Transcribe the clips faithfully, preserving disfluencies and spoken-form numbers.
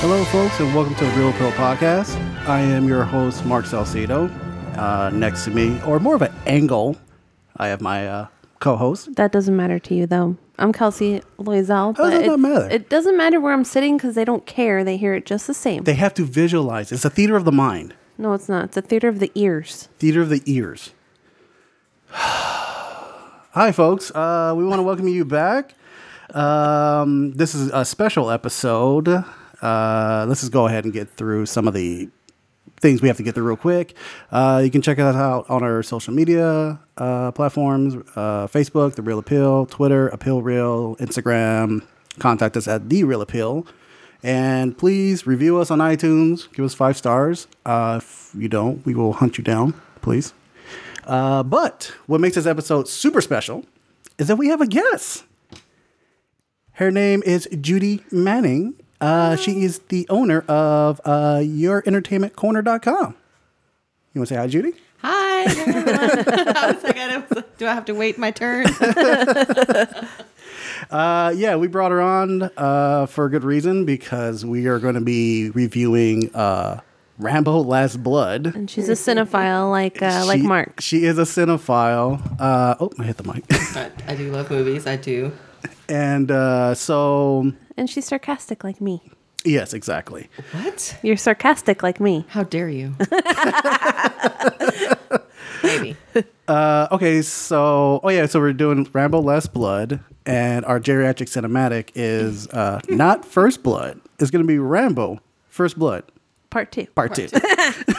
Hello, folks, and welcome to the Real Pill Podcast. I am your host, Mark Salcedo. Uh, next to me, or more of an angle, I have my uh, co-host. That doesn't matter to you, though. I'm Kelsey Loizal. How does it not matter? It doesn't matter where I'm sitting because they don't care. They hear it just the same. They have to visualize. It's a theater of the mind. No, it's not. It's a theater of the ears. Theater of the ears. Hi, folks. Uh, we want to welcome you back. Um, this is a special episode. Uh, let's just go ahead and get through some of the things we have to get through real quick. Uh, you can check us out on our social media uh, platforms, uh, Facebook, The Real Appeal, Twitter, Appeal Real, Instagram. Contact us at The Real Appeal. And please review us on iTunes. Give us five stars. Uh, if you don't, we will hunt you down, please. Uh, but what makes this episode super special is that we have a guest. Her name is Judy Manning. Uh, she is the owner of uh, your entertainment corner dot com. You want to say hi, Judy? Hi. I was like, I do I have to wait my turn? uh, yeah, we brought her on uh, for a good reason because we are going to be reviewing uh, Rambo: Last Blood. And she's a cinephile like uh, she, like Mark. She is a cinephile. Uh, oh, I hit the mic. I, I do love movies. I do. And uh, so... And she's sarcastic like me. Yes, exactly. What? You're sarcastic like me. How dare you? Maybe. Uh, okay, so... Oh, yeah, so we're doing Rambo Last Blood, and our geriatric cinematic is uh, not First Blood. It's going to be Rambo First Blood. Part two. Part, Part two.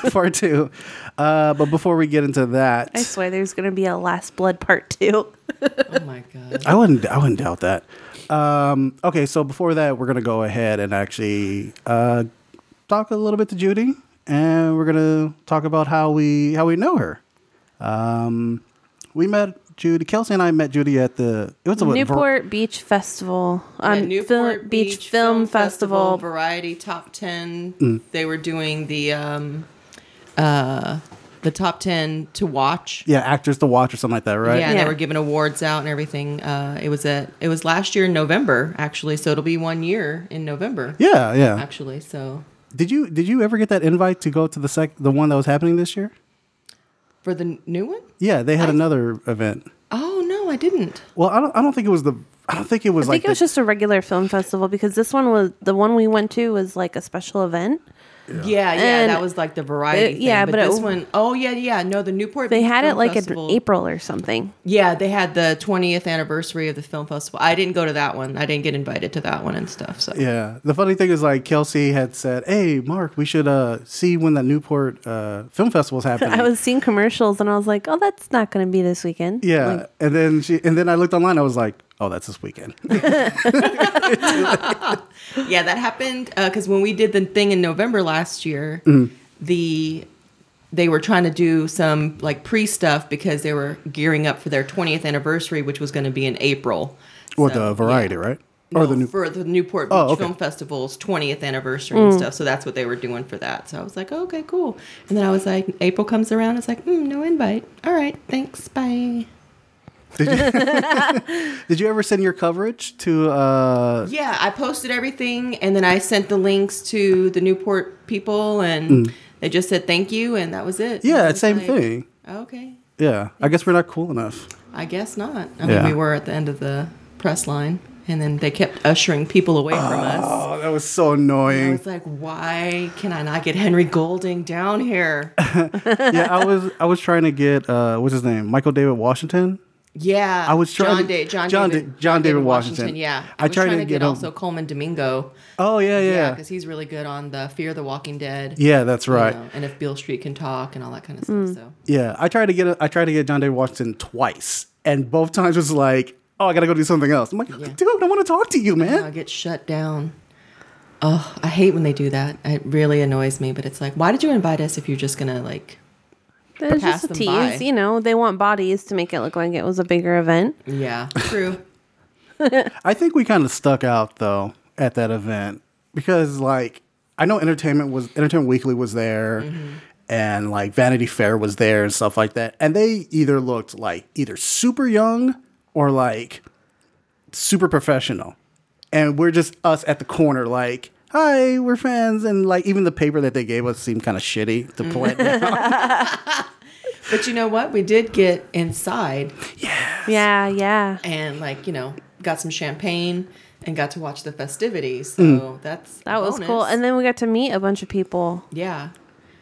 two. Part two. Uh, but before we get into that... I swear there's going to be a Last Blood Part two. Oh, my God. I wouldn't, I wouldn't doubt that. Um, okay, so before that, we're going to go ahead and actually uh, talk a little bit to Judy, and we're going to talk about how we how we know her. Um, we met Judy. Kelsey and I met Judy at the it was a, Newport Ver- Beach Festival. Um, Newport Fil- Beach, Beach Film, Film Festival. Festival Variety Top Ten. Mm. They were doing the um, uh, the Top Ten to watch. Yeah, actors to watch or something like that, right? Yeah, yeah. They were giving awards out and everything. Uh, it was a it was last year in November actually, so it'll be one year in November. Yeah, yeah. Actually, so did you did you ever get that invite to go to the sec the one that was happening this year? For the new one? Yeah, they had I, another event. Oh no, I didn't. Well, I don't. I don't think it was the. I don't think it was. I like think it the, was just a regular film festival because this one was the one we went to was like a special event. Yeah, yeah, yeah that was like the variety. It, thing. Yeah, but, but it, this one. Oh yeah, yeah. No, the Newport. They had film it like festival. In April or something. Yeah, they had the twentieth anniversary of the film festival. I didn't go to that one. I didn't get invited to that one and stuff. So yeah, the funny thing is like Kelsey had said, "Hey, Mark, we should uh, see when the Newport uh, film festival is happening." I was seeing commercials and I was like, "Oh, that's not going to be this weekend." Yeah, like, and then she and then I looked online. I was like. Oh, that's this weekend. Yeah, that happened because uh, when we did the thing in November last year, mm. the they were trying to do some like pre-stuff because they were gearing up for their twentieth anniversary, which was going to be in April. Or so, the variety, yeah. right? Or no, the new- for the Newport Beach oh, okay. Film Festival's twentieth anniversary mm. and stuff. So that's what they were doing for that. So I was like, oh, okay, cool. And then I was like, April comes around. It's like, mm, no invite. All right, thanks, bye. Did you, did you ever send your coverage to... Uh... Yeah, I posted everything, and then I sent the links to the Newport people, and mm. they just said thank you, and that was it. Yeah, was same like, thing. Okay. Yeah, I guess we're not cool enough. I guess not. I yeah. mean, we were at the end of the press line, and then they kept ushering people away oh, from us. Oh, that was so annoying. And I was like, why can I not get Henry Golding down here? yeah, I was I was trying to get, uh, what's his name, Michael David Washington? Yeah, I was trying. John, da- John, John, David, David, John David Washington. Washington yeah, I, I was tried trying to, to get, get also Coleman Domingo. Oh yeah, yeah, because yeah, he's really good on the Fear of the Walking Dead. Yeah, that's right. You know, and If Beale Street Can Talk and all that kind of mm. stuff. So yeah, I tried to get a, I tried to get John David Washington twice, and both times was like, oh, I gotta go do something else. I'm like, yeah. dude, I want to talk to you, man. I get shut down. Oh, I hate when they do that. It really annoys me. But it's like, why did you invite us if you're just gonna like. There's just a tease, by. You know. They want bodies to make it look like it was a bigger event. Yeah, true. I think we kind of stuck out though at that event because, like, I know Entertainment was Entertainment Weekly was there, mm-hmm. and like Vanity Fair was there and stuff like that. And they either looked like either super young or like super professional, and we're just us at the corner, like, hi, we're fans. And like even the paper that they gave us seemed kind of shitty to point down. But you know what? We did get inside. Yes. Yeah, yeah. And like, you know, got some champagne and got to watch the festivities. So mm. that's That was cool. And then we got to meet a bunch of people. Yeah.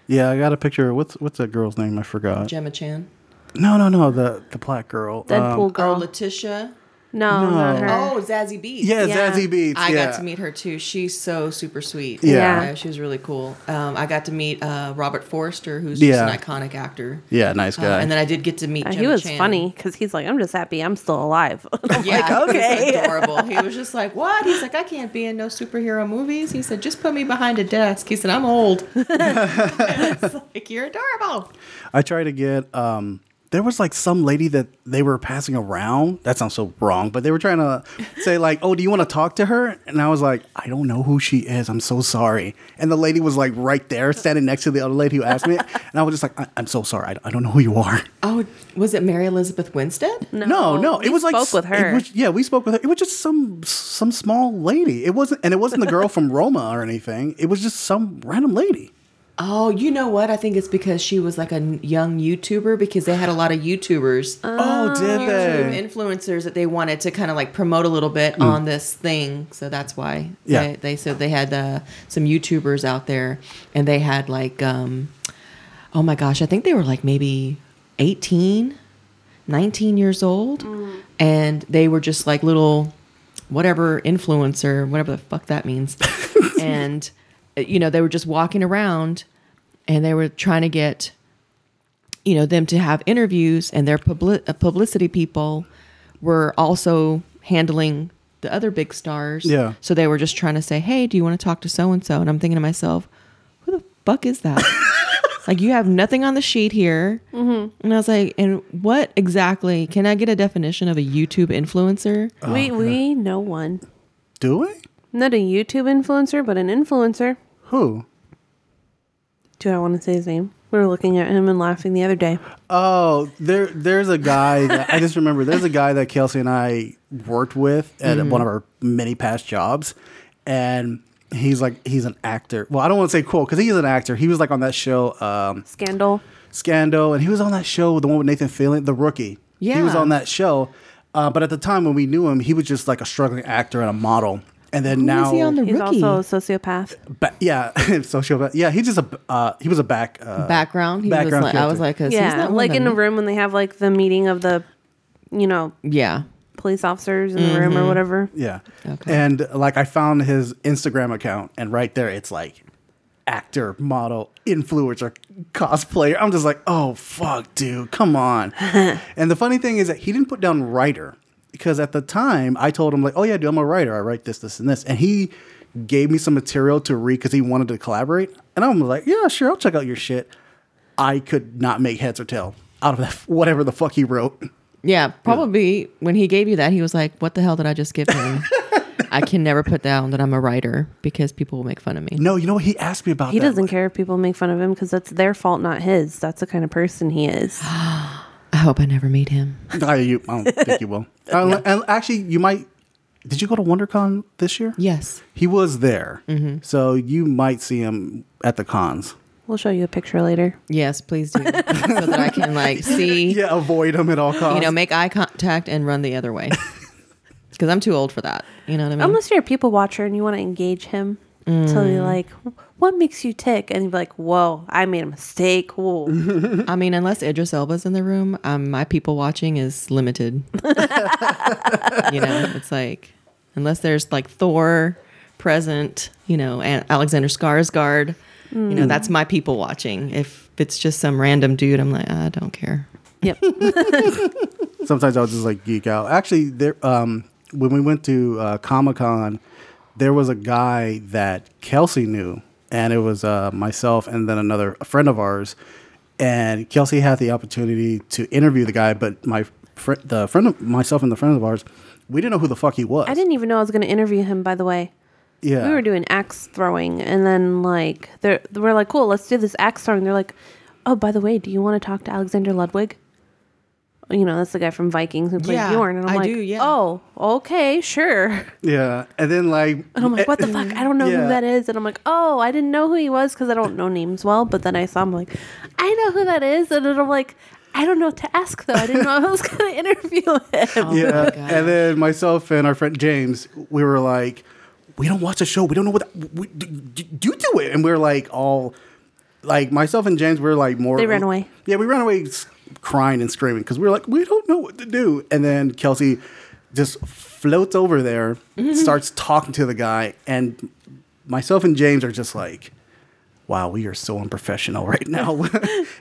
Yeah, I got a picture. What's what's that girl's name? I forgot. Gemma Chan. No, no, no. The the black girl. Deadpool um, girl. Oh, Letitia. No, no, not her. Oh, Zazie Beetz. Yeah, yeah. Zazie Beetz. I yeah. got to meet her too. She's so super sweet. Yeah. yeah. She was really cool. Um, I got to meet uh, Robert Forster, who's yeah. just an iconic actor. Yeah, nice guy. Uh, and then I did get to meet uh, Gemma He was Chan. Funny because he's like, I'm just happy I'm still alive. I'm yeah, like, okay. He was adorable. He was just like, what? He's like, I can't be in no superhero movies. He said, just put me behind a desk. He said, I'm old. It's like, you're adorable. I try to get... Um, There was like some lady that they were passing around. That sounds so wrong, but they were trying to say like, oh, do you want to talk to her? And I was like, I don't know who she is. I'm so sorry. And the lady was like right there standing next to the other lady who asked me. And I was just like, I- I'm so sorry. I-, I don't know who you are. Oh, was it Mary Elizabeth Winstead? No, no. no. It was like, spoke with her. It was, yeah, we spoke with her. It was just some some small lady. It wasn't, and it wasn't the girl from Roma or anything. It was just some random lady. Oh, you know what? I think it's because she was like a young YouTuber because they had a lot of YouTubers. Oh, did YouTube they? Influencers that they wanted to kind of like promote a little bit mm. on this thing. So that's why yeah. they, they said they had uh, some YouTubers out there and they had like, um, oh my gosh, I think they were like maybe eighteen, nineteen years old. Mm. And they were just like little whatever influencer, whatever the fuck that means. And... you know, they were just walking around and they were trying to get, you know, them to have interviews, and their publi- publicity people were also handling the other big stars. Yeah. So they were just trying to say, hey, do you want to talk to so-and-so? And I'm thinking to myself, who the fuck is that? Like, you have nothing on the sheet here. Mm-hmm. And I was like, and what exactly? Can I get a definition of a YouTube influencer? Oh, we, we know one. Do we? Not a YouTube influencer, but an influencer. Who? Do I want to say his name? We were looking at him and laughing the other day. Oh, there, there's a guy. That, I just remember there's a guy that Kelsey and I worked with at mm. one of our many past jobs. And he's like, he's an actor. Well, I don't want to say cool because he is an actor. He was like on that show. Um, Scandal. Scandal. And he was on that show, the one with Nathan Fillion, The Rookie. Yeah. He was on that show. Uh, but at the time when we knew him, he was just like a struggling actor and a model. And then Who now he on the he's Rookie? Also a sociopath. Ba- yeah, sociopath. Yeah, he's just a uh, he was a back uh, background. He background. Was like, I was like, yeah, he's not like in the room when they have like the meeting of the, you know, yeah, police officers in mm-hmm. the room or whatever. Yeah, okay. And like I found his Instagram account, and right there it's like actor, model, influencer, cosplayer. I'm just like, oh fuck, dude, come on. And the funny thing is that he didn't put down writer. Because at the time, I told him, like, oh, yeah, dude, I'm a writer. I write this, this, and this. And he gave me some material to read because he wanted to collaborate. And I'm like, yeah, sure, I'll check out your shit. I could not make heads or tail out of whatever the fuck he wrote. Yeah, probably yeah. when he gave you that, he was like, what the hell did I just give him? I can never put down that I'm a writer because people will make fun of me. No, you know what? He asked me about he that. He doesn't care if people make fun of him because that's their fault, not his. That's the kind of person he is. I hope I never meet him. I, you, I don't think you will. No. And actually, you might. Did you go to WonderCon this year? Yes. He was there. Mm-hmm. So you might see him at the cons. We'll show you a picture later. Yes, please do. So that I can like see. Yeah, avoid him at all costs. You know, make eye contact and run the other way. Because I'm too old for that. You know what I mean? Unless you're a people watcher and you want to engage him. Mm. So you're like, what makes you tick? And you'd be like, whoa, I made a mistake. Whoa. I mean, unless Idris Elba's in the room, um, my people watching is limited. You know, it's like, unless there's like Thor present, you know, and Alexander Skarsgård, mm. you know, that's my people watching. If it's just some random dude, I'm like, I don't care. Yep. Sometimes I'll just like geek out. Actually, there um, when we went to uh, Comic-Con, there was a guy that Kelsey knew. And it was uh, myself and then another a friend of ours. And Kelsey had the opportunity to interview the guy, but my fr- the friend of myself and the friend of ours, we didn't know who the fuck he was. I didn't even know I was going to interview him, by the way. Yeah. We were doing axe throwing. And then, like, they're, we're like, cool, let's do this axe throwing. They're like, oh, by the way, do you want to talk to Alexander Ludwig? you know, that's the guy from Vikings who played yeah, Bjorn. And I'm I like, do, yeah. oh, okay, sure. Yeah. And then like... And I'm like, what the fuck? I don't know yeah. who that is. And I'm like, oh, I didn't know who he was because I don't know names well. But then I saw him like, I know who that is. And then I'm like... I don't know what to ask, though. I didn't know I was going to interview him. Oh yeah. And then myself and our friend James, we were like, we don't watch the show. We don't know what the, we, do, do to it. And we we're like all, like myself and James, we were like more. They ran away. Yeah, we ran away crying and screaming because we were like, we don't know what to do. And then Kelsey just floats over there, mm-hmm. starts talking to the guy. And myself and James are just like, wow, we are so unprofessional right now.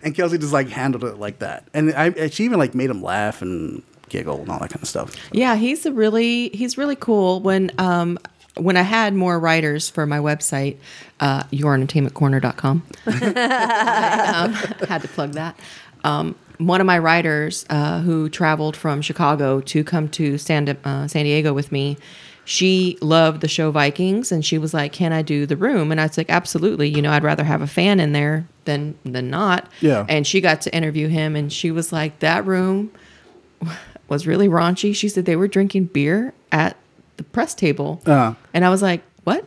And Kelsey just like handled it like that. And I, and she even like made him laugh and giggle and all that kind of stuff. Yeah, he's a really, he's really cool. When, um, when I had more writers for my website, uh, your entertainment corner dot com, I um, had to plug that. Um, one of my writers uh, who traveled from Chicago to come to San, uh, San Diego with me, she loved the show Vikings, and she was like, can I do the room? And I was like, absolutely. You know, I'd rather have a fan in there than than not. Yeah. And she got to interview him, and she was like, that room was really raunchy. She said they were drinking beer at the press table. Uh-huh. And I was like, what?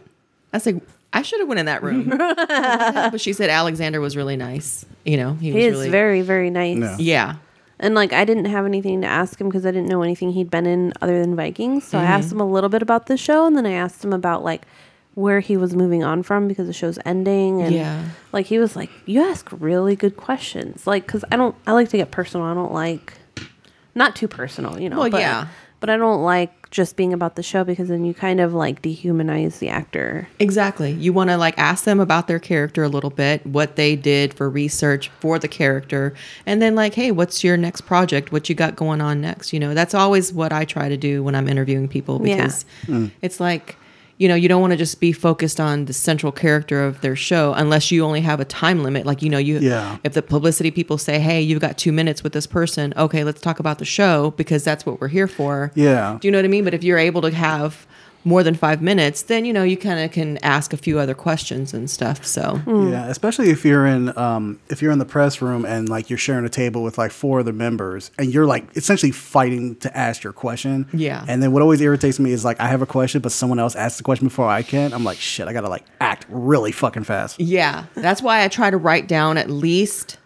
I was like, I should have went in that room. But she said Alexander was really nice. You know, he, he was is really... very, very nice. No. Yeah. And, like, I didn't have anything to ask him because I didn't know anything he'd been in other than Vikings. So mm-hmm. I asked him a little bit about the show, and then I asked him about, like, where he was moving on from because the show's ending. And, yeah. like, he was like, you ask really good questions. Like, because I don't, I like to get personal. I don't like, not too personal, you know. Well, but, yeah. But I don't like just being about the show because then you kind of, like, dehumanize the actor. Exactly. You want to, like, ask them about their character a little bit, what they did for research for the character, and then, like, hey, what's your next project? What you got going on next? You know, that's always what I try to do when I'm interviewing people because yeah. mm. it's like, you know, you don't want to just be focused on the central character of their show unless you only have a time limit. Like, you know, you yeah. if the publicity people say, hey, you've got two minutes with this person. Okay, let's talk about the show because that's what we're here for. Yeah. Do you know what I mean? But if you're able to have more than five minutes, then, you know, you kind of can ask a few other questions and stuff. So, mm. yeah, especially if you're in um, if you're in the press room and like you're sharing a table with like four other members and you're like essentially fighting to ask your question. Yeah. And then what always irritates me is like I have a question, but someone else asks the question before I can. I'm like, shit, I got to like act really fucking fast. Yeah. That's why I try to write down at least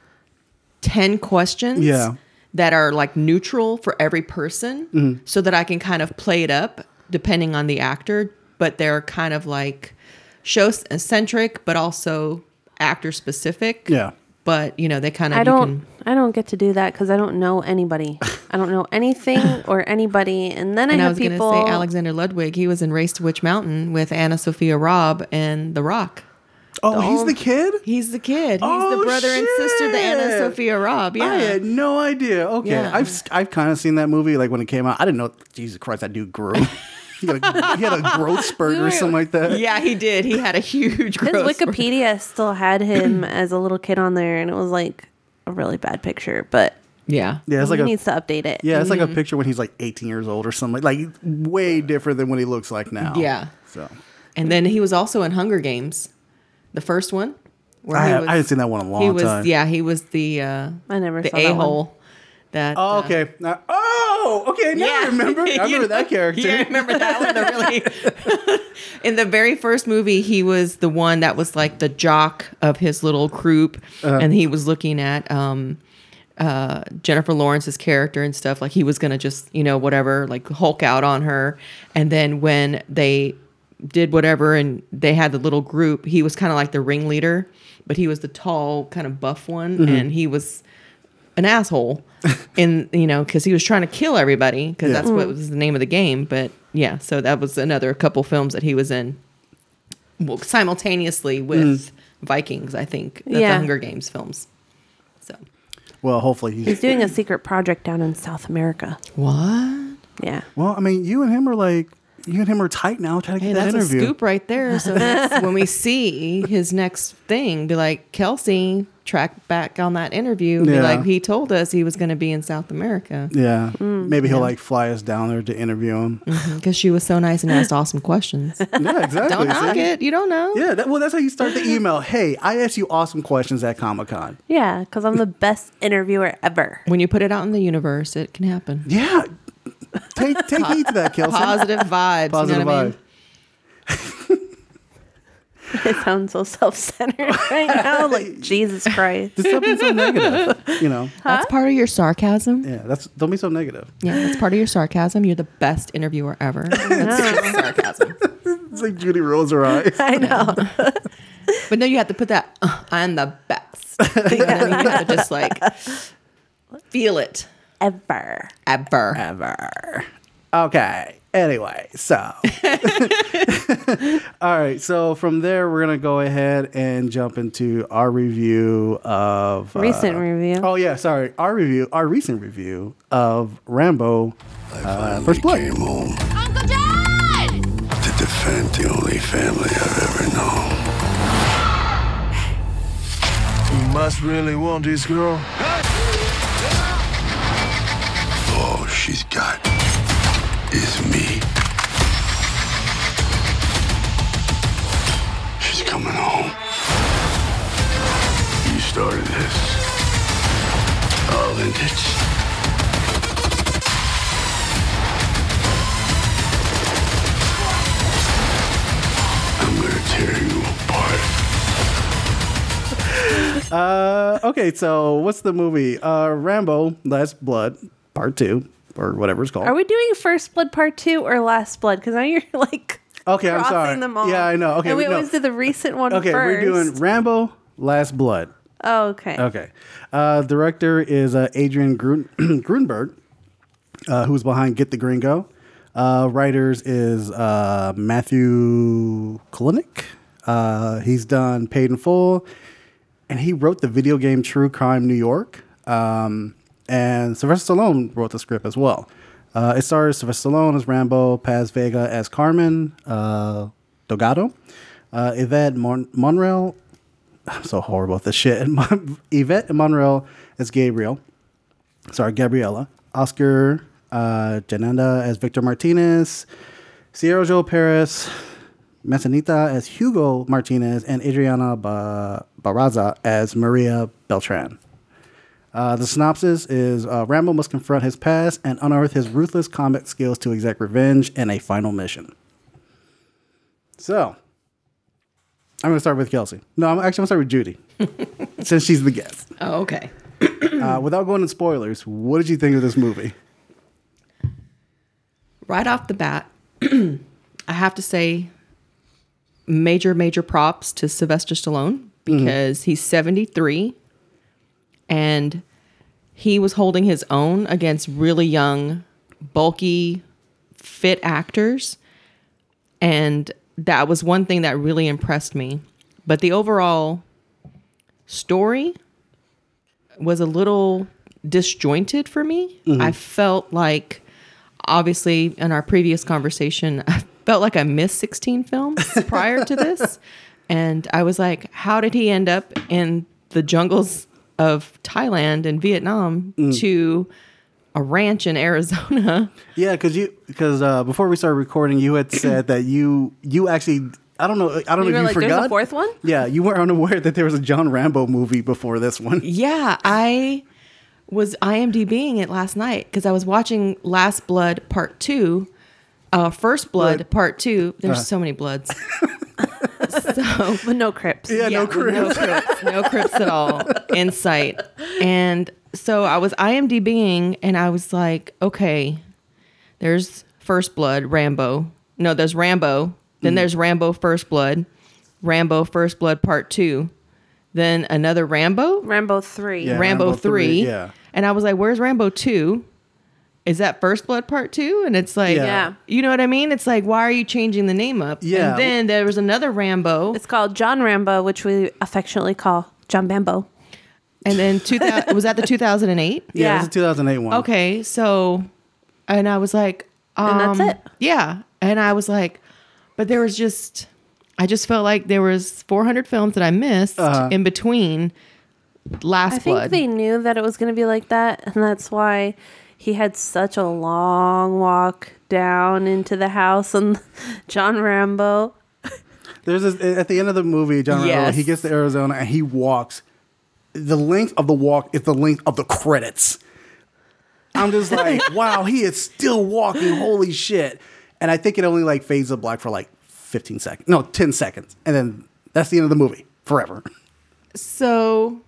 ten questions. Yeah. That are like neutral for every person mm-hmm. so that I can kind of play it up depending on the actor, but they're kind of like show-centric, but also actor-specific. Yeah. But, you know, they kind of... I don't can... I don't get to do that because I don't know anybody. I don't know anything or anybody. And then and I have people... I was going to say Alexander Ludwig. He was in Race to Witch Mountain with Anna Sophia Robb and The Rock. Oh, the he's old, the kid? He's the kid. He's oh, the brother shit. and sister to Anna Sophia Robb. Yeah. I had no idea. Okay. Yeah. I've I've kind of seen that movie like when it came out. I didn't know. Jesus Christ, that dude grew. He had a, he had a growth spurt or something like that. Yeah, he did. He had a huge growth His Wikipedia spurt. Still had him as a little kid on there, and it was like a really bad picture, but yeah. yeah it's he like a, needs to update it. Yeah, it's mm-hmm. like a picture when he's like eighteen years old or something. Like way different than what he looks like now. Yeah. So. And then he was also in Hunger Games. The first one? Where I, he was, I haven't seen that one in a long he was, time. Yeah, he was the uh, I never the a-hole. That, that oh, uh, okay. Now, oh, okay. Now yeah. I remember. I remember know, that character. Yeah, I remember that one. The really in the very first movie, he was the one that was like the jock of his little group, uh-huh. and he was looking at um, uh, Jennifer Lawrence's character and stuff. Like he was gonna just you know whatever like Hulk out on her, and then when they did whatever and they had the little group, he was kind of like the ringleader, but he was the tall kind of buff one mm-hmm. and he was an asshole in you know because he was trying to kill everybody because yeah. that's what was the name of the game. But yeah, so that was another couple films that he was in well, simultaneously with mm. Vikings, I think that's yeah. the Hunger Games films. So well hopefully he's, he's doing a secret project down in South America. What? Yeah. Well I mean you and him are like you and him are tight now. Trying to hey, get that interview. That's a scoop right there. So when we see his next thing, be like, Kelsey, track back on that interview. And yeah. Be like, he told us he was going to be in South America. Yeah. Mm. Maybe he'll yeah. like fly us down there to interview him. Because mm-hmm. she was so nice and asked awesome questions. Yeah, exactly. Don't knock it. You don't know. Yeah. That, well, that's how you start the email. Hey, I asked you awesome questions at Comic-Con. Yeah. Because I'm the best interviewer ever. When you put it out in the universe, it can happen. Yeah. Take take heed to that, Kelsey. Positive vibes. Positive you know what vibe. I mean? It sounds so self-centered right now. Like, Jesus Christ. There's something so negative, you know. Huh? That's part of your sarcasm. Yeah, that's don't be so negative. Yeah, that's part of your sarcasm. You're the best interviewer ever. That's sarcasm. It's like Judy rolls her eyes. I know. But no, you have to put that, uh, I'm the best. You know what I mean? You have to just like feel it. Ever. Ever. Ever. Okay. Anyway, so. All right. So from there, we're going to go ahead and jump into our review of. Uh, recent review. Oh, yeah. Sorry. Our review, our recent review of Rambo uh, First Blood. I finally came home. Uncle John! To defend the only family I've ever known. You must really want this girl. All she's got is me. She's coming home. You started this. I'll end it. I'm gonna tear you apart. Uh, okay, so what's the movie? Uh, Rambo: Last Blood. Part two, or whatever it's called. Are we doing First Blood Part Two or Last Blood? Because now you're like okay, crossing I'm sorry. them all. Yeah, I know. Okay, and we no. always do the recent one okay, first. Okay, we're doing Rambo: Last Blood. Oh, okay. Okay. Uh, director is uh, Adrian Grun- Grunberg, uh, who's behind Get the Gringo. Uh, writers is uh, Matthew Kalinick. Uh, he's done Paid in Full, and he wrote the video game True Crime New York. Um... And Sylvester Stallone wrote the script as well. Uh, it stars Sylvester Stallone as Rambo, Paz Vega as Carmen uh, Delgado, uh, Yvette Mon- Monreal. I'm so horrible at this shit. Mon- Yvette Monreal as Gabriel. Sorry, Gabriela. Oscar uh, Jananda as Victor Martinez. Sergio Perez Mesanita as Hugo Martinez. And Adriana ba- Barraza as Maria Beltran. Uh, the synopsis is uh, Rambo must confront his past and unearth his ruthless combat skills to exact revenge and a final mission. So, I'm going to start with Kelsey. No, I'm actually going to start with Judy, since she's the guest. Oh, okay. uh, without going into spoilers, what did you think of this movie? Right off the bat, I have to say major, major props to Sylvester Stallone because mm-hmm. he's seventy-three. And he was holding his own against really young, bulky, fit actors. And that was one thing that really impressed me. But the overall story was a little disjointed for me. Mm-hmm. I felt like, obviously, in our previous conversation, I felt like I missed sixteen films prior to this. And I was like, how did he end up in the jungles of Thailand and Vietnam mm. to a ranch in Arizona. Yeah, because you because uh, before we started recording, you had said that you you actually I don't know I don't you know if you like, forgot there's a fourth one. Yeah, you were unaware that there was a John Rambo movie before this one. Yeah, I was IMDbing it last night because I was watching Last Blood Part Two, uh, First Blood, Blood Part Two. There's uh. so many Bloods. So, but no Crips. Yeah, yeah no Crips. No Crips. No Crips at all in sight. And so I was IMDbing and I was like, okay, there's First Blood, Rambo. No, there's Rambo. Then mm. there's Rambo First Blood, Rambo First Blood Part Two. Then another Rambo? Rambo Three. Yeah, Rambo, Rambo Three. three yeah. And I was like, where's Rambo Two? Is that First Blood Part Two? And it's like, yeah. you know what I mean? It's like, why are you changing the name up? Yeah. And then there was another Rambo. It's called John Rambo, which we affectionately call John Bambo. And then two thousand, was that the two thousand eight? Yeah, yeah, it was the two thousand eight one. Okay, so, and I was like, um, and that's it. Yeah. And I was like, but there was just, I just felt like there was four hundred films that I missed uh-huh. in between Last I Blood. I think they knew that it was going to be like that. And that's why he had such a long walk down into the house and John Rambo. There's this, at the end of the movie, John yes. Rambo, he gets to Arizona and he walks. The length of the walk is the length of the credits. I'm just like, wow, he is still walking. Holy shit. And I think it only like fades to black for like fifteen seconds. No, ten seconds. And then that's the end of the movie forever. So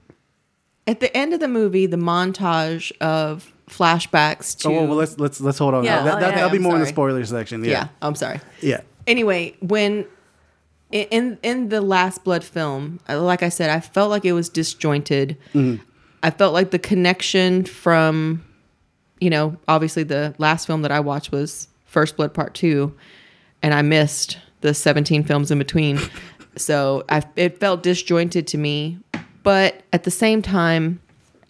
at the end of the movie, the montage of flashbacks to... Oh, well, well let's, let's, let's hold on. Yeah, that, oh, that, yeah, that'll yeah, be I'm more sorry. in the spoiler section. Yeah. yeah, I'm sorry. Yeah. Anyway, when... In in the Last Blood film, like I said, I felt like it was disjointed. Mm-hmm. I felt like the connection from, you know, obviously the last film that I watched was First Blood Part Two, and I missed the seventeen films in between. So I, it felt disjointed to me. But at the same time,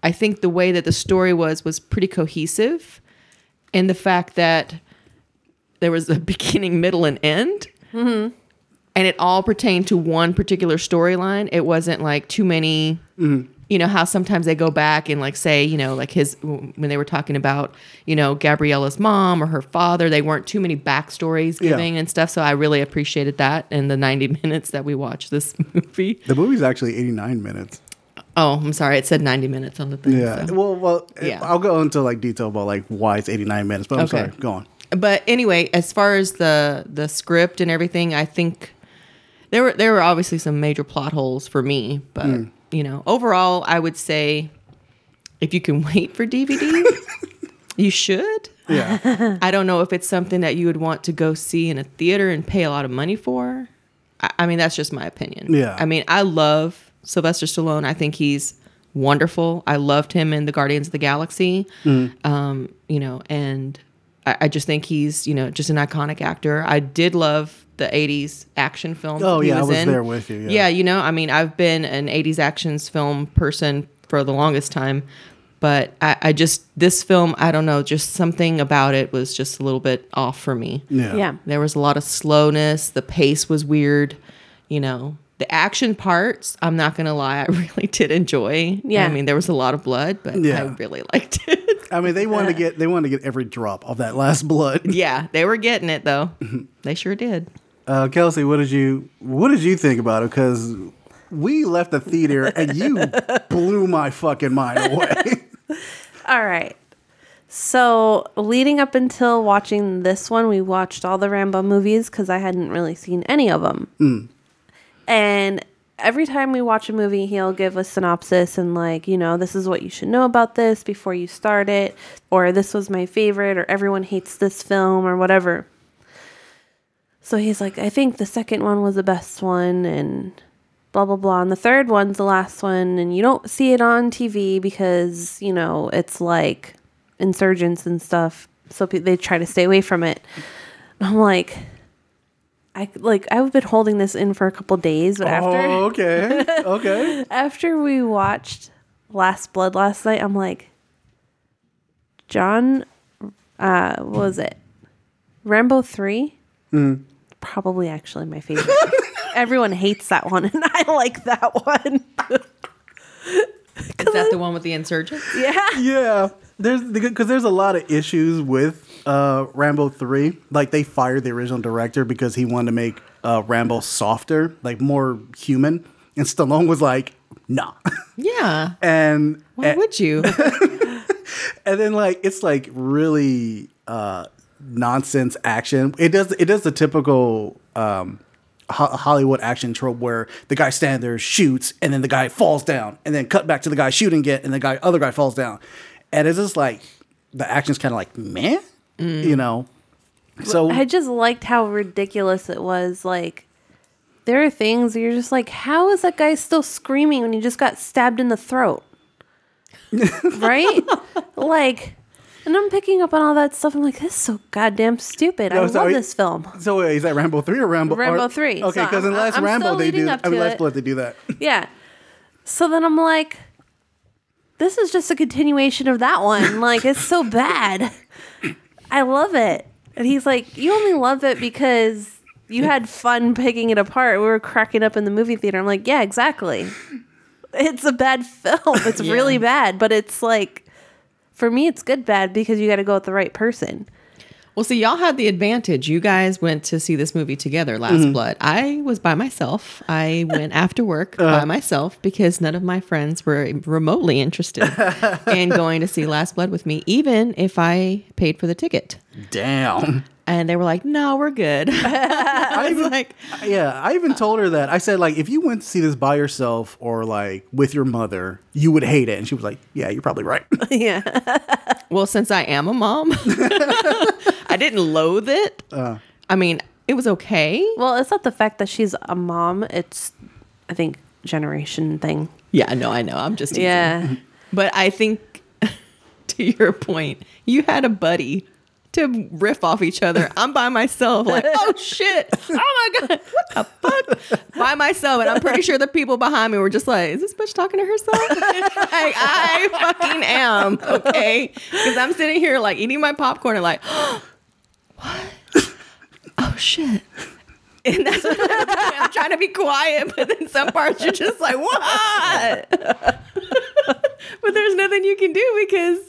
I think the way that the story was was pretty cohesive, and the fact that there was a beginning, middle, and end. Mm-hmm. And it all pertained to one particular storyline. It wasn't like too many, mm-hmm. you know, how sometimes they go back and like say, you know, like his, when they were talking about, you know, Gabriela's mom or her father, they weren't too many backstories giving yeah. and stuff. So I really appreciated that in the ninety minutes that we watched this movie. The movie's actually eighty-nine minutes. Oh, I'm sorry. It said ninety minutes on the thing. Yeah. So. Well, well yeah. I'll go into like detail about like why it's eighty-nine minutes, but I'm okay. sorry. Go on. But anyway, as far as the, the script and everything, I think... There were there were obviously some major plot holes for me, but mm. you know, overall, I would say if you can wait for D V D, you should. Yeah, I don't know if it's something that you would want to go see in a theater and pay a lot of money for. I, I mean, that's just my opinion. Yeah, I mean, I love Sylvester Stallone. I think he's wonderful. I loved him in the Guardians of the Galaxy. Mm. Um, you know, and I, I just think he's you know just an iconic actor. I did love. The eighties action film. Oh, yeah, was I was in. there with you. Yeah. yeah, you know, I mean, I've been an eighties action film person for the longest time, but I, I just, this film, I don't know, just something about it was just a little bit off for me. Yeah. yeah. There was a lot of slowness. The pace was weird. You know, the action parts, I'm not going to lie, I really did enjoy. Yeah. I mean, there was a lot of blood, but yeah. I really liked it. I mean, they wanted to get they wanted to get every drop of that Last Blood. Yeah, they were getting it, though. They sure did. Uh, Kelsey, what did you what did you think about it? Because we left the theater and you blew my fucking mind away. All right. So leading up until watching this one, we watched all the Rambo movies because I hadn't really seen any of them. Mm. And every time we watch a movie, he'll give a synopsis and like, you know, this is what you should know about this before you start it. Or this was my favorite or everyone hates this film or whatever. So he's like, I think the second one was the best one and blah, blah, blah. And the third one's the last one. And you don't see it on T V because, you know, it's like insurgents and stuff. So pe- they try to stay away from it. I'm like, I like I've been holding this in for a couple days. But oh, after, okay. Okay. After we watched Last Blood last night, I'm like, John, uh, what was it? Rambo three? Mm-hmm. Probably actually my favorite. Everyone hates that one, and I like that one. Is that the one with the insurgents? Yeah, yeah. There's because there's a lot of issues with uh, Rambo three. Like they fired the original director because he wanted to make uh, Rambo softer, like more human, and Stallone was like, "Nah." Yeah. and why and, would you? And then like it's like really. Uh, nonsense action. It does it does the typical um ho- Hollywood action trope where the guy stands there, shoots, and then the guy falls down, and then cut back to the guy shooting it, and the guy other guy falls down, and it's just like the action's kind of like meh, mm. you know. So I just liked how ridiculous it was. Like there are things you're just like, how is that guy still screaming when he just got stabbed in the throat? Right? Like. And I'm picking up on all that stuff. I'm like, this is so goddamn stupid. No, I so love he, this film. So wait, is that Rambo three or Rambo? Rambo or, three. Okay, because so in Last Rambo they do. I mean, Last Blood they do that. Yeah. So then I'm like, this is just a continuation of that one. Like it's so bad. I love it. And he's like, you only love it because you had fun picking it apart. We were cracking up in the movie theater. I'm like, yeah, exactly. It's a bad film. It's yeah. really bad. But it's like, for me, it's good bad because you got to go with the right person. Well, see, y'all had the advantage. You guys went to see this movie together, Last mm-hmm. Blood. I was by myself. I went after work uh. by myself because none of my friends were remotely interested in going to see Last Blood with me, even if I paid for the ticket. Damn. And they were like, no, we're good. I, I was even, like, yeah, I even told her that. I said, like, if you went to see this by yourself or, like, with your mother, you would hate it. And she was like, yeah, you're probably right. Yeah. Well, since I am a mom, I didn't loathe it. Uh, I mean, it was okay. Well, it's not the fact that she's a mom. It's, I think, generation thing. Yeah, no, I know. I'm just teasing. Yeah. But I think, to your point, you had a buddy to riff off each other. I'm by myself, like, oh shit, oh my god, what the fuck, by myself. And I'm pretty sure the people behind me were just like, is this bitch talking to herself? Like, I fucking am, okay? Because I'm sitting here like eating my popcorn and like, oh, what, oh shit. And that's what I'm, I'm trying to be quiet, but then some parts you're just like, what? But there's nothing you can do because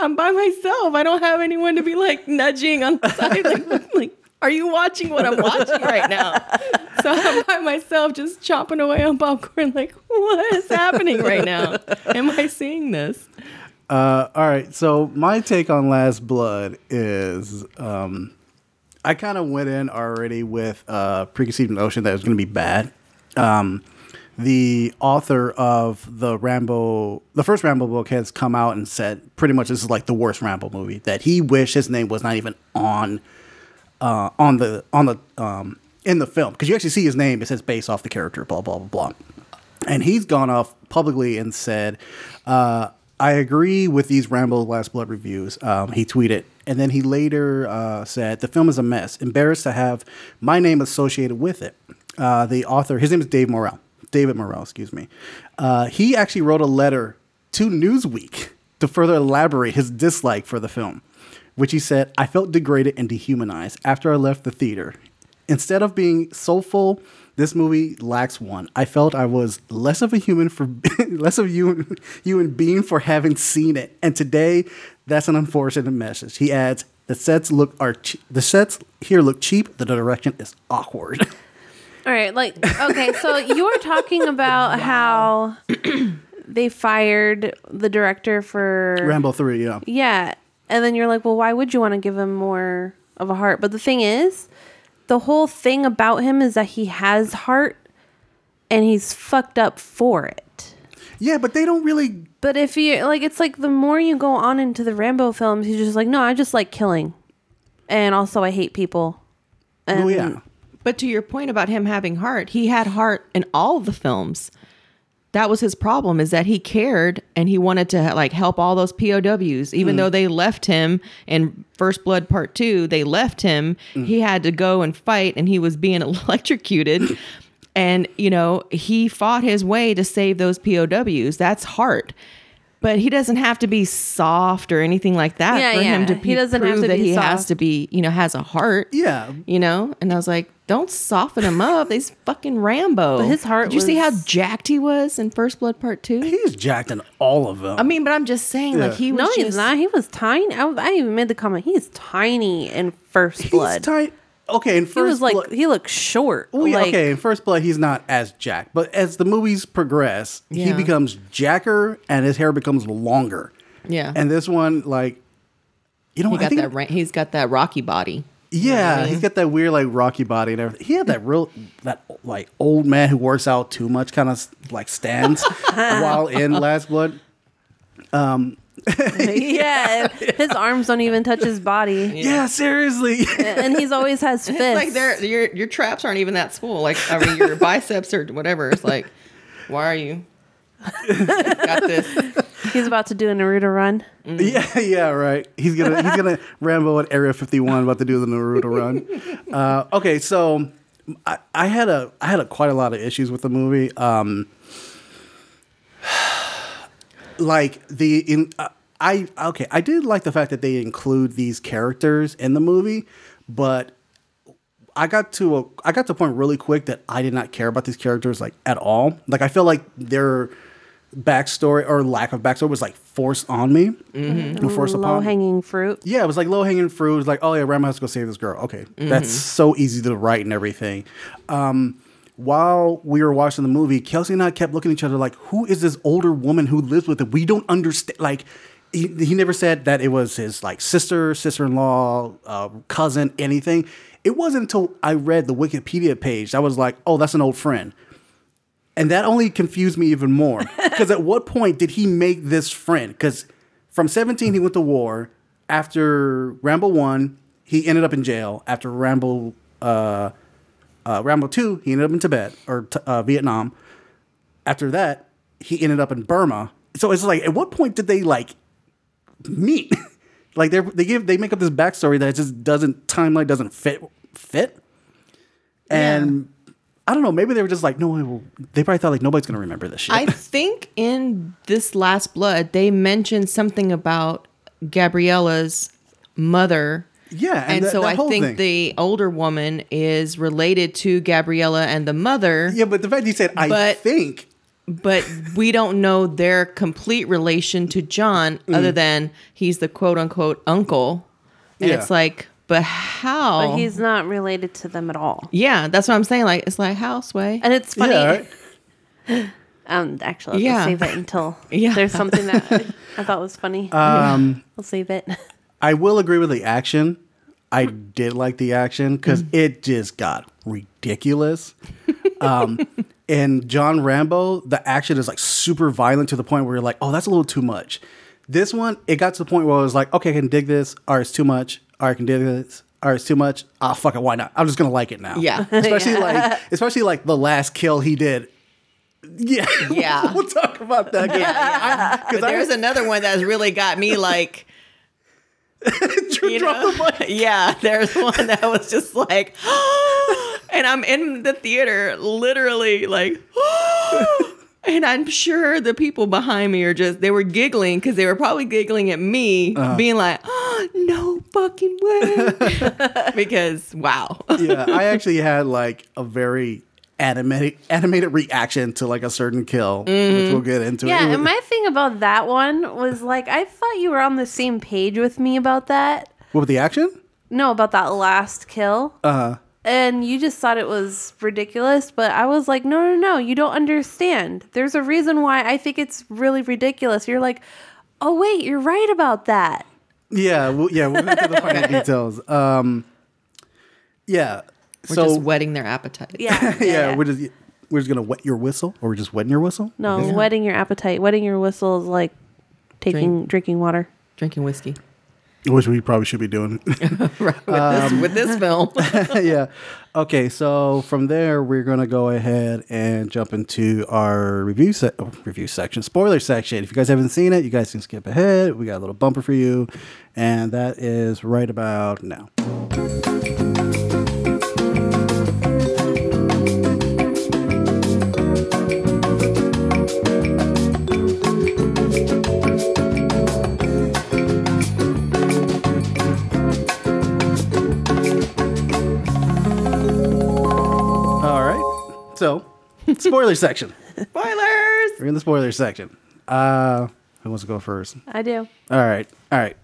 I'm by myself. I don't have anyone to be like nudging on the side. Like, like, are you watching what I'm watching right now? So I'm by myself just chomping away on popcorn. Like, what is happening right now? Am I seeing this? Uh, all right. So my take on Last Blood is um, I kind of went in already with a uh, preconceived notion that it was going to be bad. Um The author of the Rambo, the first Rambo book, has come out and said pretty much this is like the worst Rambo movie. That he wished his name was not even on, uh, on the on the um, in the film, because you actually see his name. It says based off the character, blah blah blah blah. And he's gone off publicly and said, uh, "I agree with these Rambo Last Blood reviews." Um, he tweeted, and then he later uh, said, "The film is a mess. Embarrassed to have my name associated with it." Uh, the author, his name is Dave Morrell. David Morrell, excuse me. Uh, he actually wrote a letter to Newsweek to further elaborate his dislike for the film, which he said, I felt degraded and dehumanized after I left the theater. Instead of being soulful, this movie lacks one. I felt I was less of a human for less of a human, human being for having seen it. And today, that's an unfortunate message. He adds, the sets look are che- the sets here look cheap. The direction is awkward. All right, like, okay, so you were talking about wow. how they fired the director for Rambo three, yeah. Yeah, and then you're like, well, why would you want to give him more of a heart? But the thing is, the whole thing about him is that he has heart, and he's fucked up for it. Yeah, but they don't really... But if you, like, it's like the more you go on into the Rambo films, he's just like, no, I just like killing. And also I hate people. And oh, yeah. But to your point about him having heart, he had heart in all of the films. That was his problem, is that he cared and he wanted to like help all those P O Ws. Even mm. though they left him in First Blood Part Two, they left him. Mm. He had to go and fight and he was being electrocuted. And, you know, he fought his way to save those P O Ws. That's heart. But he doesn't have to be soft or anything like that yeah, for yeah. him to be, he doesn't prove have to that be he soft. Has to be, you know, has a heart. Yeah. You know? And I was like, don't soften him up. He's fucking Rambo. But his heart Did was... you see how jacked he was in First Blood Part two? He's jacked in all of them. I mean, but I'm just saying, yeah. like, he was No, just... he's not. He was tiny. I, I even made the comment, he's tiny in First Blood. He's tiny. Okay, in First Blood. He was like, Blood. He looked short. Well, yeah, like, okay, in First Blood, he's not as jacked. But as the movies progress, yeah. he becomes jacker and his hair becomes longer. Yeah. And this one, like, you know, he I think... That ra- he's got that Rocky body. Yeah, you know I mean? He's got that weird, like, Rocky body and everything. He had that real, that, like, old man who works out too much kind of, like, stance while in Last Blood. Um... yeah, his arms don't even touch his body. Yeah, yeah seriously. And he's always has fists. It's like your your traps aren't even that full. Like I mean, your biceps or whatever. It's like, why are you? Got this. He's about to do a Naruto run. Mm. Yeah, yeah, right. He's gonna he's gonna Rambo at Area fifty-one. About to do the Naruto run. Uh, okay, so I, I had a I had a, quite a lot of issues with the movie. Um, Like the in, uh, I okay, I did like the fact that they include these characters in the movie, but I got to a, I got to a point really quick that I did not care about these characters like at all. Like I feel like their backstory or lack of backstory was like forced on me, mm-hmm. or forced upon. Low hanging fruit. Yeah, it was like low hanging fruit. It was like, oh yeah, Rambo has to go save this girl. Okay, mm-hmm. that's so easy to write and everything. Um, While we were watching the movie, Kelsey and I kept looking at each other like, who is this older woman who lives with him? We don't understand. Like, he, he never said that it was his, like, sister, sister-in-law, uh, cousin, anything. It wasn't until I read the Wikipedia page that I was like, oh, that's an old friend. And that only confused me even more. Because at what point did he make this friend? Because from seventeen, he went to war. After Rambo one, he ended up in jail. After Rambo... Uh, Uh, Rambo two, he ended up in Tibet or uh, Vietnam. After that, he ended up in Burma. So it's like, at what point did they like meet? Like they they give they make up this backstory that just doesn't timeline doesn't fit fit. And yeah. I don't know. Maybe they were just like, no, they probably thought like nobody's gonna remember this shit. I think in this Last Blood, they mentioned something about Gabriela's mother. Yeah, and, and that, so that I think thing. The older woman is related to Gabriela and the mother. Yeah, but the fact you said I but, think, but we don't know their complete relation to John, mm. other than he's the quote unquote uncle, and yeah. it's like, but how? But he's not related to them at all. Yeah, that's what I'm saying. Like it's like how Sway, and it's funny. Yeah, right? Um, actually, I'll yeah. save it until yeah. there's something that I thought was funny. Um, I'll save it. I will agree with the action. I did like the action because mm. it just got ridiculous. Um, and John Rambo, the action is like super violent to the point where you're like, oh, that's a little too much. This one, it got to the point where I was like, okay, I can dig this. All right, it's too much. All right, I can dig this. All right, it's too much. Ah, oh, fuck it. Why not? I'm just going to like it now. Yeah. Especially yeah. like especially like the last kill he did. Yeah. Yeah. We'll talk about that again. Yeah, yeah. There's I, another one that's really got me like... you know? the yeah, there's one that was just like, and I'm in the theater, literally like, and I'm sure the people behind me are just, they were giggling because they were probably giggling at me, uh-huh. being like, oh, no fucking way. Because, wow. Yeah, I actually had like a very animated, animated reaction to like a certain kill, mm. which we'll get into. Yeah, it. And my thing about that one was like, I thought you were on the same page with me about that. What, with the action? No, about that last kill. Uh-huh. And you just thought it was ridiculous, but I was like, no, no, no, you don't understand. There's a reason why I think it's really ridiculous. You're like, oh, wait, you're right about that. Yeah, well, yeah, we'll get to the finer details. Um, yeah. We're so, just whetting their appetite. Yeah, yeah, yeah. We're just we're just gonna wet your whistle, or we're just wetting your whistle. No, yeah. Wetting your appetite. Wetting your whistle is like taking Drink, drinking water, drinking whiskey, which we probably should be doing right, with, um, this, with this film. Yeah. Okay, so from there we're gonna go ahead and jump into our review se- oh, review section, spoiler section. If you guys haven't seen it, you guys can skip ahead. We got a little bumper for you, and that is right about now. So, spoiler section. Spoilers! We're in the spoiler section. Uh, who wants to go first? I do. All right. All right.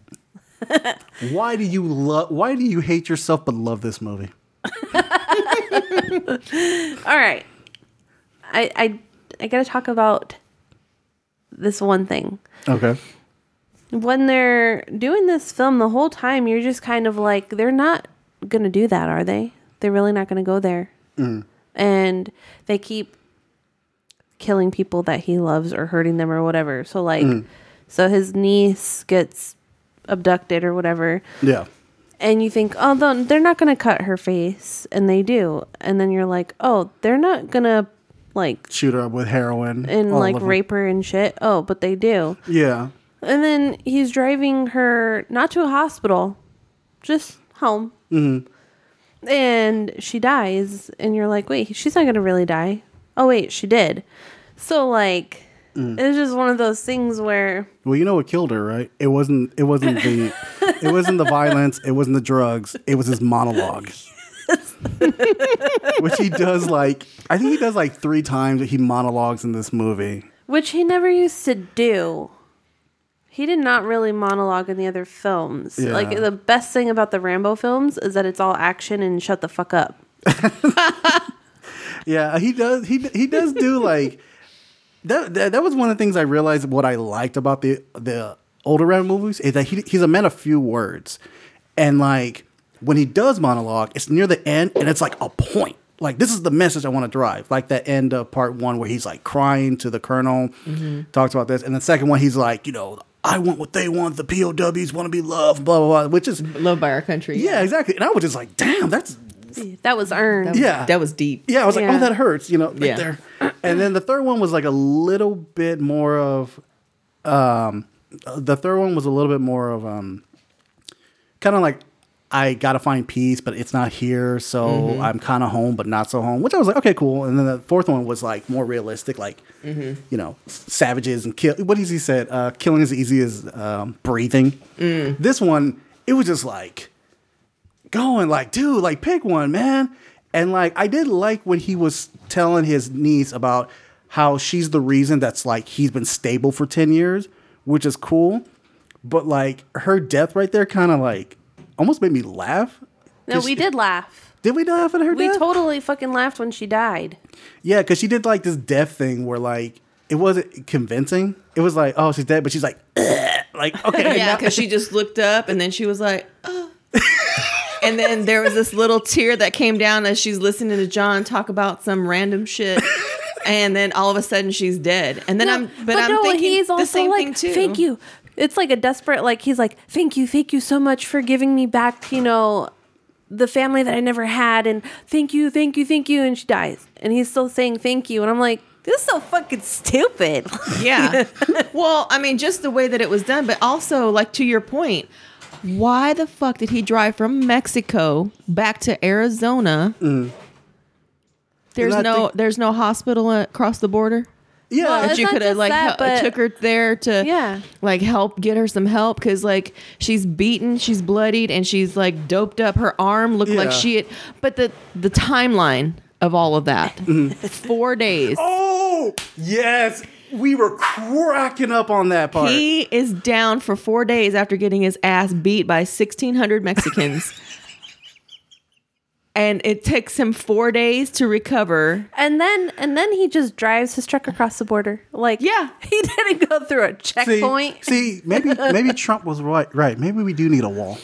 Why do you love why do you hate yourself but love this movie? All right. I I I gotta talk about this one thing. Okay. When they're doing this film the whole time, you're just kind of like, they're not gonna do that, are they? They're really not gonna go there. Mm. And they keep killing people that he loves or hurting them or whatever. So, like, mm. so his niece gets abducted or whatever. Yeah. And you think, oh, they're not going to cut her face. And they do. And then you're like, oh, they're not going to, like... shoot her up with heroin. And, like, rape her and shit. Oh, but they do. Yeah. And then he's driving her, not to a hospital, just home. Mm-hmm. And she dies, and you're like, wait, she's not going to really die. Oh, wait, she did. So, like, Mm. It was just one of those things where. Well, you know what killed her, right? It wasn't. It wasn't the. It wasn't the violence. It wasn't the drugs. It was his monologue, yes. Which he does like. I think he does like three times. He monologues in this movie, which he never used to do. He did not really monologue in the other films. Yeah. Like the best thing about the Rambo films is that it's all action and shut the fuck up. Yeah, he does. He he does do like. That, that that was one of the things I realized what I liked about the the older Rambo movies is that he he's a man of few words. And like when he does monologue, it's near the end and it's like a point. Like this is the message I want to drive. Like that end of part one where he's like crying to the colonel, mm-hmm. talks about this. And the second one, he's like, you know, I want what they want. The P O Ws want to be loved, blah, blah, blah. Which is loved by our country. Yeah, yeah, exactly. And I was just like, damn, that's. That was earned. That was, yeah. That was deep. Yeah, I was like, yeah. oh, that hurts, you know, right yeah. there. And then the third one was like a little bit more of, um, the third one was a little bit more of um, kind of like, I got to find peace, but it's not here. So mm-hmm. I'm kind of home, but not so home, which I was like, okay, cool. And then the fourth one was like more realistic, like, mm-hmm. you know, savages and kill. What does he said? Uh, killing is easy as um, breathing. Mm. This one, it was just like. Going like, dude, like pick one, man. And like I did like when he was telling his niece about how she's the reason that's like he's been stable for ten years, which is cool. But like her death right there kind of like almost made me laugh. No, we she, did laugh. Did we laugh at her we death? We totally fucking laughed when she died. Yeah, because she did like this death thing where like it wasn't convincing. It was like, oh, she's dead, but she's like, ugh. Like, okay. Yeah, because she just looked up and then she was like, oh. And then there was this little tear that came down as she's listening to John talk about some random shit. And then all of a sudden she's dead. And then no, I'm, but, but I'm no, thinking he's also the same like, thing too. Thank you. It's like a desperate, like he's like, thank you, thank you so much for giving me back, you know, the family that I never had. And thank you, thank you, thank you. And she dies. And he's still saying thank you. And I'm like, this is so fucking stupid. Yeah. Well, I mean, just the way that it was done, but also like to your point. Why the fuck did he drive from Mexico back to Arizona? Mm. There's no, think- there's no hospital across the border. Yeah, well, that you could have like that, h- took her there to yeah. like help get her some help because like she's beaten, she's bloodied, and she's like doped up. Her arm looked yeah. like she had. But the the timeline of all of that, four days. Oh yes. We were cracking up on that part. He is down for four days after getting his ass beat by sixteen hundred Mexicans. And it takes him four days to recover. And then and then he just drives his truck across the border. Like, yeah, he didn't go through a checkpoint. See, see maybe maybe Trump was right. Right. Maybe we do need a wall.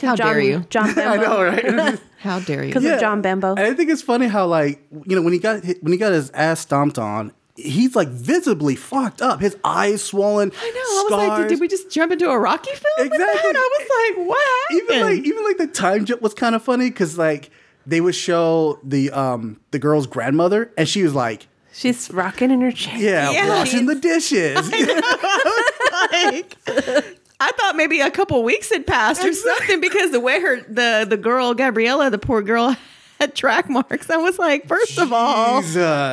How John, dare you? John Bambo. I know, right? How dare you? Because yeah. of John Bambo. And I think it's funny how, like, you know, when he got when he got his ass stomped on, he's like visibly fucked up. His eyes swollen. I know. Scars. I was like, did, did we just jump into a Rocky film? Exactly. With that? I was like, what happened? Even like, even like the time jump was kind of funny because like they would show the um the girl's grandmother and she was like, she's rocking in her chair. Yeah, yeah, washing the dishes. I like. I thought maybe a couple weeks had passed or something because the way her the the girl Gabriela, the poor girl. At track marks. I was like, first Jesus. of all,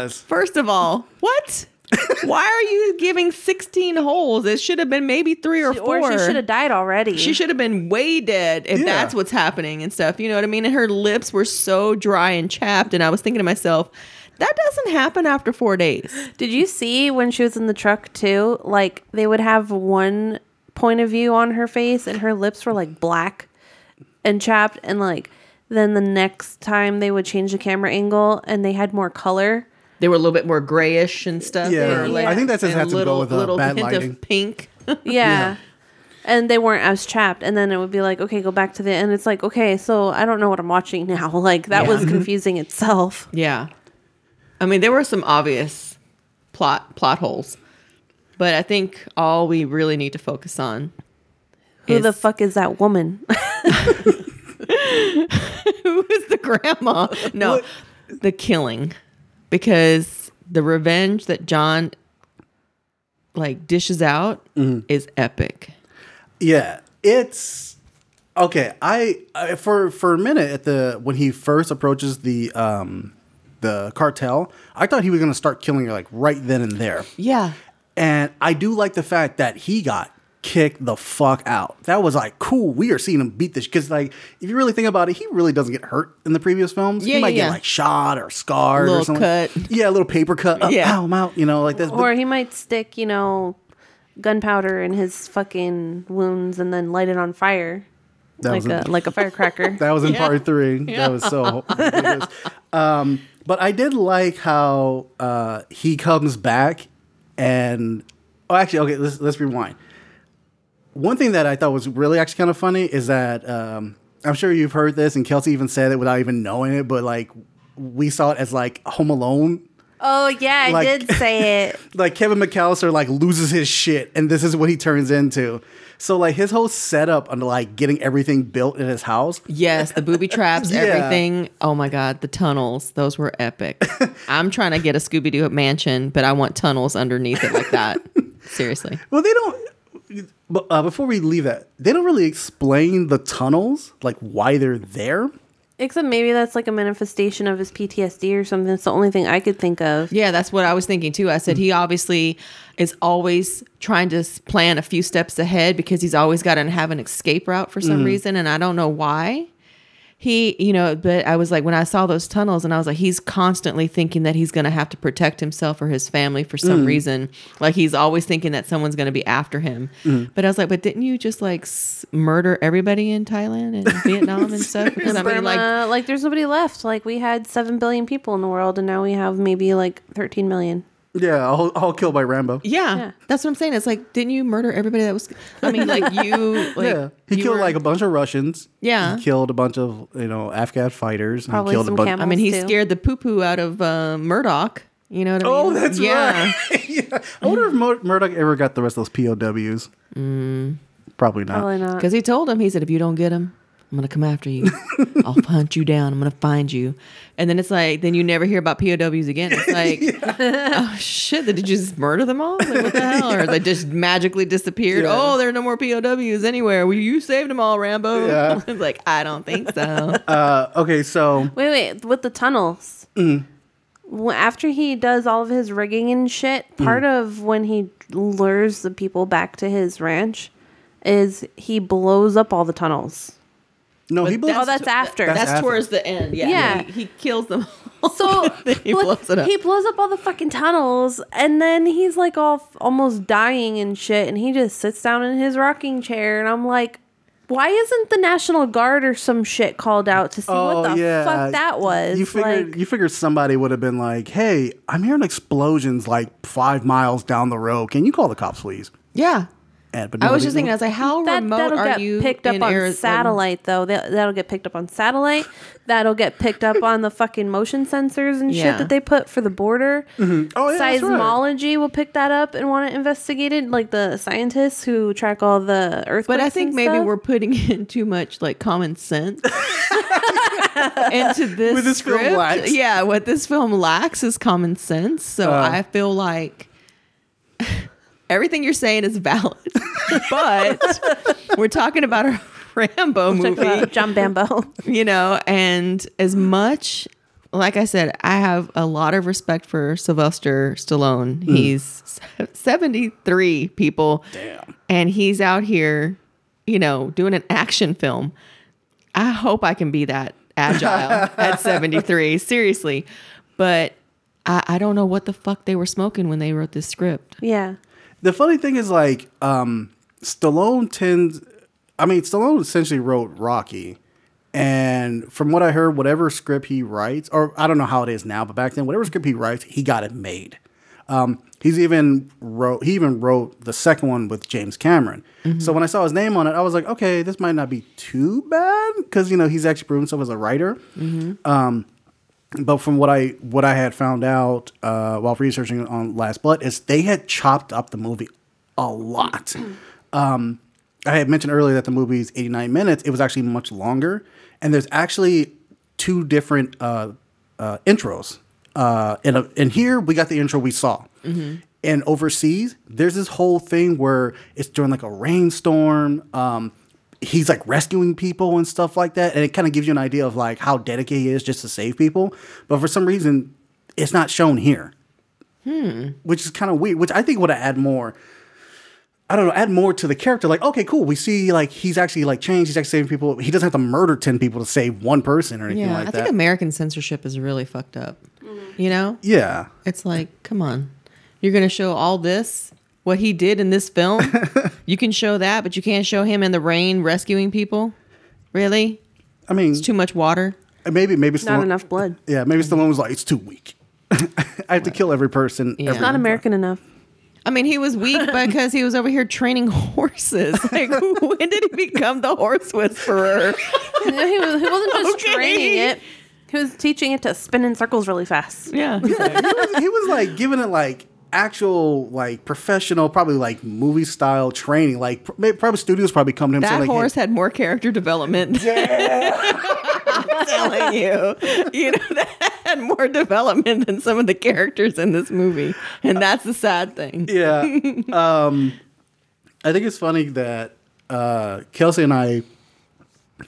first of all, what? Why are you giving sixteen holes? It should have been maybe three or she, four. Or she should have died already. She should have been way dead if yeah. that's what's happening and stuff. You know what I mean? And her lips were so dry and chapped. And I was thinking to myself, that doesn't happen after four days. Did you see when she was in the truck too? Like they would have one point of view on her face and her lips were like black and chapped and like. Then the next time they would change the camera angle and they had more color. They were a little bit more grayish and stuff. Yeah, like, I think that just had to go with a little bad hint lighting. Of pink. Yeah. yeah, and they weren't as chapped. And then it would be like, okay, go back to the. And it's like, okay, so I don't know what I'm watching now. Like that yeah. was confusing itself. Yeah, I mean there were some obvious plot plot holes, but I think all we really need to focus on. Who is the fuck is that woman? Who is the grandma? No, what? The killing, because the revenge that John like dishes out mm. is epic. Yeah, it's okay. I, I for for a minute at the when he first approaches the um the cartel, I thought he was gonna start killing her like right then and there. Yeah, And I do like the fact that he got kicked the fuck out. That was like, cool, we are seeing him beat this. Because, like, if you really think about it, he really doesn't get hurt in the previous films. Yeah, he might yeah. get, like, shot or scarred little or something. Cut. Yeah, a little paper cut. Oh, yeah. Ow, I'm out, you know, like this. Or but, he might stick, you know, gunpowder in his fucking wounds and then light it on fire. That like, was in, a, like a firecracker. That was in yeah. part three. Yeah. That was so ridiculous. Um, but I did like how uh, he comes back and... Oh, actually, okay, let's, let's rewind. One thing that I thought was really actually kind of funny is that um, I'm sure you've heard this, and Kelsey even said it without even knowing it, but like we saw it as like Home Alone. Oh, yeah, like, I did say it. Like Kevin McCallister like loses his shit, and this is what he turns into. So like his whole setup on like getting everything built in his house. Yes, the booby traps, yeah. everything. Oh my God, the tunnels. Those were epic. I'm trying to get a Scooby-Doo mansion, but I want tunnels underneath it like that. Seriously. Well, they don't... But uh, before we leave that, they don't really explain the tunnels, like why they're there. Except maybe that's like a manifestation of his P T S D or something. It's the only thing I could think of. Yeah, that's what I was thinking too. I said mm-hmm. he obviously is always trying to plan a few steps ahead because he's always got to have an escape route for some mm-hmm. reason. And I don't know why. He, you know, but I was like, when I saw those tunnels and I was like, he's constantly thinking that he's going to have to protect himself or his family for some mm. reason. Like he's always thinking that someone's going to be after him. Mm. But I was like, but didn't you just like s- murder everybody in Thailand and Vietnam and stuff? Because I mean, like, uh, like there's nobody left. Like we had seven billion people in the world and now we have maybe like thirteen million. Yeah, I'll, I'll kill by Rambo. Yeah, yeah, that's what I'm saying. It's like, didn't you murder everybody that was... I mean, like, you... Like, yeah, he you killed, were, like, a bunch of Russians. Yeah. He killed a bunch of, you know, Afghan fighters. Probably he killed some a bunch. Camels, I mean, he too. scared the poo-poo out of uh, Murdoch. You know what I mean? Oh, that's yeah. right. yeah. I wonder if Mur- Murdoch ever got the rest of those P O Ws. Mm. Probably not. Probably not. Because he told him, he said, if you don't get him, I'm going to come after you. I'll hunt you down. I'm going to find you. And then it's like, then you never hear about P O Ws again. It's like, yeah. oh, shit, did you just murder them all? Like, what the hell? yeah. Or they just magically disappeared. Yeah. Oh, there are no more P O Ws anywhere. Well, you saved them all, Rambo. Yeah. I was like, I don't think so. Uh, okay, so. Wait, wait. With the tunnels. Mm. After he does all of his rigging and shit, part mm. of when he lures the people back to his ranch is he blows up all the tunnels. No, but he blows. That's, oh, that's after. That's, that's after. Towards the end. Yeah, yeah. He, he kills them all. So then he blows it up. He blows up all the fucking tunnels, and then he's like all f- almost dying and shit, and he just sits down in his rocking chair, and I'm like, why isn't the National Guard or some shit called out to see oh, what the yeah. fuck that was? You figured, like, you figured somebody would have been like, hey, I'm hearing explosions like five miles down the road. Can you call the cops, please? Yeah. But I was just thinking, I was like, how that, remote are get you picked up in on Arizona? Satellite, though. That, that'll get picked up on satellite. That'll get picked up on the fucking motion sensors and yeah. shit that they put for the border. Mm-hmm. Oh, yeah, seismology that's right. will pick that up and want it investigated, like the scientists who track all the earthquakes. But I think and maybe stuff. We're putting in too much like common sense into this, this script. Film lacks. Yeah, what this film lacks is common sense. So uh, I feel like... Everything you're saying is valid, but we're talking about a Rambo movie. John Bambo. You know, and as much, like I said, I have a lot of respect for Sylvester Stallone. Mm. He's seventy-three, people. Damn. And he's out here, you know, doing an action film. I hope I can be that agile at seventy-three, seriously. But I, I don't know what the fuck they were smoking when they wrote this script. Yeah. The funny thing is, like, um, Stallone tends... I mean, Stallone essentially wrote Rocky. And from what I heard, whatever script he writes... Or I don't know how it is now, but back then, whatever script he writes, he got it made. Um, he's even wrote... He even wrote the second one with James Cameron. Mm-hmm. So when I saw his name on it, I was like, okay, this might not be too bad. Because, you know, he's actually proven himself as a writer. Mm-hmm. Um, but from what I what I had found out uh, while researching on Last Blood is they had chopped up the movie a lot. Um, I had mentioned earlier that the movie is eighty-nine minutes. It was actually much longer. And there's actually two different uh, uh, intros. Uh, and, uh, and here we got the intro we saw. Mm-hmm. And overseas, there's this whole thing where it's during like a rainstorm. Um He's like rescuing people and stuff like that. And it kind of gives you an idea of like how dedicated he is just to save people. But for some reason, it's not shown here. Hmm. Which is kind of weird, which I think would add more, I don't know, add more to the character. Like, okay, cool. We see, like, he's actually, like, changed. He's actually saving people. He doesn't have to murder ten people to save one person or anything yeah, like I that. I think American censorship is really fucked up. Mm. You know? Yeah. It's like, come on. You're going to show all this, what he did in this film? You can show that, but you can't show him in the rain rescuing people? Really? I mean... It's too much water? Maybe, maybe... Stallone, not enough blood. Yeah, maybe Stallone was like, it's too weak. I have what? to kill every person. Yeah. Every it's not American blood. enough. I mean, he was weak because he was over here training horses. Like, when did he become the horse whisperer? No, he, was, he wasn't just okay. training it. He was teaching it to spin in circles really fast. Yeah. yeah he, was, he was, like, giving it, like, actual, like, professional, probably, like, movie-style training. Like, probably studios probably come to him. That so, like, horse hey. had more character development. Yeah. I'm telling you. You know, that had more development than some of the characters in this movie. And that's the sad thing. Yeah. um, I think it's funny that uh, Kelsey and I,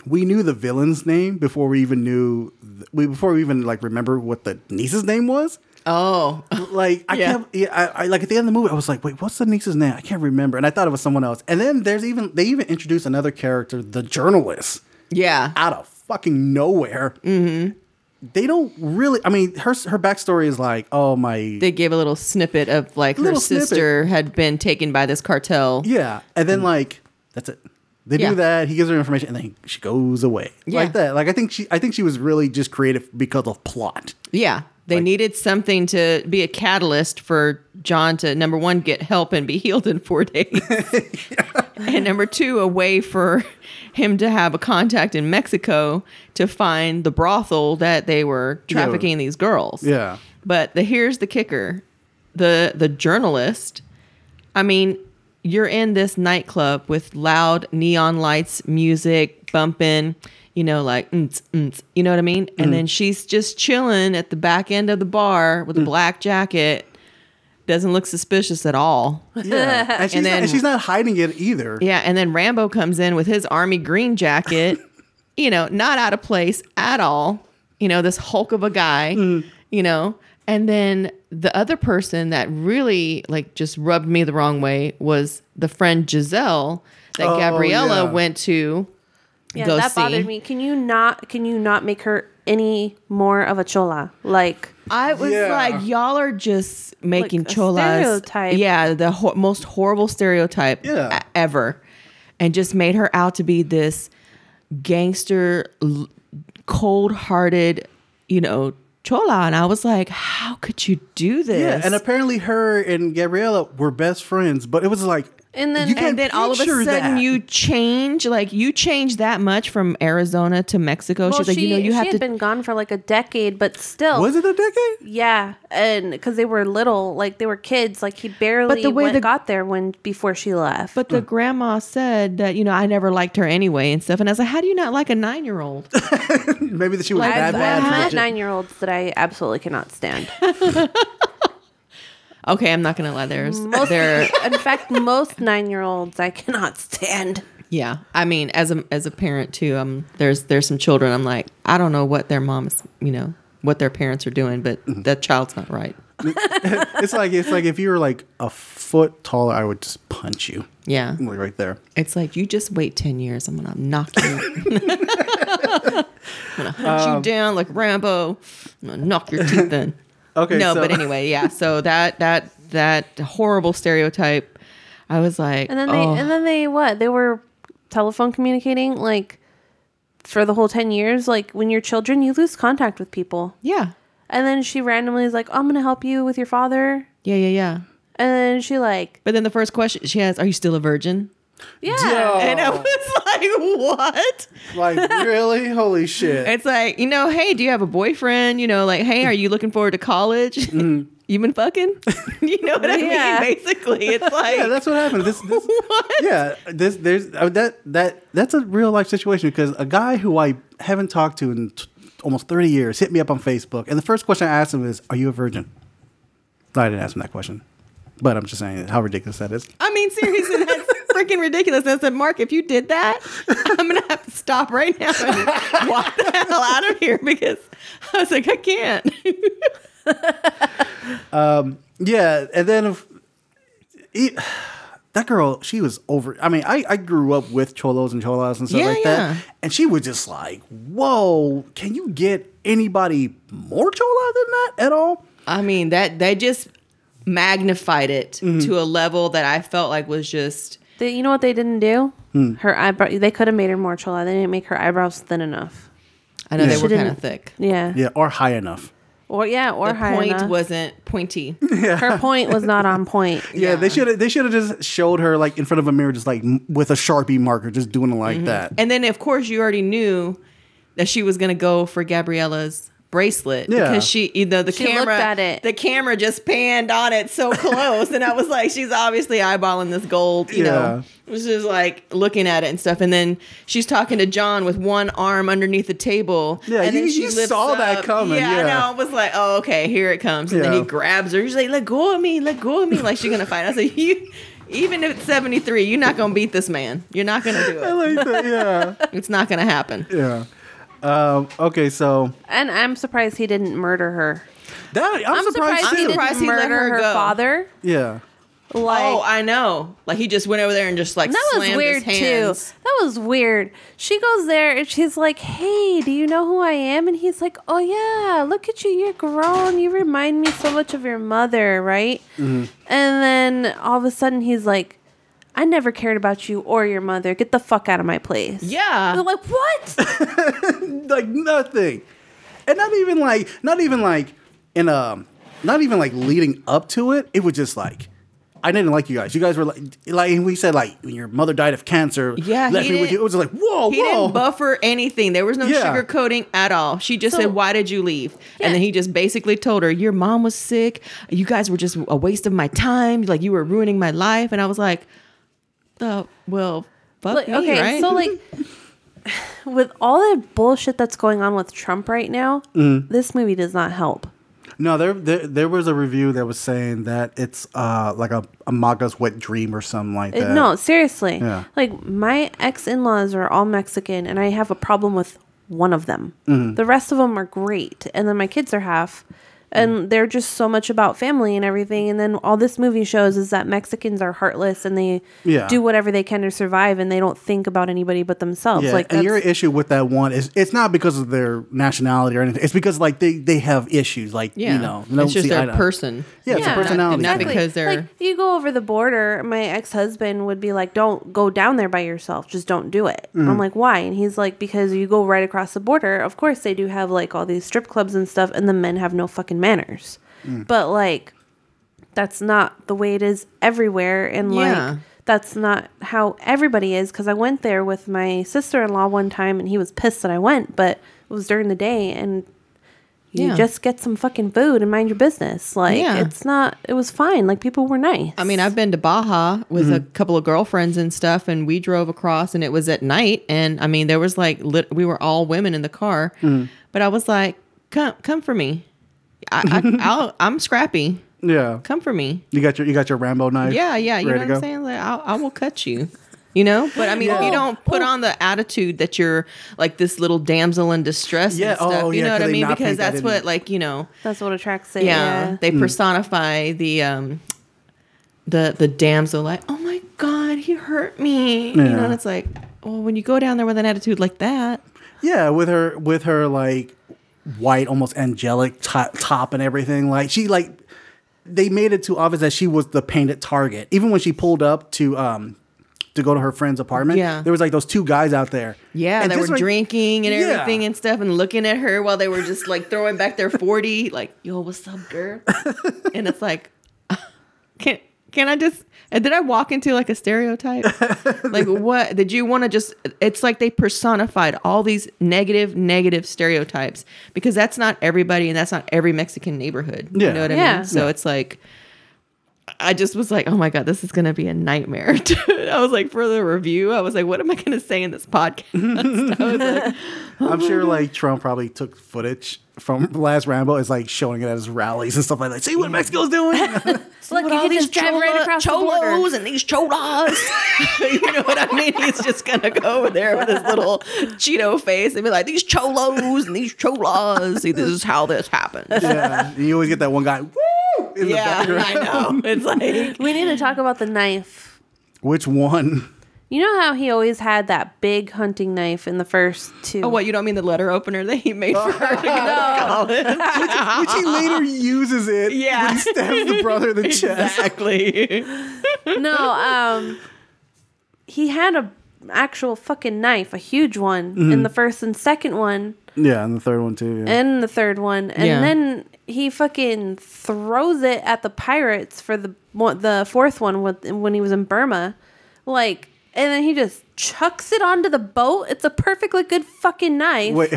we knew the villain's name before we even knew, we before we even, like, remember what the niece's name was. Oh. Like, I yeah. can't, yeah, I, I, like, at the end of the movie, I was like, wait, what's the niece's name? I can't remember. And I thought it was someone else. And then there's even, they even introduced another character, the journalist. Yeah. Out of fucking nowhere. Mm-hmm. They don't really, I mean, her her backstory is like, oh, my. They gave a little snippet of, like, her sister snippet. had been taken by this cartel. Yeah. And then, mm. like, that's it. They yeah. do that. He gives her information, and then she goes away. Yeah. Like that. Like, I think she I think she was really just creative because of plot. Yeah. They like, needed something to be a catalyst for John to, number one, get help and be healed in four days. yeah. And number two, a way for him to have a contact in Mexico to find the brothel that they were trafficking yeah. these girls. Yeah. But the here's the kicker. The the journalist, I mean, you're in this nightclub with loud neon lights, music, bumping, you know, like, mm-ts, mm-ts, you know what I mean? And mm. then she's just chilling at the back end of the bar with a mm. black jacket. Doesn't look suspicious at all. Yeah. And, she's and, then, not, and she's not hiding it either. Yeah. And then Rambo comes in with his army green jacket, you know, not out of place at all. You know, this hulk of a guy, mm. you know. And then the other person that really, like, just rubbed me the wrong way was the friend Giselle that oh, Gabriela yeah. went to. Yeah, go that see. bothered me. Can you not? Can you not make her any more of a chola? Like I was yeah. like, y'all are just making like cholas. Stereotype. Yeah, the ho- most horrible stereotype yeah. a- ever, and just made her out to be this gangster, l- cold-hearted, you know, chola. And I was like, how could you do this? Yeah, and apparently her and Gabriela were best friends, but it was like. And then, and then all of a sudden that. you change, like you change that much from Arizona to Mexico. Well, She's like, she, you know, you she have had to... been gone for like a decade, but still. Was it a decade? Yeah. And because they were little, like they were kids, like he barely but the way went, the... got there when before she left. But the mm. grandma said that, you know, I never liked her anyway and stuff. And I was like, how do you not like a nine-year-old? Maybe that she was like, bad, I've, bad. I've had nine-year-olds that I absolutely cannot stand. Okay, I'm not going to lie. There's, most, there. In fact, most nine-year-olds I cannot stand. Yeah, I mean, as a as a parent too. Um, there's there's some children. I'm like, I don't know what their mom is, you know, what their parents are doing, but mm-hmm. that child's not right. It's like it's like if you were like a foot taller, I would just punch you. Yeah, like right there. It's like you just wait ten years. I'm gonna knock you. I'm gonna hunt um, you down like Rambo. I'm gonna knock your teeth in. Okay, no, so. But anyway, yeah. So that that that horrible stereotype, I was like, and then they oh. and then they what? They were telephone communicating like for the whole ten years. Like when you're children, you lose contact with people. Yeah. And then she randomly is like, oh, "I'm gonna help you with your father." Yeah, yeah, yeah. And then she like, but then the first question she has, "Are you still a virgin?" Yeah. Duh. And I was like, what? Like, really? Holy shit. It's like, you know, hey, do you have a boyfriend? You know, like, hey, are you looking forward to college? Mm. You been fucking? You know what I yeah. mean? Basically, it's like. Yeah, that's what happened. This, this what? Yeah. This, there's, I mean, that, that, that's a real life situation because a guy who I haven't talked to in t- almost thirty years hit me up on Facebook. And the first question I asked him is, are you a virgin? No, I didn't ask him that question. But I'm just saying how ridiculous that is. I mean, seriously, that's freaking ridiculous. I said, Mark, if you did that, I'm going to have to stop right now and walk the hell out of here because I was like, I can't. um, Yeah, and then if, it, that girl, she was over. I mean, I, I grew up with cholos and cholas and stuff yeah, like yeah. that, and she was just like, "Whoa, can you get anybody more chola than that at all?" I mean, that that just magnified it mm-hmm. to a level that I felt like was just. They, you know what they didn't do? Hmm. Her eyebrow. They could have made her more chola. They didn't make her eyebrows thin enough. I know yeah. they were kind of thick. Yeah. Yeah, or high enough. Or yeah, or the high point enough. Wasn't pointy. Yeah. Her point was not on point. Yeah, yeah. they should have. They should have just showed her like in front of a mirror, just like m- with a Sharpie marker, just doing it like mm-hmm. that. And then of course you already knew that she was going to go for Gabriela's bracelet yeah. because she, you know, the she camera, looked at it. The camera just panned on it so close, and I was like, she's obviously eyeballing this gold, you yeah. know, was just like looking at it and stuff. And then she's talking to John with one arm underneath the table. Yeah, and you, then she you saw up. That coming. Yeah, yeah. And I was like, oh, okay, here it comes. And yeah. then he grabs her. He's like, let go of me, let go of me, like she's gonna fight. I was like, you. Even if it's seventy-three, you're not gonna beat this man. You're not gonna do it. I like that. Yeah, it's not gonna happen. Yeah. Um, okay, so and I'm surprised he didn't murder her. That I'm, I'm surprised, surprised he didn't surprised murder he let her, her father. Yeah. Like, oh, I know. Like he just went over there and just like that slammed was weird his hands. Too. That was weird. She goes there and she's like, "Hey, do you know who I am?" And he's like, "Oh yeah, look at you. You're grown. You remind me so much of your mother, right?" Mm-hmm. And then all of a sudden he's like, I never cared about you or your mother. Get the fuck out of my place. Yeah. They're like, what? Like nothing. And not even like, not even like in a, not even like leading up to it. It was just like, I didn't like you guys. You guys were like, like we said, like when your mother died of cancer. Yeah. Left me with you. It was just like, whoa, he whoa. He didn't buffer anything. There was no yeah. sugarcoating at all. She just so, said, why did you leave? Yeah. And then he just basically told her, your mom was sick. You guys were just a waste of my time. Like you were ruining my life. And I was like, Uh, well, fuck like, me, okay, right? So like, with all that bullshit that's going on with Trump right now, mm. this movie does not help. No, there, there there was a review that was saying that it's uh like a, a MAGA's wet dream or something like that. It, no, seriously. Yeah. Like, my ex-in-laws are all Mexican, and I have a problem with one of them. Mm. The rest of them are great, and then my kids are half. And they're just so much about family and everything. And then all this movie shows is that Mexicans are heartless and they yeah. do whatever they can to survive and they don't think about anybody but themselves. Yeah. Like, and your issue with that one is it's not because of their nationality or anything. It's because like they, they have issues. Like, yeah. you know. It's just their person. Yeah, yeah, it's a personality. Not, not because they're... Like, you go over the border, my ex-husband would be like, don't go down there by yourself. Just don't do it. Mm. I'm like, why? And he's like, because you go right across the border. Of course, they do have like all these strip clubs and stuff and the men have no fucking manners mm. but like that's not the way it is everywhere and yeah. like that's not how everybody is because I went there with my sister-in-law one time and he was pissed that I went but it was during the day and you yeah. just get some fucking food and mind your business like yeah. it's not it was fine like people were nice. I mean I've been to Baja with mm-hmm. a couple of girlfriends and stuff and we drove across and it was at night and I mean there was like lit- we were all women in the car mm. but I was like come come for me I, I, I'll, I'm scrappy. Yeah, come for me. You got your you got your Rambo knife. Yeah, yeah. You know what I'm saying? Like, I'll, I will cut you. You know, but I mean, yeah. if you don't put on the attitude that you're like this little damsel in distress yeah. and stuff, oh, you yeah, know what I mean? Because that's what, like, you know, that's what attracts it. Yeah, yeah. They mm. personify the um, the the damsel. Like, oh my God, he hurt me. Yeah. You know, and it's like, well, when you go down there with an attitude like that, yeah, with her with her like. white, almost angelic top, top and everything. Like she, like they made it too obvious that she was the painted target. Even when she pulled up to um to go to her friend's apartment, yeah. there was like those two guys out there. Yeah, and they were like, drinking and everything yeah. and stuff, and looking at her while they were just like throwing back their forty. Like, yo, what's up, girl? And it's like, can can I just? Did I walk into like a stereotype? Like what? Did you want to just, it's like they personified all these negative, negative stereotypes because that's not everybody and that's not every Mexican neighborhood. Yeah. You know what I yeah. mean? So yeah. it's like, I just was like, oh my God, this is going to be a nightmare. I was like, for the review, I was like, what am I going to say in this podcast? I was like, oh I'm sure God. Like Trump probably took footage from Last Rambo is like showing it at his rallies and stuff like that. See what yeah. Mexico's doing? So look, all these drive chola, right across cholos the and these cholas. You know what I mean? He's just gonna go over there with his little Cheeto face and be like, these cholos and these cholas. See, this is how this happens. Yeah, you always get that one guy. Woo! in yeah, the background. Yeah, I know. It's like we need to talk about the knife. Which one? You know how he always had that big hunting knife in the first two? Oh, what? You don't mean the letter opener that he made for her to go to college? Which, which he later uses it yeah. when he stabs the brother in the chest. Exactly. No, um, he had a actual fucking knife, a huge one, mm-hmm. in the first and second one. Yeah, and the third one too. Yeah. And the third one. And yeah. then he fucking throws it at the pirates for the, the fourth one with, when he was in Burma. Like... And then he just chucks it onto the boat. It's a perfectly good fucking knife. Wait,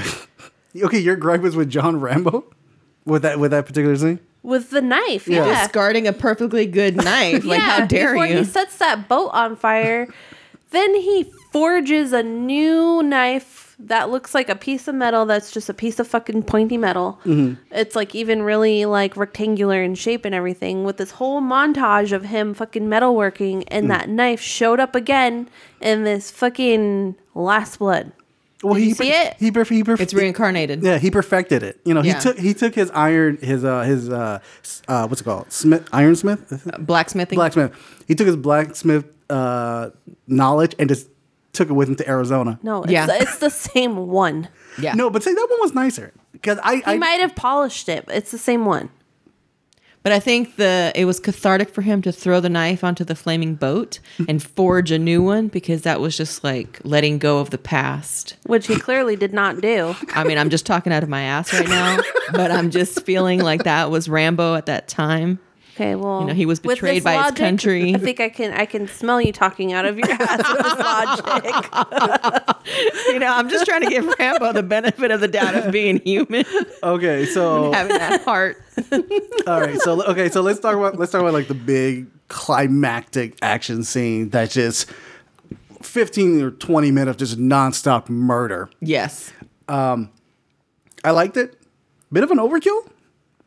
okay, your gripe was with John Rambo, with that with that particular scene, with the knife. Yeah, yeah. Discarding a perfectly good knife. Like, yeah, how dare before you? He sets that boat on fire. Then he forges a new knife that looks like a piece of metal. That's just a piece of fucking pointy metal. Mm-hmm. It's like even really like rectangular in shape and everything, with this whole montage of him fucking metalworking, and mm. that knife showed up again in this fucking Last Blood. Well, Did he you see per- it. He, perf- he perf- It's reincarnated. Yeah, he perfected it. You know, yeah. he took he took his iron his uh his uh, uh what's it called smith ironsmith uh, blacksmithing blacksmith. He took his blacksmith uh knowledge and just took it with him to Arizona. No, it's, yeah. it's the same one. Yeah. No, but say that one was nicer because I he I, might have polished it. But it's the same one. But I think the it was cathartic for him to throw the knife onto the flaming boat and forge a new one, because that was just like letting go of the past, which he clearly did not do. I mean, I'm just talking out of my ass right now, but I'm just feeling like that was Rambo at that time. Okay, well, you know, he was betrayed by logic, his country. I think I can I can smell you talking out of your ass with this logic. You know, I'm just trying to give Rambo the benefit of the doubt of being human. Okay, so and having that heart. All right, so okay, so let's talk about let's talk about like the big climactic action scene that just fifteen or twenty minutes of just nonstop murder. Yes, um, I liked it. Bit of an overkill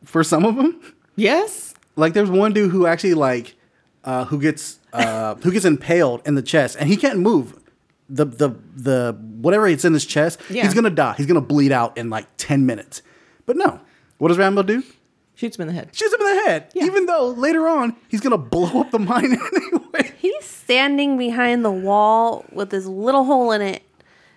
for some of them. Yes. Like, there's one dude who actually, like, uh, who gets uh, who gets impaled in the chest, and he can't move. The the the whatever it's in his chest, yeah. he's gonna die. He's gonna bleed out in like ten minutes. But no, what does Rambo do? Shoots him in the head. Shoots him in the head. Yeah. Even though later on he's gonna blow up the mine anyway. He's standing behind the wall with his little hole in it,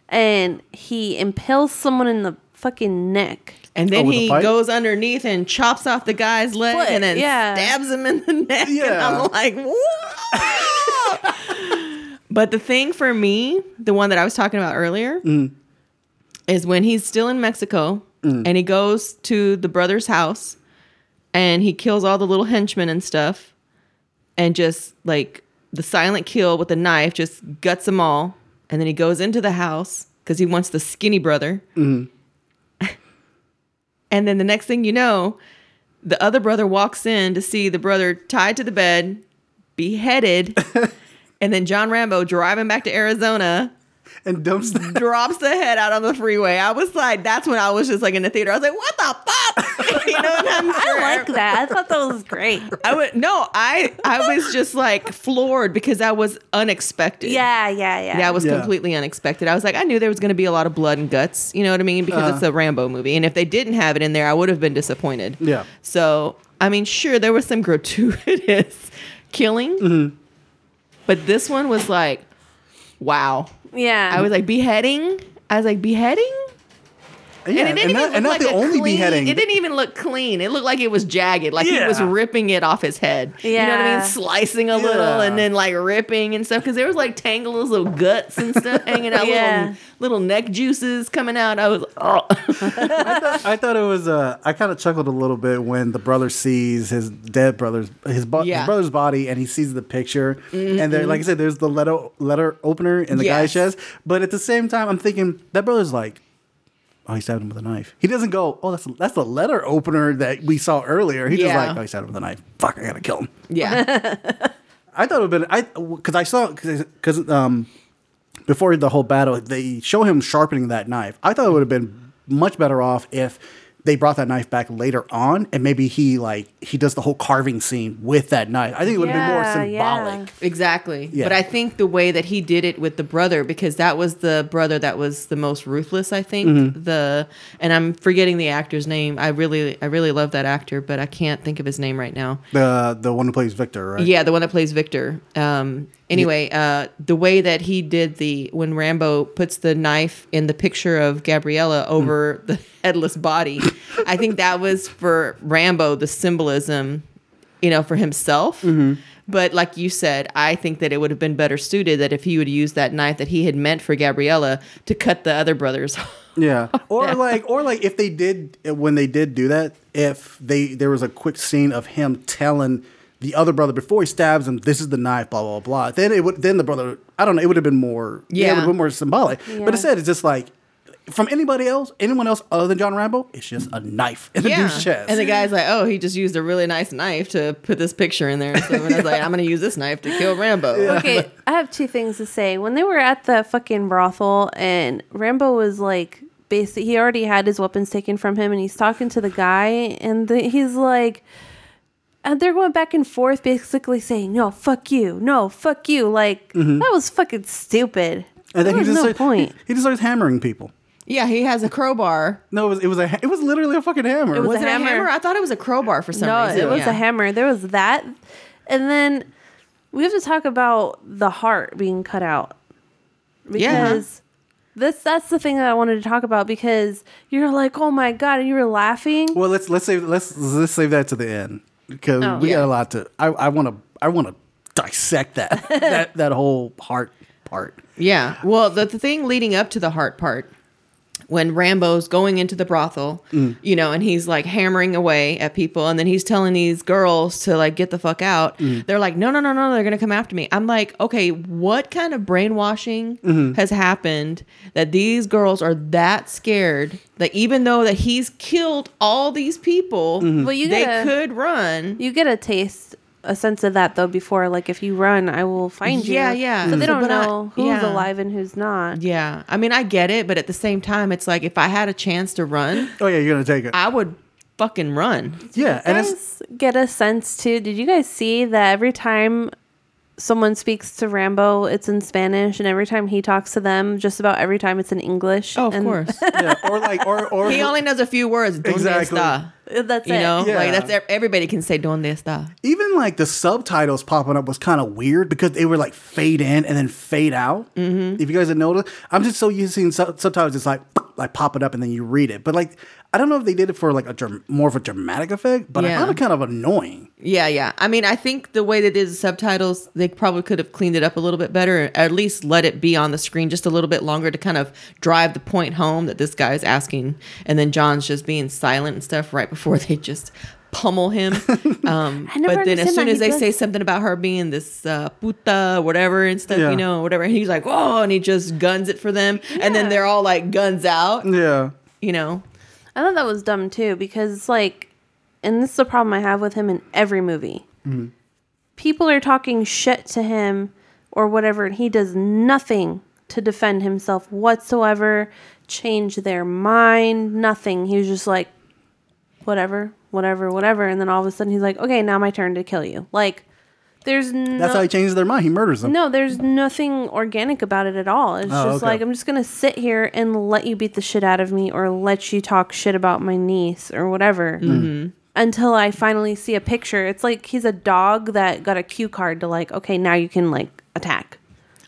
and he impales someone in the fucking neck. And then oh, he goes underneath and chops off the guy's leg Foot, and then yeah. stabs him in the neck. Yeah. And I'm like, whoa! But the thing for me, the one that I was talking about earlier, mm. is when he's still in Mexico mm. and he goes to the brother's house and he kills all the little henchmen and stuff, and just like the silent kill with the knife, just guts them all. And then he goes into the house because he wants the skinny brother. Mm-hmm. And then the next thing you know, the other brother walks in to see the brother tied to the bed, beheaded, and then John Rambo driving back to Arizona and dumps the drops the head out on the freeway. I was like, that's when I was just like in the theater. I was like, what the fuck? You know what I'm saying? I like that. I thought that was great. I would no, I I was just like floored because that was unexpected. Yeah, yeah, yeah. That was yeah. completely unexpected. I was like, I knew there was going to be a lot of blood and guts. You know what I mean? Because uh, it's a Rambo movie, and if they didn't have it in there, I would have been disappointed. Yeah. So I mean, sure, there was some gratuitous killing, mm-hmm. but this one was like, wow. Yeah, I was like beheading. I was like beheading, yeah, and it didn't and that, even look like the only clean, beheading. It didn't even look clean. It looked like it was jagged, like yeah. he was ripping it off his head. Yeah. You know what I mean? Slicing a yeah. little and then like ripping and stuff, because there was like tangles of guts and stuff hanging out, yeah. little, little neck juices coming out. I was, oh. I, thought, I thought it was. Uh, I kind of chuckled a little bit when the brother sees his dead brother's his, bo- yeah. his brother's body, and he sees the picture, mm-hmm. and then like I said, there's the letter letter opener in the yes. guy's chest. But at the same time, I'm thinking that brother's like, oh, he stabbed him with a knife. He doesn't go, oh, that's a, that's the letter opener that we saw earlier. He's yeah. just like, oh, he stabbed him with a knife. Fuck, I gotta kill him. Yeah. I thought it would have been, because I, I saw, because um, before the whole battle, they show him sharpening that knife. I thought it would have been much better off if they brought that knife back later on, and maybe he like he does the whole carving scene with that knife. I think it would yeah, have been more symbolic. Yeah. Exactly. Yeah. But I think the way that he did it with the brother, because that was the brother that was the most ruthless, I think. Mm-hmm. The and I'm forgetting the actor's name. I really I really love that actor, but I can't think of his name right now. The the one who plays Victor, right? Yeah, the one that plays Victor. Um Anyway, uh, the way that he did the, when Rambo puts the knife in the picture of Gabriela over mm. the headless body, I think that was for Rambo, the symbolism, you know, for himself. Mm-hmm. But like you said, I think that it would have been better suited that if he would use that knife that he had meant for Gabriela to cut the other brothers off. Yeah. Or like, or like if they did, when they did do that, if they, there was a quick scene of him telling the other brother before he stabs him, this is the knife, blah blah blah. Then it would. Then the brother, I don't know. It would have been more. Yeah, yeah it would have been more symbolic. Yeah. But instead, it's just like from anybody else, anyone else other than John Rambo, it's just a knife in yeah. a dude's chest. And the guy's like, oh, he just used a really nice knife to put this picture in there. So I was yeah. like, I'm gonna use this knife to kill Rambo. Yeah. Okay, I have two things to say. When they were at the fucking brothel, and Rambo was like, basically, he already had his weapons taken from him, and he's talking to the guy, and the, he's like. And they're going back and forth basically saying, no, fuck you. No, fuck you. Like, mm-hmm. that was fucking stupid. And then there was he just no started, point. He, he just starts hammering people. Yeah, he has a crowbar. No, it was it was a it was literally a fucking hammer. It was, was a, it hammer. a hammer. I thought it was a crowbar for some no, reason. No, it was yeah. a hammer. There was that. And then we have to talk about the heart being cut out. Because yeah. this that's the thing that I wanted to talk about, because you're like, oh my God, and you were laughing. Well, let's let's save let's let's save that to the end. Because oh, we yeah. got a lot to. I, I want to. I want to dissect that, that that whole heart part. Yeah. Well, the, the thing leading up to the heart part, when Rambo's going into the brothel, mm. you know, and he's like hammering away at people, and then he's telling these girls to like get the fuck out. Mm. They're like, no, no, no, no, they're gonna come after me. I'm like, okay, what kind of brainwashing mm-hmm. has happened that these girls are that scared? That even though that he's killed all these people, mm-hmm. well, you get they a, could run. You get a taste, a sense of that though before. Like if you run, I will find yeah, you. Yeah, yeah. So they don't but know I, who's yeah. alive and who's not. Yeah, I mean, I get it, but at the same time, it's like if I had a chance to run, oh yeah, you're gonna take it. I would fucking run. Yeah, and it's get a sense too. Did you guys see that every time someone speaks to Rambo, it's in Spanish, and every time he talks to them, just about every time it's in English. Oh, of and course. yeah. Or like, or, or he only knows a few words. Donde exactly. está? That's you it. know, yeah. like that's everybody can say "Donde está." Even like the subtitles popping up was kind of weird because they were like fade in and then fade out. Mm-hmm. If you guys have noticed, I'm just so used to seeing sub- subtitles. It's like like pop it up and then you read it, but like. I don't know if they did it for like a dr- more of a dramatic effect, but yeah. I found it kind of annoying. Yeah, yeah. I mean, I think the way they did the subtitles, they probably could have cleaned it up a little bit better, or at least let it be on the screen just a little bit longer to kind of drive the point home that this guy is asking, and then John's just being silent and stuff right before they just pummel him. Um, but then as soon as they does. say something about her being this uh, puta, whatever, and stuff, yeah. you know, whatever, and he's like, oh, and he just guns it for them, yeah. and then they're all like guns out. Yeah, you know. I thought that was dumb too, because it's like, and this is the problem I have with him in every movie. Mm-hmm. People are talking shit to him or whatever, and he does nothing to defend himself whatsoever, change their mind, nothing. He was just like, whatever, whatever, whatever. And then all of a sudden he's like, okay, now my turn to kill you. Like, there's no, that's how he changes their mind. He murders them. No, there's nothing organic about it at all. It's oh, just okay. like, I'm just going to sit here and let you beat the shit out of me, or let you talk shit about my niece or whatever mm-hmm. until I finally see a picture. It's like he's a dog that got a cue card to like, okay, now you can like attack.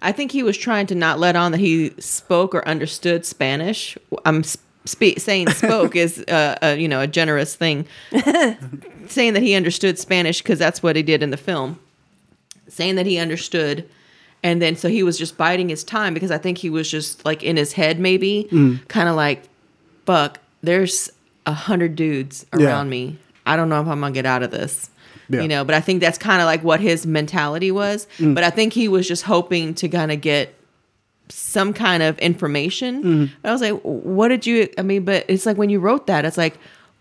I think he was trying to not let on that he spoke or understood Spanish. I'm sp- spe- saying spoke is, uh, a, you know, a generous thing. Saying that he understood Spanish because that's what he did in the film. Saying that he understood, and then so he was just biding his time, because I think he was just like in his head maybe mm. kind of like, fuck, there's a hundred dudes around yeah. me, I don't know if I'm gonna get out of this yeah. you know, but I think that's kind of like what his mentality was mm. but I think he was just hoping to kind of get some kind of information mm. I was like, what did you I mean but it's like when you wrote that, it's like,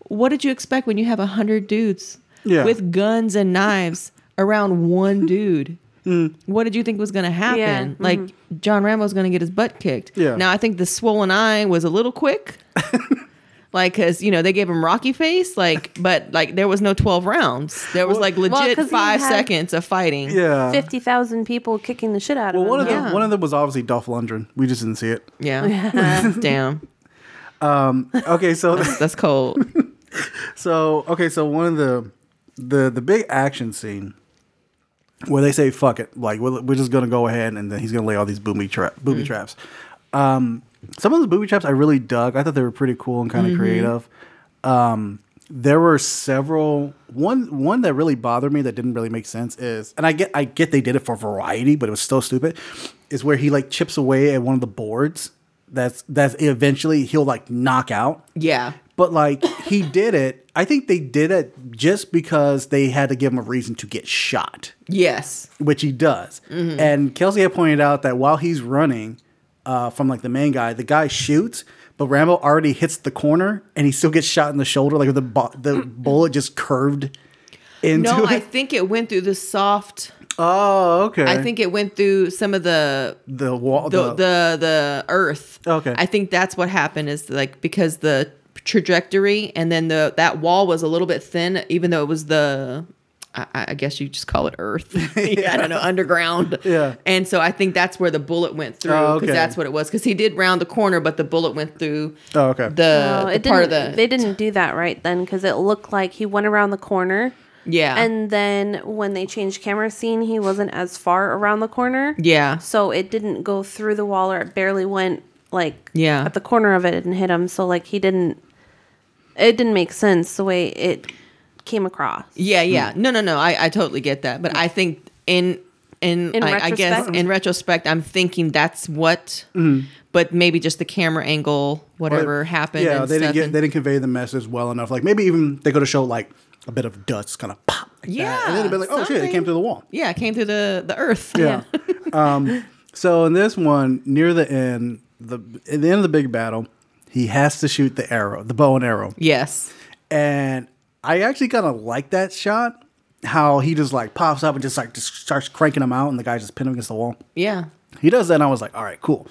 what did you expect when you have a hundred dudes yeah. with guns and knives around one dude? Mm. What did you think was going to happen? Yeah, mm-hmm. Like, John Rambo's going to get his butt kicked. Yeah. Now, I think the swollen eye was a little quick. Like, cause you know, they gave him Rocky face, like, but like there was no twelve rounds. There was well, like legit well, five seconds of fighting. Yeah. fifty thousand people kicking the shit out well, of him. Well, one of them, yeah. one of them was obviously Dolph Lundgren. We just didn't see it. Yeah. Damn. Um, okay. So that's, that's cold. So, okay. So one of the, the, the big action scene where they say, fuck it. Like we're, we're just going to go ahead and then he's going to lay all these booby tra- booby mm-hmm. traps. Um, Some of those booby traps I really dug. I thought they were pretty cool and kind of mm-hmm. creative. Um, there were several. One one that really bothered me that didn't really make sense is, and I get I get they did it for variety, but it was still stupid. Is where he like chips away at one of the boards. That's that's eventually he'll like knock out. Yeah. But like he did it. I think they did it just because they had to give him a reason to get shot. Yes. Which he does. Mm-hmm. And Kelsey had pointed out that while he's running. Uh, from like the main guy, the guy shoots, but Rambo already hits the corner, and he still gets shot in the shoulder. Like the bu- the bullet just curved into. No, it. I think it went through the soft. Oh, okay. I think it went through some of the the wall, the the, the, the earth. Okay, I think that's what happened. Is like because the trajectory, and then the that wall was a little bit thin, even though it was the. I, I guess you just call it earth. yeah, I don't know, underground. Yeah. And so I think that's where the bullet went through because oh, okay. that's what it was. Because he did round the corner, but the bullet went through oh, okay. the, no, the part of the... They didn't do that right then because it looked like he went around the corner. Yeah. And then when they changed camera scene, he wasn't as far around the corner. Yeah. So it didn't go through the wall or it barely went like yeah. at the corner of it and hit him. So like he didn't... It didn't make sense the way it... came across. Yeah, yeah. No, no, no. I, I totally get that. But I think in in, in I, I guess in retrospect, I'm thinking that's what mm-hmm. but maybe just the camera angle, whatever it, happened. Yeah, and they stuff didn't get, they didn't convey the message well enough. Like maybe even they could have showed like a bit of dust kind of pop like yeah, that. And then it'd be like, oh shit, it came through the wall. Yeah, it came through the, the earth. Yeah. um so in this one, near the end, the at the end of the big battle, he has to shoot the arrow, the bow and arrow. Yes. And I actually kind of like that shot, how he just like pops up and just like just starts cranking him out and the guy just pinned him against the wall. Yeah. He does that and I was like, all right, cool.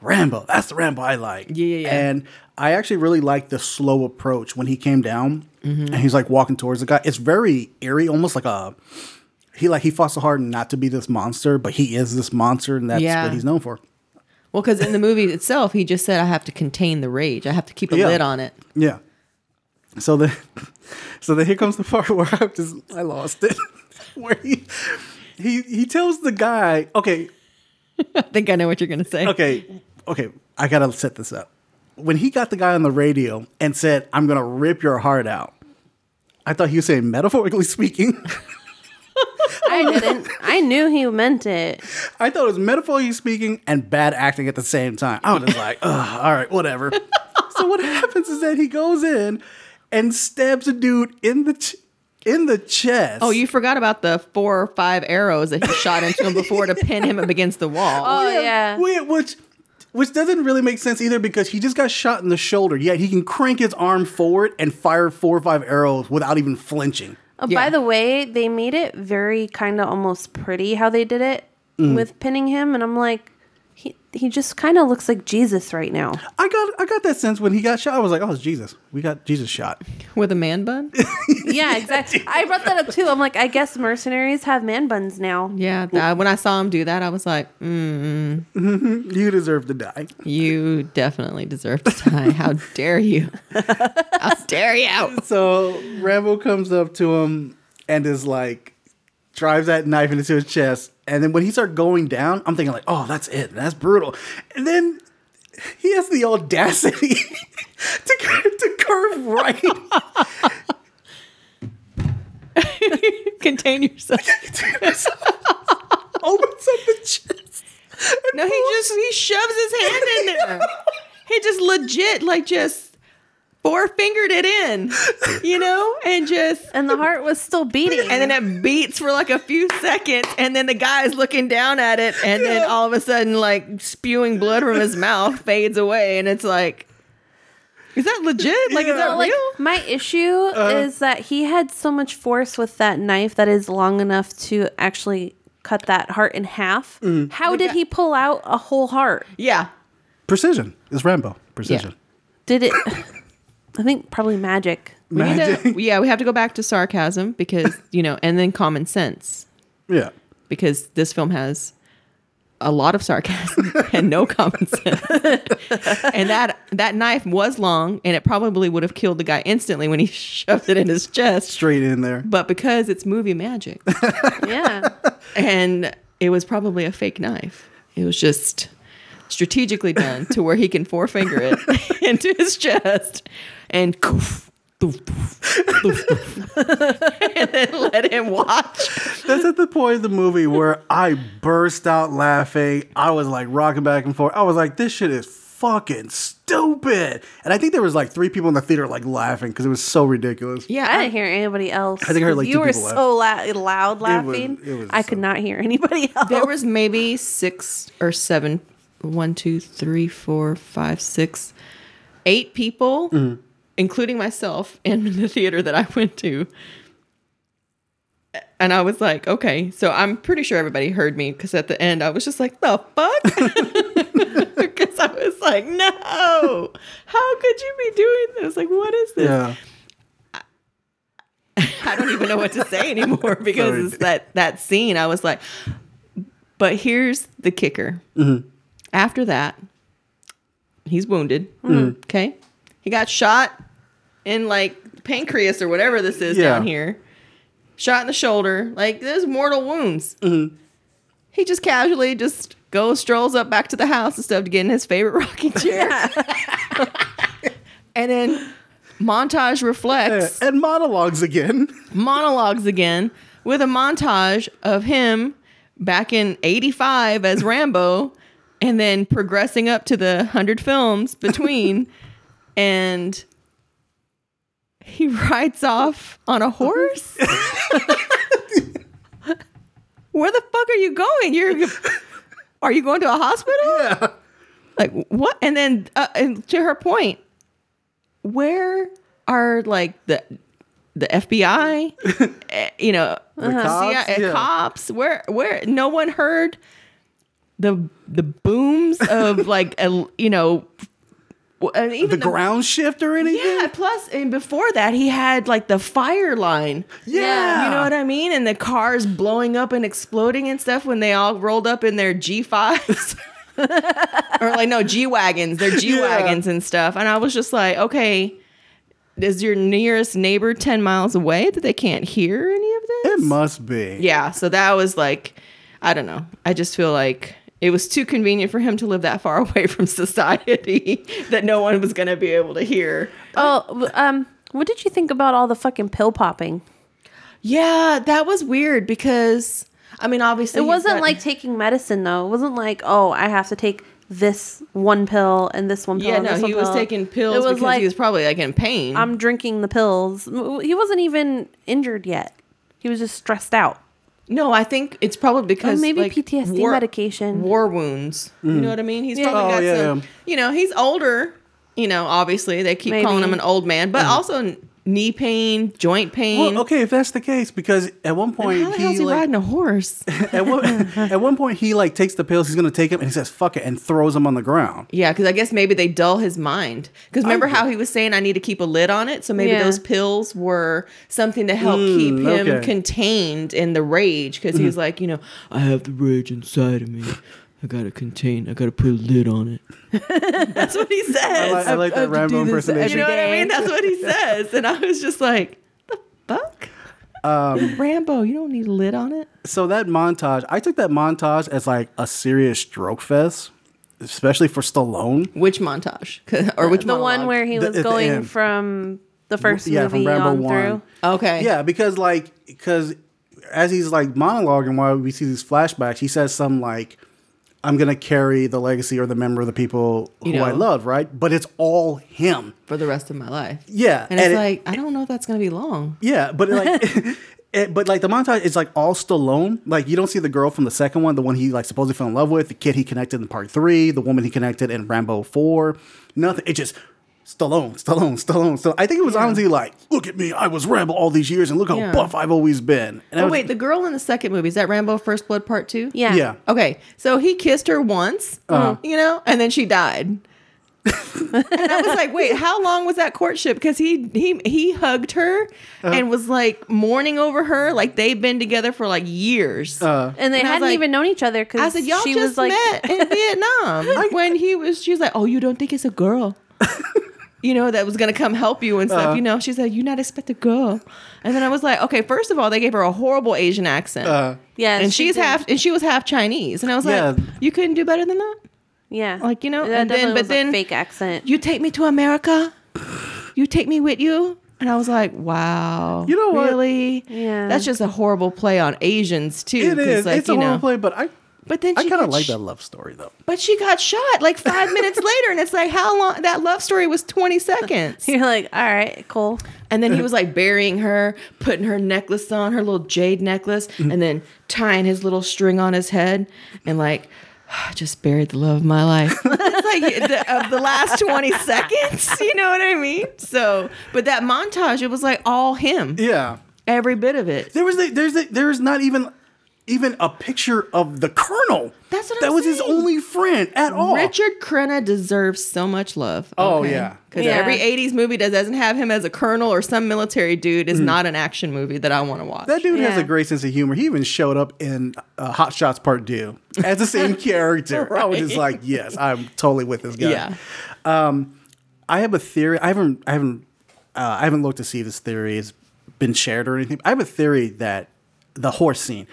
Rambo. That's the Rambo I like. Yeah, yeah, yeah. And I actually really liked the slow approach when he came down mm-hmm. and he's like walking towards the guy. It's very eerie, almost like a, he like, he fought so hard not to be this monster, but he is this monster and that's yeah. what he's known for. Well, because in the movie itself, he just said, I have to contain the rage. I have to keep a yeah. lid on it. Yeah. So then, so then here comes the part where I just I lost it. Where he he he tells the guy, okay. I think I know what you're gonna say. Okay, okay, I gotta set this up. When he got the guy on the radio and said, "I'm gonna rip your heart out," I thought he was saying metaphorically speaking. I didn't. I knew he meant it. I thought it was metaphorically speaking and bad acting at the same time. I was just like, ugh, all right, whatever. So what happens is that he goes in. And stabs a dude in the ch- in the chest. Oh, you forgot about the four or five arrows that he shot into him before to pin him up against the wall. Oh, yeah. yeah. We, which which doesn't really make sense either because he just got shot in the shoulder. Yeah, he can crank his arm forward and fire four or five arrows without even flinching. Oh, yeah. By the way, they made it very kind of almost pretty how they did it mm. with pinning him. And I'm like, he he just kind of looks like Jesus right now. I got I got that sense when he got shot. I was like, oh, it's Jesus. We got Jesus shot. With a man bun? Yeah, exactly. I brought that up too. I'm like, I guess mercenaries have man buns now. Yeah, th- when I saw him do that, I was like, mm. Mm-hmm. You deserve to die. You definitely deserve to die. How dare you? How dare you? So Rambo comes up to him and is like, drives that knife into his chest. And then when he started going down, I'm thinking like, oh, that's it. That's brutal. And then he has the audacity to, to curve right. Contain yourself. Opens up the chest. No, he just, he shoves his hand in there. He just legit like just four fingered it in, you know, and just and the heart was still beating, and then it beats for like a few seconds, and then the guy's looking down at it, and yeah. then all of a sudden, like spewing blood from his mouth fades away, and it's like, is that legit? Like, yeah. is that real? Like, my issue uh, is that he had so much force with that knife that is long enough to actually cut that heart in half. Mm. How did he pull out a whole heart? Yeah, precision is Rambo. Precision. Yeah. Did it? I think probably magic. We magic. Need to, yeah, we have to go back to sarcasm because, you know, and then common sense. Yeah. Because this film has a lot of sarcasm and no common sense. And that that knife was long, and it probably would have killed the guy instantly when he shoved it in his chest. Straight in there. But because it's movie magic. Yeah. And it was probably a fake knife. It was just strategically done to where he can forefinger it into his chest and koof, doof, doof, doof, doof, and then let him watch. That's at the point of the movie where I burst out laughing. I was like rocking back and forth. I was like, this shit is fucking stupid. And I think there was like three people in the theater like laughing because it was so ridiculous. Yeah, I didn't hear anybody else. I think I heard like you two were people so laugh. la- loud laughing. It was, it was I so could not hear anybody else. There was maybe six or seven. One, two, three, four, five, six, eight people, mm-hmm. including myself, in the theater that I went to. And I was like, okay. So I'm pretty sure everybody heard me because at the end I was just like, the fuck? Because I was like, no, how could you be doing this? Like, what is this? Yeah. I, I don't even know what to say anymore because Sorry. it's that, that scene. I was like, but here's the kicker. Mm-hmm. After that, he's wounded. Mm-hmm. Okay. He got shot in like pancreas or whatever this is yeah. down here. Shot in the shoulder. Like, there's mortal wounds. Mm-hmm. He just casually just goes, strolls up back to the house and stuff to get in his favorite rocking chair. And then montage reflects. And monologues again. Monologues again with a montage of him back in eighty-five as Rambo. And then progressing up to the hundred films between, and he rides off on a horse. Where the fuck are you going? You're, are you going to a hospital? Yeah. Like what? And then uh, and to her point, where are like the the F B I, you know, the cops? C I A, yeah. cops? Where where no one heard. The the booms of like a, you know, and even the, the ground shift or anything. Yeah. Plus, and before that, he had like the fire line. Yeah. You know what I mean? And the cars blowing up and exploding and stuff when they all rolled up in their G fives or like no G wagons, their G wagons yeah. and stuff. And I was just like, okay, is your nearest neighbor ten miles away that they can't hear any of this? It must be. Yeah. So that was like, I don't know. I just feel like. It was too convenient for him to live that far away from society that no one was going to be able to hear. Oh, um, what did you think about all the fucking pill popping? Yeah, that was weird because, I mean, obviously. It wasn't got, like taking medicine, though. It wasn't like, oh, I have to take this one pill and this one pill. Yeah, and no, this one he pill. was taking pills it was because like, he was probably like in pain. I'm drinking the pills. He wasn't even injured yet. He was just stressed out. No, I think it's probably because oh, maybe like, P T S D war, medication, war wounds. Mm. You know what I mean? He's yeah. probably got oh, yeah, some. Yeah. You know, he's older. You know, obviously they keep maybe. calling him an old man, but mm. also knee pain, joint pain. Well, okay, if that's the case, because at one point how the he hell's he like, riding a horse. at one at one point he like takes the pills he's going to take them and he says fuck it and throws them on the ground. Yeah, because I guess maybe they dull his mind. Because remember okay. how he was saying I need to keep a lid on it, so maybe yeah. those pills were something to help mm, keep him okay. contained in the rage. Because mm-hmm. he's like, you know, I have the rage inside of me. I gotta contain. I gotta put a lid on it. That's what he says. I like, I like that I Rambo impersonation. You know what I mean? That's what he says. And I was just like, the fuck? Um, Rambo, you don't need a lid on it? So that montage, I took that montage as like a serious stroke fest, especially for Stallone. Which montage? Or which The monologue? One where he was the, going from the first yeah, movie from Rambo on one. Through? Okay. Yeah, because like, because as he's like monologuing while we see these flashbacks, he says some like, I'm going to carry the legacy or the memory of the people you who know, I love, right? But it's all him. For the rest of my life. Yeah. And, and it's it, like, I don't know if that's going to be long. Yeah, but like it, but like the montage is like all Stallone. Like you don't see the girl from the second one, the one he like supposedly fell in love with, the kid he connected in part three, the woman he connected in Rambo four. Nothing. It just Stallone, Stallone, Stallone. So I think it was yeah. honestly like, look at me, I was Rambo all these years, and look how yeah. buff I've always been. And oh was, wait, the girl in the second movie is that Rambo First Blood Part Two? Yeah. Yeah. Okay, so he kissed her once, uh-huh. you know, and then she died. And I was like, wait, how long was that courtship? Because he he he hugged her uh-huh. and was like mourning over her, like they've been together for like years, uh, and they and hadn't like, even known each other. Because I said, y'all she just was like- met in Vietnam I, when he was. She was like, oh, you don't think it's a girl, you know, that was gonna come help you and stuff. Uh, you know, she's like, you not expect a girl. And then I was like, okay, first of all, they gave her a horrible Asian accent. Uh, yeah, and she she's did. half and she was half Chinese, and I was yeah. like, you couldn't do better than that. Yeah, like, you know, that and then but was then a fake accent. You take me to America, you take me with you, and I was like, wow, you know what? Really? Yeah, that's just a horrible play on Asians too. It is. Like, it's a horrible know, play, but I. But then I kind of like sh- that love story though. But she got shot like five minutes later, and it's like how long? That love story was twenty seconds. You're like, all right, cool. And then he was like burying her, putting her necklace on, her little jade necklace, mm-hmm. and then tying his little string on his head, and like. I just buried the love of my life. It's like the, of the last twenty seconds. You know what I mean? So, but that montage, it was like all him. Yeah, every bit of it. There was a, there's a, there was not even even a picture of the colonel. That's what that I'm was saying. His only friend at all. Richard Crenna deserves so much love. Oh okay? yeah, because yeah. every eighties movie that doesn't have him as a colonel or some military dude is mm. not an action movie that I want to watch. That dude yeah. has a great sense of humor. He even showed up in uh, Hot Shots Part Two as the same character. Right. I was just like, yes, I'm totally with this guy. Yeah. Um, I have a theory. I haven't, I haven't, uh, I haven't looked to see if this theory has been shared or anything. I have a theory that the horse scene.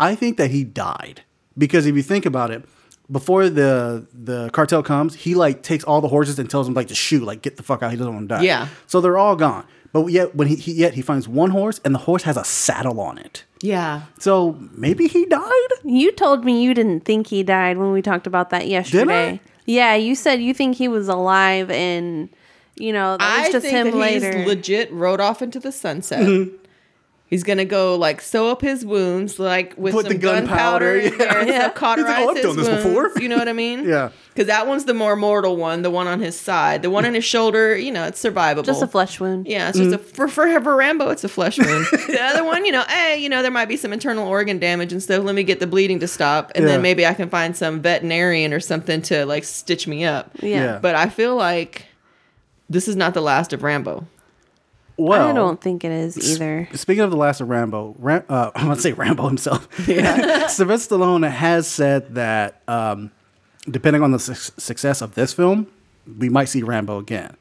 I think that he died. Because if you think about it, before the the cartel comes, he like takes all the horses and tells them like to shoot, like get the fuck out. He doesn't want to die. Yeah. So they're all gone. But yet when he, he yet he finds one horse and the horse has a saddle on it. Yeah. So maybe he died. You told me you didn't think he died when we talked about that yesterday. Did I? Yeah, you said you think he was alive and you know that was I just think him that later. He's legit rode off into the sunset. Mm-hmm. He's going to go, like, sew up his wounds, like, with Put some the gunpowder. Gun yeah. yeah. Cauterize like, oh, I've his done this wounds, before. You know what I mean? Yeah. Because that one's the more mortal one, the one on his side. The one on his shoulder, you know, it's survivable. Just a flesh wound. Yeah. It's mm. just a, for, for, for Rambo, it's a flesh wound. The other one, you know, hey, you know, there might be some internal organ damage and stuff. Let me get the bleeding to stop. And yeah. then maybe I can find some veterinarian or something to, like, stitch me up. Yeah. yeah. But I feel like this is not the last of Rambo. Well, I don't think it is either. Speaking of the last of Rambo, Ram- uh, I'm going to say Rambo himself. Yeah. Sylvester Stallone has said that um, depending on the su- success of this film, we might see Rambo again.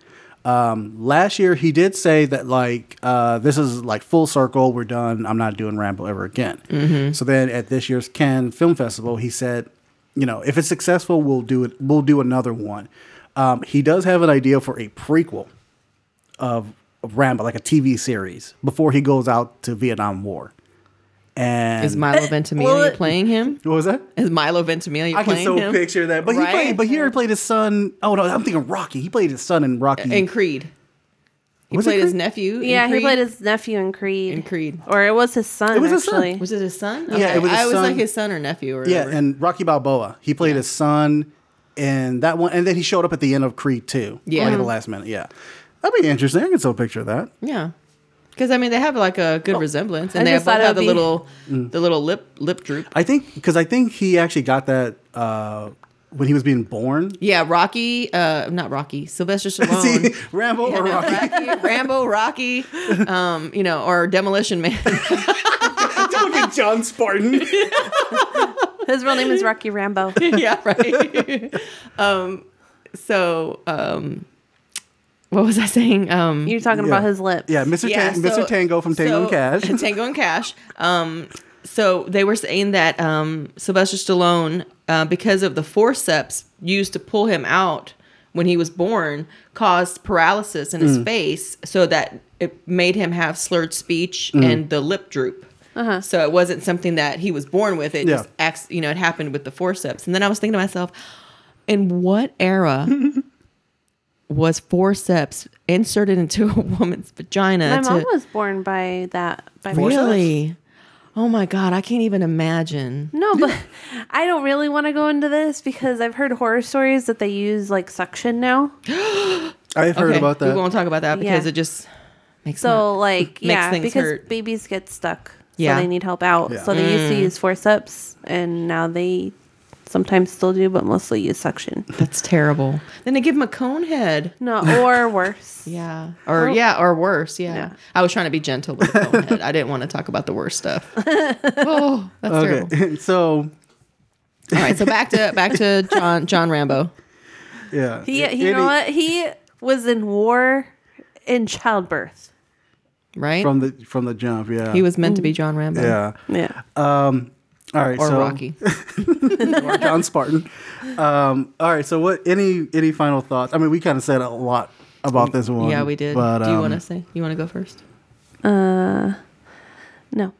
Um, last year, he did say that like uh, this is like full circle. We're done. I'm not doing Rambo ever again. Mm-hmm. So then at this year's Cannes Film Festival, he said, you know, if it's successful, we'll do it. We'll do another one. Um, he does have an idea for a prequel of Rambo, like a T V series, before he goes out to Vietnam War. And is Milo Ventimiglia playing him? What was that? Is Milo Ventimiglia I playing him? I can so him? Picture that. But right? he played. But he already played his son. Oh no, I'm thinking Rocky. He played his son in Rocky. In Creed. He was played Creed? his nephew. Yeah, in Creed? he played his nephew in Creed. In Creed, or it was his son. It was his actually. son. Was it his son? Okay. Yeah, it was. His I was son. like his son or nephew or whatever. Yeah, and Rocky Balboa. He played yeah. his son in that one, and then he showed up at the end of Creed two. Yeah, like at the last minute. Yeah. That'd be interesting. I can still picture that. Yeah, because I mean they have like a good oh. resemblance, and I they both have the be... little, mm. the little lip lip droop. I think because I think he actually got that uh, when he was being born. Yeah, Rocky, uh, not Rocky, Sylvester Stallone, See, Rambo yeah, or Rocky, Rocky Rambo, Rocky, um, you know, or Demolition Man. Look at John Spartan. His real name is Rocky Rambo. Yeah, right. um, so. Um, What was I saying? Um, You're talking yeah. about his lips. Yeah, Mister Yeah, Tan- so, Mister Tango from Tango so, and Cash. Tango and Cash. Um, so they were saying that um, Sylvester Stallone, uh, because of the forceps used to pull him out when he was born, caused paralysis in his mm. face so that it made him have slurred speech mm. and the lip droop. Uh-huh. So it wasn't something that he was born with. It yeah. just, acts, you know, it happened with the forceps. And then I was thinking to myself, in what era... was forceps inserted into a woman's vagina? My to, mom was born by that. By really? Forceps. Oh my God, I can't even imagine. No, but I don't really want to go into this because I've heard horror stories that they use like suction now. I've heard okay, about that. We won't talk about that because yeah. it just makes so not, like yeah makes because hurt. Babies get stuck, yeah. so they need help out. Yeah. So they mm. used to use forceps, and now they Sometimes still do, but mostly use suction. That's terrible. Then they give him a cone head. No, or worse. yeah. Or, oh. yeah, or worse. Yeah. yeah. I was trying to be gentle with the cone head. I didn't want to talk about the worst stuff. Oh, that's okay. terrible. So... All right, so back to back to John John Rambo. Yeah. He, it, you know it, what? He was in war and childbirth. Right? From the from the jump, yeah. He was meant to be John Rambo. Yeah. Yeah. Um All right, or so, Rocky, or John Spartan. Um, all right, so what? Any any final thoughts? I mean, we kind of said a lot about this one. Yeah, we did. But, Do you um, want to say? You want to go first? Uh, no,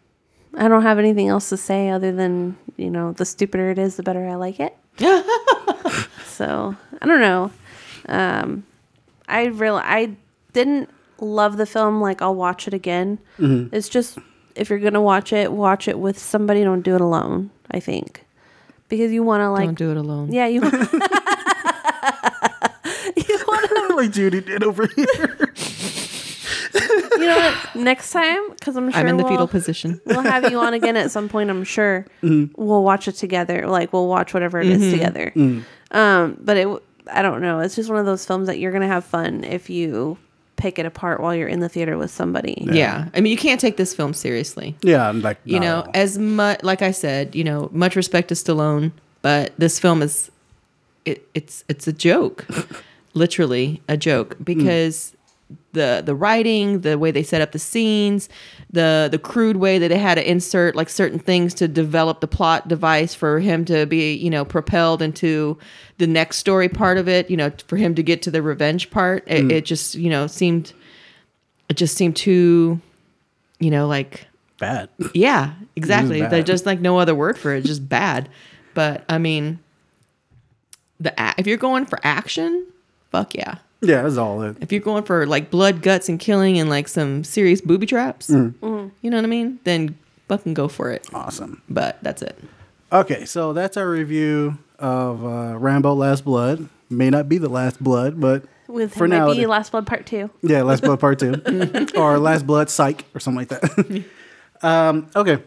I don't have anything else to say other than, you know, the stupider it is, the better I like it. So I don't know. Um, I real I didn't love the film. Like, I'll watch it again. Mm-hmm. It's just. If you're going to watch it, watch it with somebody. Don't do it alone, I think. Because you want to, like... Don't do it alone. Yeah, you want to... Like Judy did over here. You know what? Next time, because I'm sure I'm in the we'll, fetal position. We'll have you on again at some point, I'm sure. Mm-hmm. We'll watch it together. Like, we'll watch whatever it mm-hmm. is together. Mm-hmm. Um, but it, I don't know. It's just one of those films that you're going to have fun if you... pick it apart while you're in the theater with somebody. Yeah. yeah. I mean, you can't take this film seriously. Yeah. I'm like, you know, as much, like I said, you know, much respect to Stallone, but this film is, it, it's, it's a joke, literally a joke, because mm. the, the writing, the way they set up the scenes, the, the crude way that they had to insert like certain things to develop the plot device for him to be, you know, propelled into the next story part of it, you know, for him to get to the revenge part, it, mm. it just, you know, seemed, it just seemed too, you know, like bad. Yeah, exactly. There's just like no other word for it. Just bad. But I mean, the if you're going for action, fuck yeah. Yeah, that's all it. If you're going for like blood, guts, and killing, and like some serious booby traps, mm. Mm. you know what I mean? Then fucking go for it. Awesome. But that's it. Okay, so that's our review of uh, Rambo Last Blood. May not be the last blood, but With for now. Maybe Last Blood Part Two. Yeah, Last Blood Part Two. Or Last Blood Psych or something like that. um, okay.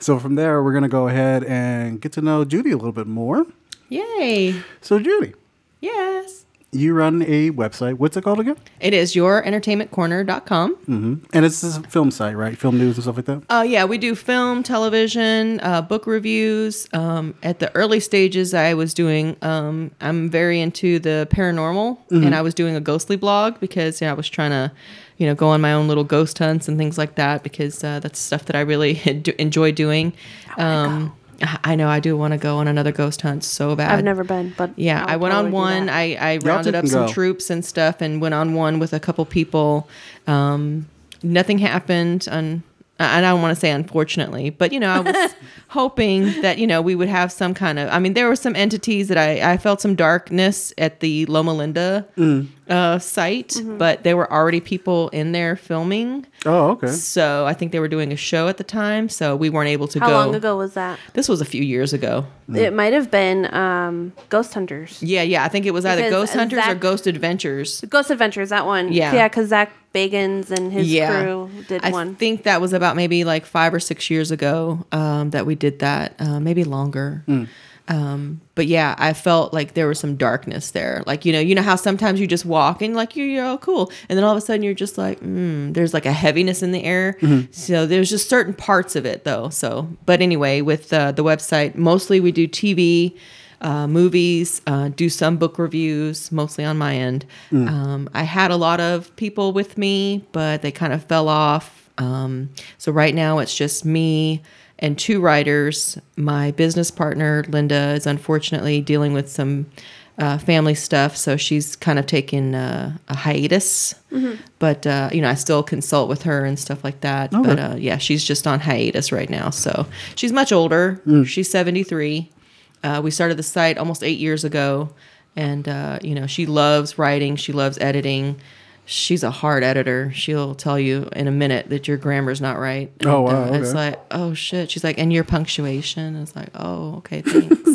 So from there, we're going to go ahead and get to know Judy a little bit more. Yay. So Judy. Yes. You run a website. What's it called again? It is your entertainment corner dot com. Mm-hmm. And it's a film site, right? Film news and stuff like that? Oh, uh, yeah. We do film, television, uh, book reviews. Um, at the early stages, I was doing, um, I'm very into the paranormal, mm-hmm. and I was doing a ghostly blog because, you know, I was trying to, you know, go on my own little ghost hunts and things like that because uh, that's stuff that I really enjoy doing. Oh, um I know I do want to go on another ghost hunt so bad. I've never been, but yeah, I went on one. I, I rounded up some troops and stuff, and went on one with a couple people. Um, nothing happened, and I don't want to say unfortunately, but you know, I was hoping that you know we would have some kind of. I mean, there were some entities that I, I felt some darkness at the Loma Linda mm. uh, site, mm-hmm. but there were already people in there filming. Oh, okay. So I think they were doing a show at the time, so we weren't able to How go. How long ago was that? This was a few years ago. Mm. It might have been um, Ghost Hunters. Yeah, yeah. I think it was either because Ghost Hunters Zach, or Ghost Adventures. Ghost Adventures, that one. Yeah. Yeah, because Zach Bagans and his yeah. crew did I one. I think that was about maybe like five or six years ago um, that we did that, uh, maybe longer. Mm. Um, but yeah, I felt like there was some darkness there. Like, you know, you know how sometimes you just walk and like, you're, you're all cool. And then all of a sudden you're just like, mm, there's like a heaviness in the air. Mm-hmm. So there's just certain parts of it though. So, but anyway, with uh, the website, mostly we do T V, uh, movies, uh, do some book reviews, mostly on my end. Mm. Um, I had a lot of people with me, but they kind of fell off. Um, so right now it's just me and two writers. My business partner, Linda, is unfortunately dealing with some uh, family stuff, so she's kind of taken uh, a hiatus. Mm-hmm. But, uh, you know, I still consult with her and stuff like that. Okay. But, uh, yeah, she's just on hiatus right now. So she's much older. Mm. She's seventy-three. Uh, we started the site almost eight years ago. And, uh, you know, she loves writing. She loves editing. She's a hard editor. She'll tell you in a minute that your grammar's not right. And, oh, wow. Uh, okay. It's like, oh, shit. She's like, and your punctuation. It's like, oh, okay, thanks.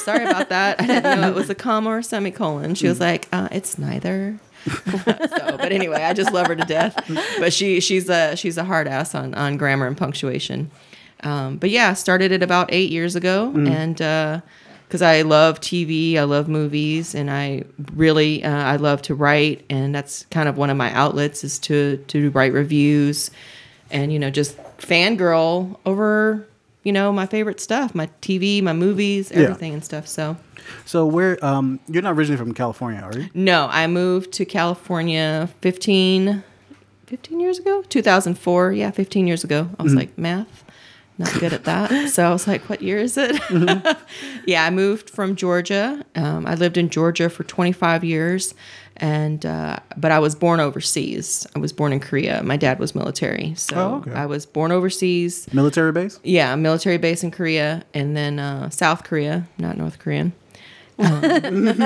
Sorry about that. I didn't know it was a comma or semicolon. She was like, uh, it's neither. so, but anyway, I just love her to death. But she she's a, she's a hard ass on, on grammar and punctuation. Um, but yeah, started it about eight years ago. Mm. And... Uh, because I love T V, I love movies, and I really uh, I love to write, and that's kind of one of my outlets is to to write reviews, and you know just fangirl over you know my favorite stuff, my T V, my movies, everything yeah. and stuff. So, so where um, you're not originally from California, are you? No, I moved to California fifteen, fifteen years ago, two thousand four. Yeah, fifteen years ago. I was mm-hmm. like math. Not good at that. So I was like, what year is it? Mm-hmm. Yeah, I moved from Georgia. Um, I lived in Georgia for twenty-five years, and uh, but I was born overseas. I was born in Korea. My dad was military. So oh, okay. I was born overseas. Military base? Yeah, military base in Korea, and then uh, South Korea, not North Korean. Um,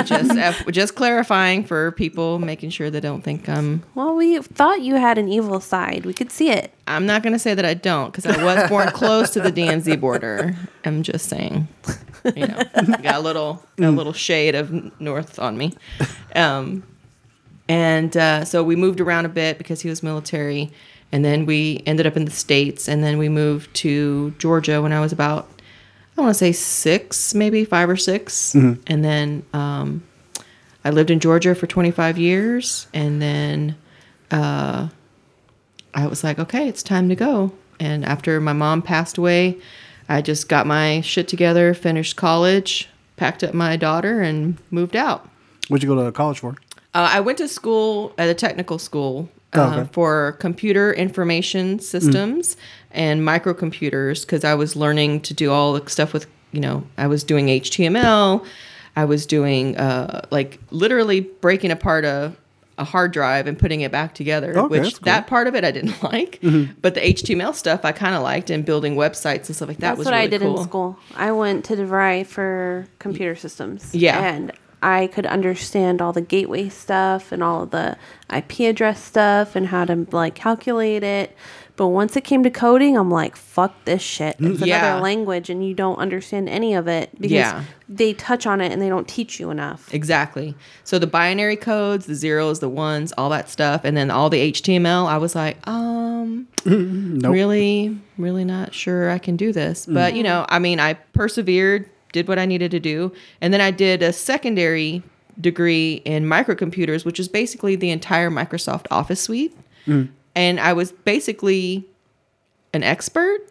just F- just clarifying for people, making sure they don't think I'm... Well, we thought you had an evil side. We could see it. I'm not going to say that I don't, because I was born close to the D M Z border. I'm just saying. You know, got a little, mm. a little shade of North on me. Um, and uh, so we moved around a bit because he was military. And then we ended up in the States. And then we moved to Georgia when I was about... I want to say six, maybe five or six. Mm-hmm. And then um, I lived in Georgia for twenty-five years. And then uh, I was like, okay, it's time to go. And after my mom passed away, I just got my shit together, finished college, packed up my daughter, and moved out. What'd you go to college for? Uh, I went to school at a technical school. Uh, oh, okay. For computer information systems mm. and microcomputers, because I was learning to do all the stuff with, you know, I was doing H T M L, I was doing uh, like literally breaking apart a, a hard drive and putting it back together, okay, which cool. that part of it I didn't like, mm-hmm. but the H T M L stuff I kind of liked, and building websites and stuff like that. That's was really cool. That's what I did cool. in school. I went to DeVry for computer systems. Yeah. And I could understand all the gateway stuff and all of the I P address stuff and how to like calculate it. But once it came to coding, I'm like, fuck this shit. It's yeah. another language and you don't understand any of it because yeah. they touch on it and they don't teach you enough. Exactly. So the binary codes, the zeros, the ones, all that stuff. And then all the H T M L, I was like, um, nope. really, really not sure I can do this. Mm. But, you know, I mean, I persevered. Did what I needed to do. And then I did a secondary degree in microcomputers, which is basically the entire Microsoft Office suite. Mm. And I was basically an expert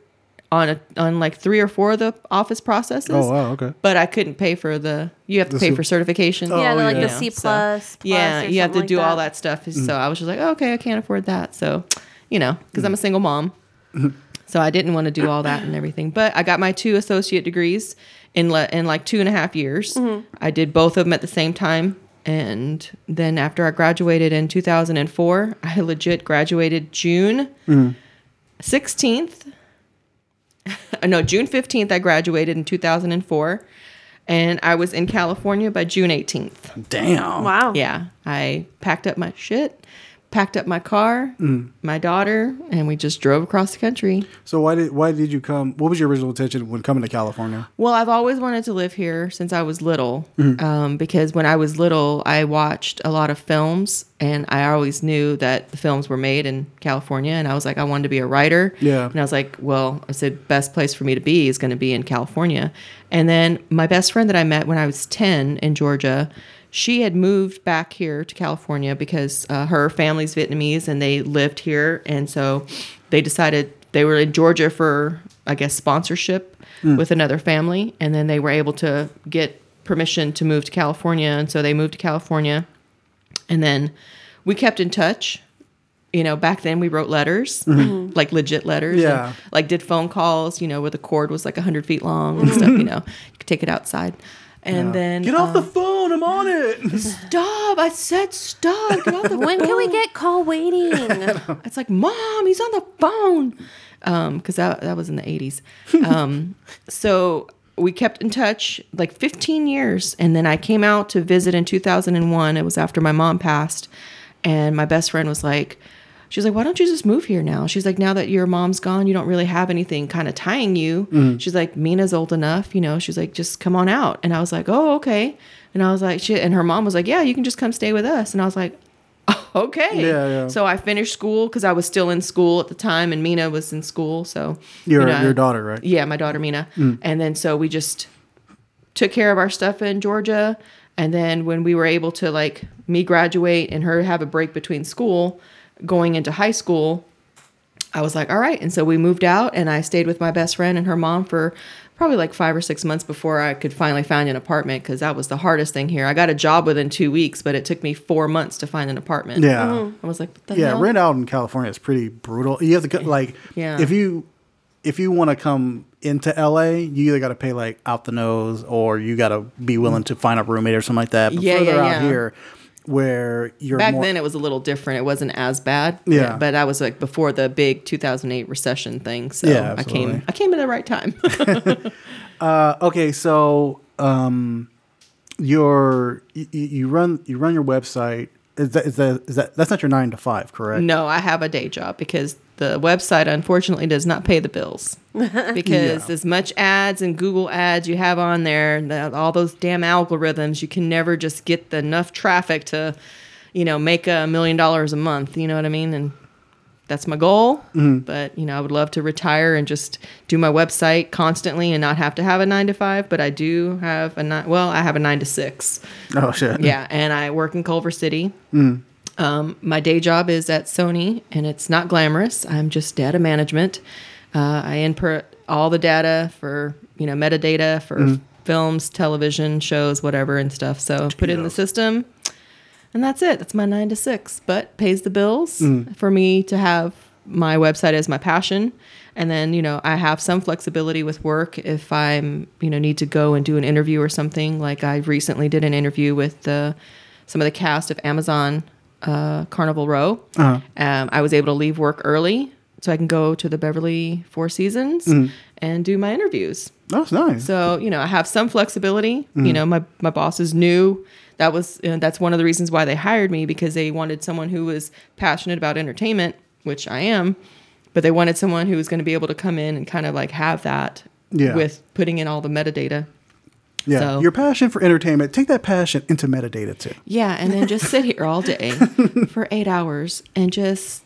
on a, on like three or four of the Office processes. Oh, wow, okay. But I couldn't pay for the, you have to the pay C- for certification. Oh, yeah, like yeah. the C++. Plus, plus yeah, you have to like do that. all that stuff. Mm. So I was just like, oh, okay, I can't afford that. So, you know, because mm. I'm a single mom. So I didn't want to do all that and everything. But I got my two associate degrees in le- in like two and a half years. Mm-hmm. I did both of them at the same time. And then after I graduated in two thousand four, I legit graduated June mm-hmm. sixteenth. No, June fifteenth, I graduated in two thousand four. And I was in California by June eighteenth. Damn. Wow. Yeah. I packed up my shit. Packed up my car, mm. my daughter, and we just drove across the country. So why did why did you come? What was your original intention when coming to California? Well, I've always wanted to live here since I was little, mm-hmm. um, because when I was little, I watched a lot of films, and I always knew that the films were made in California, and I was like, I wanted to be a writer. Yeah. And I was like, well, I said, best place for me to be is going to be in California. And then my best friend that I met when I was ten in Georgia, she had moved back here to California because uh, her family's Vietnamese and they lived here. And so they decided they were in Georgia for, I guess, sponsorship mm. with another family. And then they were able to get permission to move to California. And so they moved to California. And then we kept in touch. You know, back then we wrote letters, mm-hmm. like legit letters. Yeah. And, like did phone calls, you know, where the cord was like one hundred feet long and stuff, you know. You could take it outside. And yeah. then get off um, the phone! I'm on it. Stop! I said stop! Get off the when phone. Can we get call waiting? It's like, Mom, he's on the phone. Because um, that that was in the eighties. Um, so we kept in touch like fifteen years, and then I came out to visit in two thousand one. It was after my mom passed, and my best friend was like, she's like, why don't you just move here now? She's like, now that your mom's gone, you don't really have anything kind of tying you. Mm. She's like, Mina's old enough, you know. She's like, just come on out. And I was like, oh, okay. And I was like, shit. And her mom was like, yeah, you can just come stay with us. And I was like, oh, okay. Yeah, yeah. So I finished school because I was still in school at the time, and Mina was in school. So your you know, your daughter, right? Yeah, my daughter Mina. Mm. And then so we just took care of our stuff in Georgia. And then when we were able to, like, me graduate and her have a break between school, going into high school, I was like, all right. And so we moved out, and I stayed with my best friend and her mom for probably like five or six months before I could finally find an apartment, because that was the hardest thing here. I got a job within two weeks, but it took me four months to find an apartment. Yeah. Mm-hmm. I was like, what the yeah, hell? Rent out in California is pretty brutal. You have to, like, yeah. if you if you want to come into L A, you either got to pay, like, out the nose, or you got to be willing to find a roommate or something like that. But yeah, further yeah, out yeah. here... where you're back more, then it was a little different. It wasn't as bad. Yeah. But I was like before the big two thousand eight recession thing. So yeah, I came, I came at the right time. uh, okay. So, um, your, you, you run, you run your website. Is that, is that, is that, that's not your nine to five, correct? No, I have a day job, because the website unfortunately does not pay the bills, because yeah. as much ads and Google ads you have on there, the, all those damn algorithms, you can never just get the enough traffic to, you know, make a million dollars a month. You know what I mean? And that's my goal. Mm-hmm. But, you know, I would love to retire and just do my website constantly and not have to have a nine to five. But I do have a nine. Well, I have a nine to six. Oh, shit. Yeah. And I work in Culver City. Mm. Um, my day job is at Sony, and it's not glamorous. I'm just data management. Uh, I input all the data for, you know, metadata for mm. films, television, shows, whatever, and stuff. So put it in the system, and that's it. That's my nine to six, but pays the bills mm. for me to have my website as my passion. And then, you know, I have some flexibility with work if I'm, you know, need to go and do an interview or something. Like I recently did an interview with the, some of the cast of Amazon Uh, Carnival Row. Uh-huh. Um, I was able to leave work early so I can go to the Beverly Four Seasons mm. and do my interviews. That's nice. So, you know, I have some flexibility. Mm. You know, my, my bosses knew that was, you know, that's one of the reasons why they hired me, because they wanted someone who was passionate about entertainment, which I am, but they wanted someone who was going to be able to come in and kind of like have that yeah. with putting in all the metadata. Yeah, so, your passion for entertainment, take that passion into metadata too. Yeah, and then just sit here all day for eight hours and just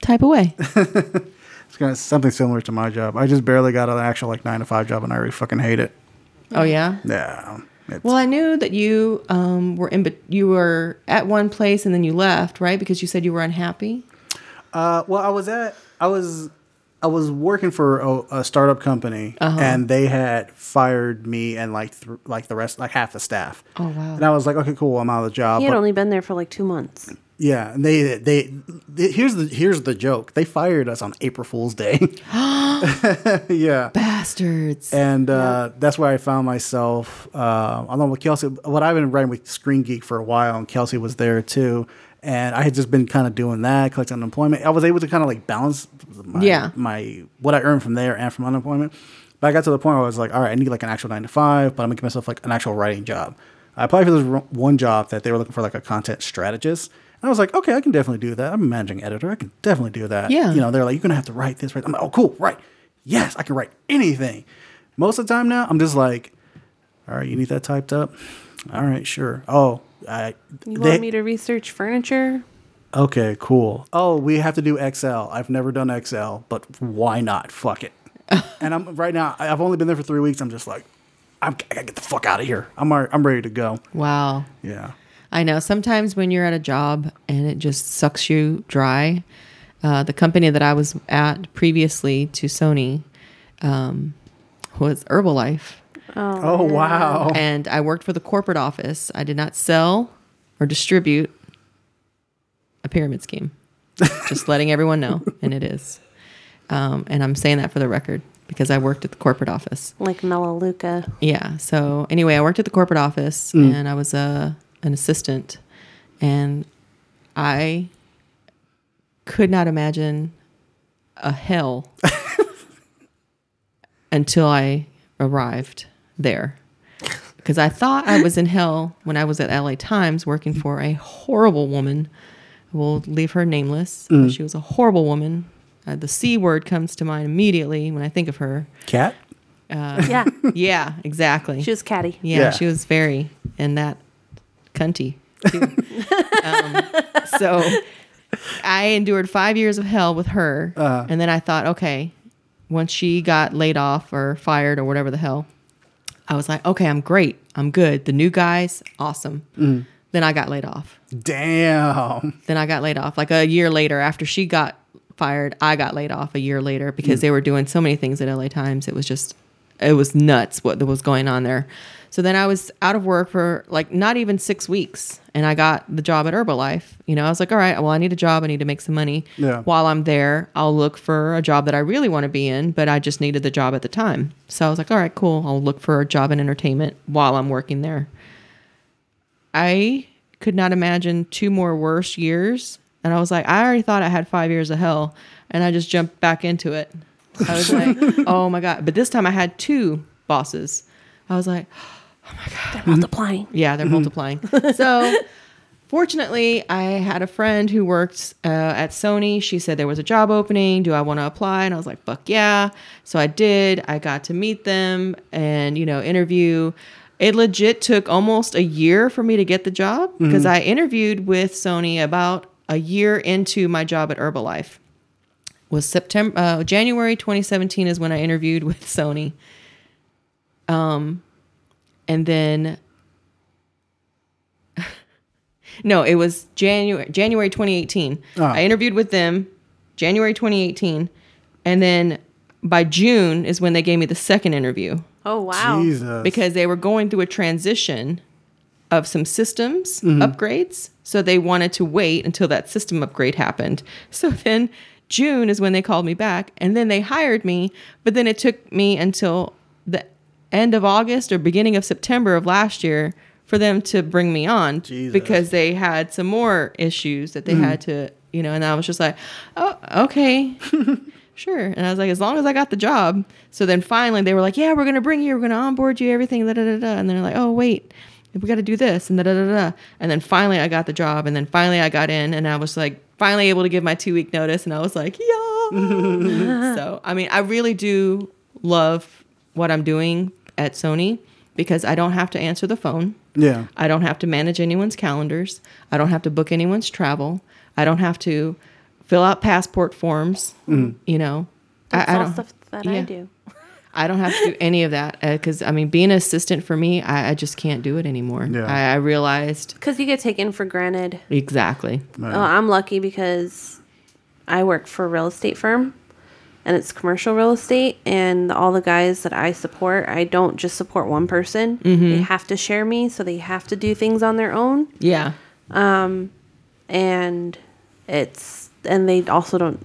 type away. It's kind of something similar to my job. I just barely got an actual like nine to five job, and I already fucking hate it. Oh yeah? Yeah. Well, I knew that you um, were in, but you were at one place and then you left, right? Because you said you were unhappy. Uh, well, I was at I was. I was working for a, a startup company, uh-huh. and they had fired me and like th- like the rest, like half the staff. Oh wow! And I was like, okay, cool, I'm out of the job. He had but, only been there for like two months. Yeah, and they, they they here's the here's the joke. They fired us on April Fool's Day. Yeah, bastards. And uh, yep. that's where I found myself. Uh, along with Kelsey, what I've been writing with Screen Geek for a while, and Kelsey was there too. And I had just been kind of doing that, collecting unemployment. I was able to kind of like balance my, yeah. my what I earned from there and from unemployment. But I got to the point where I was like, all right, I need like an actual nine to five, but I'm going to give myself like an actual writing job. I applied for this one job that they were looking for like a content strategist. And I was like, okay, I can definitely do that. I'm a managing editor. I can definitely do that. Yeah. You know, they're like, you're going to have to write this. Right? I'm like, oh, cool. Right. Yes, I can write anything. Most of the time now, I'm just like, all right, you need that typed up? All right, sure. Oh. I, you they, want me to research furniture? Okay, cool. Oh, we have to do Excel. I've never done Excel, but why not? Fuck it. And I'm right now. I've only been there for three weeks. I'm just like, I'm, I gotta get the fuck out of here. I'm I'm ready to go. Wow. Yeah. I know. Sometimes when you're at a job and it just sucks you dry, uh, the company that I was at previously to Sony um, was Herbalife. Oh, oh wow. And I worked for the corporate office. I did not sell or distribute a pyramid scheme. Just letting everyone know. And it is. Um, and I'm saying that for the record because I worked at the corporate office. Like Melaleuca. Yeah. So anyway, I worked at the corporate office mm. and I was a, an assistant. And I could not imagine a hell until I arrived there, because I thought I was in hell when I was at L A Times working for a horrible woman. We'll leave her nameless. Mm. She was a horrible woman. Uh, the C word comes to mind immediately when I think of her. Cat? Uh, yeah. Yeah, exactly. She was catty. Yeah, yeah, she was very, and that cunty, too. um, so I endured five years of hell with her, uh. and then I thought, okay, once she got laid off or fired or whatever the hell, I was like, okay, I'm great. I'm good. The new guys, awesome. Mm. Then I got laid off. Damn. Then I got laid off. Like a year later, after she got fired, I got laid off a year later because mm. they were doing so many things at L A Times. It was just, it was nuts what was going on there. So then I was out of work for like not even six weeks and I got the job at Herbalife. You know, I was like, all right, well, I need a job. I need to make some money. Yeah. While I'm there, I'll look for a job that I really want to be in, but I just needed the job at the time. So I was like, all right, cool. I'll look for a job in entertainment while I'm working there. I could not imagine two more worse years. And I was like, I already thought I had five years of hell. And I just jumped back into it. I was like, oh my God. But this time I had two bosses. I was like, oh my God. They're multiplying. Yeah, they're multiplying. So fortunately, I had a friend who worked uh, at Sony. She said there was a job opening. Do I want to apply? And I was like, fuck yeah. So I did. I got to meet them and, you know, interview. It legit took almost a year for me to get the job because mm-hmm. I interviewed with Sony about a year into my job at Herbalife. Was September uh, January twenty seventeen is when I interviewed with Sony. Um, and then no, it was January January twenty eighteen. Oh. I interviewed with them January twenty eighteen, and then by June is when they gave me the second interview. Oh wow! Jesus. Because they were going through a transition of some systems mm-hmm. upgrades, so they wanted to wait until that system upgrade happened. So then June is when they called me back, and then they hired me. But then it took me until the end of August or beginning of September of last year for them to bring me on. Jesus. Because they had some more issues that they mm. had to, you know, and I was just like, oh, okay, sure. And I was like, as long as I got the job. So then finally they were like, yeah, we're going to bring you, we're going to onboard you, everything, da da da da. And they're like, oh, wait, we got to do this, and da da da da. And then finally I got the job, and then finally I got in, and I was like, finally able to give my two week notice, and I was like, yeah. So, I mean, I really do love what I'm doing at Sony because I don't have to answer the phone. Yeah. I don't have to manage anyone's calendars. I don't have to book anyone's travel. I don't have to fill out passport forms. Mm. You know, that's I, I all don't, stuff that yeah. I do. I don't have to do any of that because, uh, I mean, being an assistant for me, I, I just can't do it anymore. Yeah. I, I realized. Because you get taken for granted. Exactly. Right. Oh, I'm lucky because I work for a real estate firm, and it's commercial real estate, and all the guys that I support, I don't just support one person. Mm-hmm. They have to share me, so they have to do things on their own. Yeah. Um, and it's and they also don't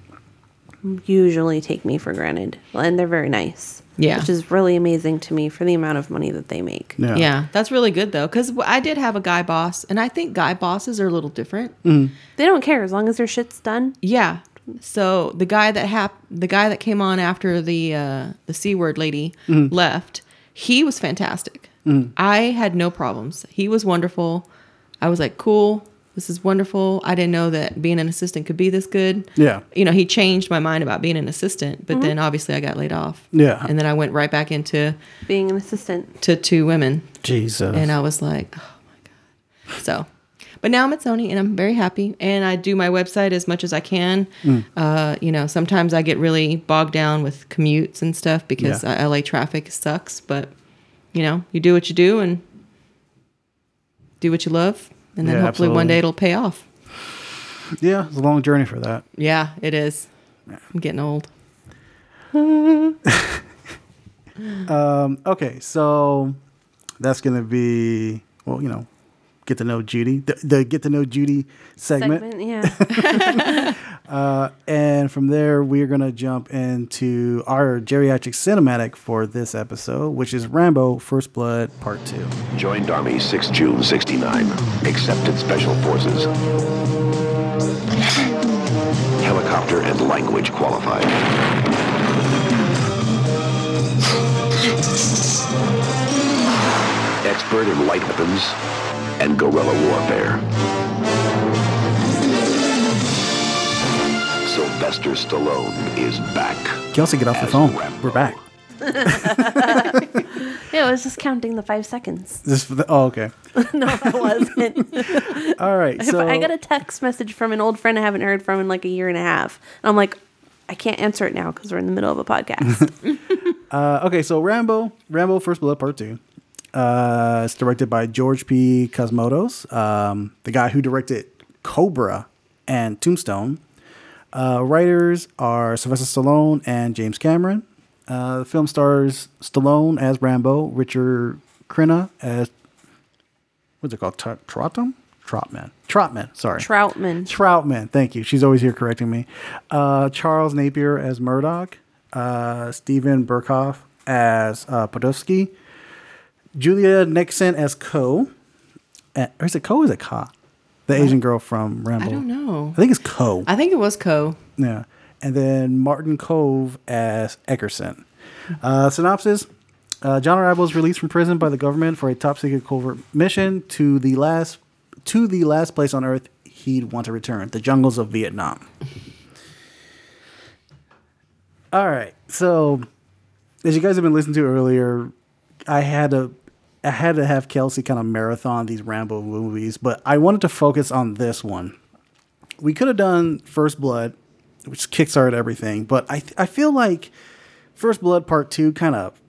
usually take me for granted, and they're very nice. Yeah. Which is really amazing to me for the amount of money that they make. Yeah. Yeah, that's really good, though, because I did have a guy boss, and I think guy bosses are a little different. Mm. They don't care as long as their shit's done. Yeah. So the guy that hap- the guy that came on after the uh, the C-word lady mm. left, he was fantastic. Mm. I had no problems. He was wonderful. I was like, cool. This is wonderful. I didn't know that being an assistant could be this good. Yeah. You know, he changed my mind about being an assistant, but mm-hmm. then obviously I got laid off. Yeah. And then I went right back into being an assistant to two women. Jesus. And I was like, oh my God. So, but now I'm at Sony and I'm very happy, and I do my website as much as I can. Mm. Uh, you know, sometimes I get really bogged down with commutes and stuff because yeah. uh, L A traffic sucks, but you know, you do what you do and do what you love. And then yeah, hopefully absolutely. One day it'll pay off. Yeah, it's a long journey for that. Yeah, it is. Yeah. I'm getting old. um, okay, so that's going to be, well, you know, get to know Judy. The, the get to know Judy segment. Segment, yeah. uh, and from there, we're going to jump into our geriatric cinematic for this episode, which is Rambo First Blood Part Two. Joined Army sixth of June, sixty-nine. Accepted Special Forces. Helicopter and language qualified. Expert in light weapons and guerrilla warfare. Sylvester Stallone is back. Kelsey, get off the phone. Rambo. We're back. Yeah, I was just counting the five seconds. Just for the, oh, okay. No, I wasn't. All right. So I got a text message from an old friend I haven't heard from in like a year and a half. And I'm like, I can't answer it now because we're in the middle of a podcast. uh, okay, so Rambo, Rambo First Blood Part Two. Uh, it's directed by George P. Cosmatos, um, the guy who directed Cobra and Tombstone. Uh, writers are Sylvester Stallone and James Cameron. Uh, the film stars Stallone as Rambo, Richard Crenna as, what's it called? Tra- Trautman? Trautman. Trautman, sorry. Trautman. Trautman, thank you. She's always here correcting me. Uh, Charles Napier as Murdoch. Uh, Steven Burkhoff as uh, Podolsky. Julia Nixon as Ko. Uh, or is it Ko or is it Ka? The Asian girl from Rambo. I don't know. I think it's Ko. I think it was Ko. Yeah. And then Martin Cove as Eckerson. Uh, synopsis. Uh, John Rambo is released from prison by the government for a top-secret covert mission to the last to the last place on Earth he'd want to return, the jungles of Vietnam. All right. So, as you guys have been listening to earlier, I had to, I had to have Kelsey kind of marathon these Rambo movies, but I wanted to focus on this one. We could have done First Blood, which kickstarted everything, but I th- I feel like First Blood Part Two kind of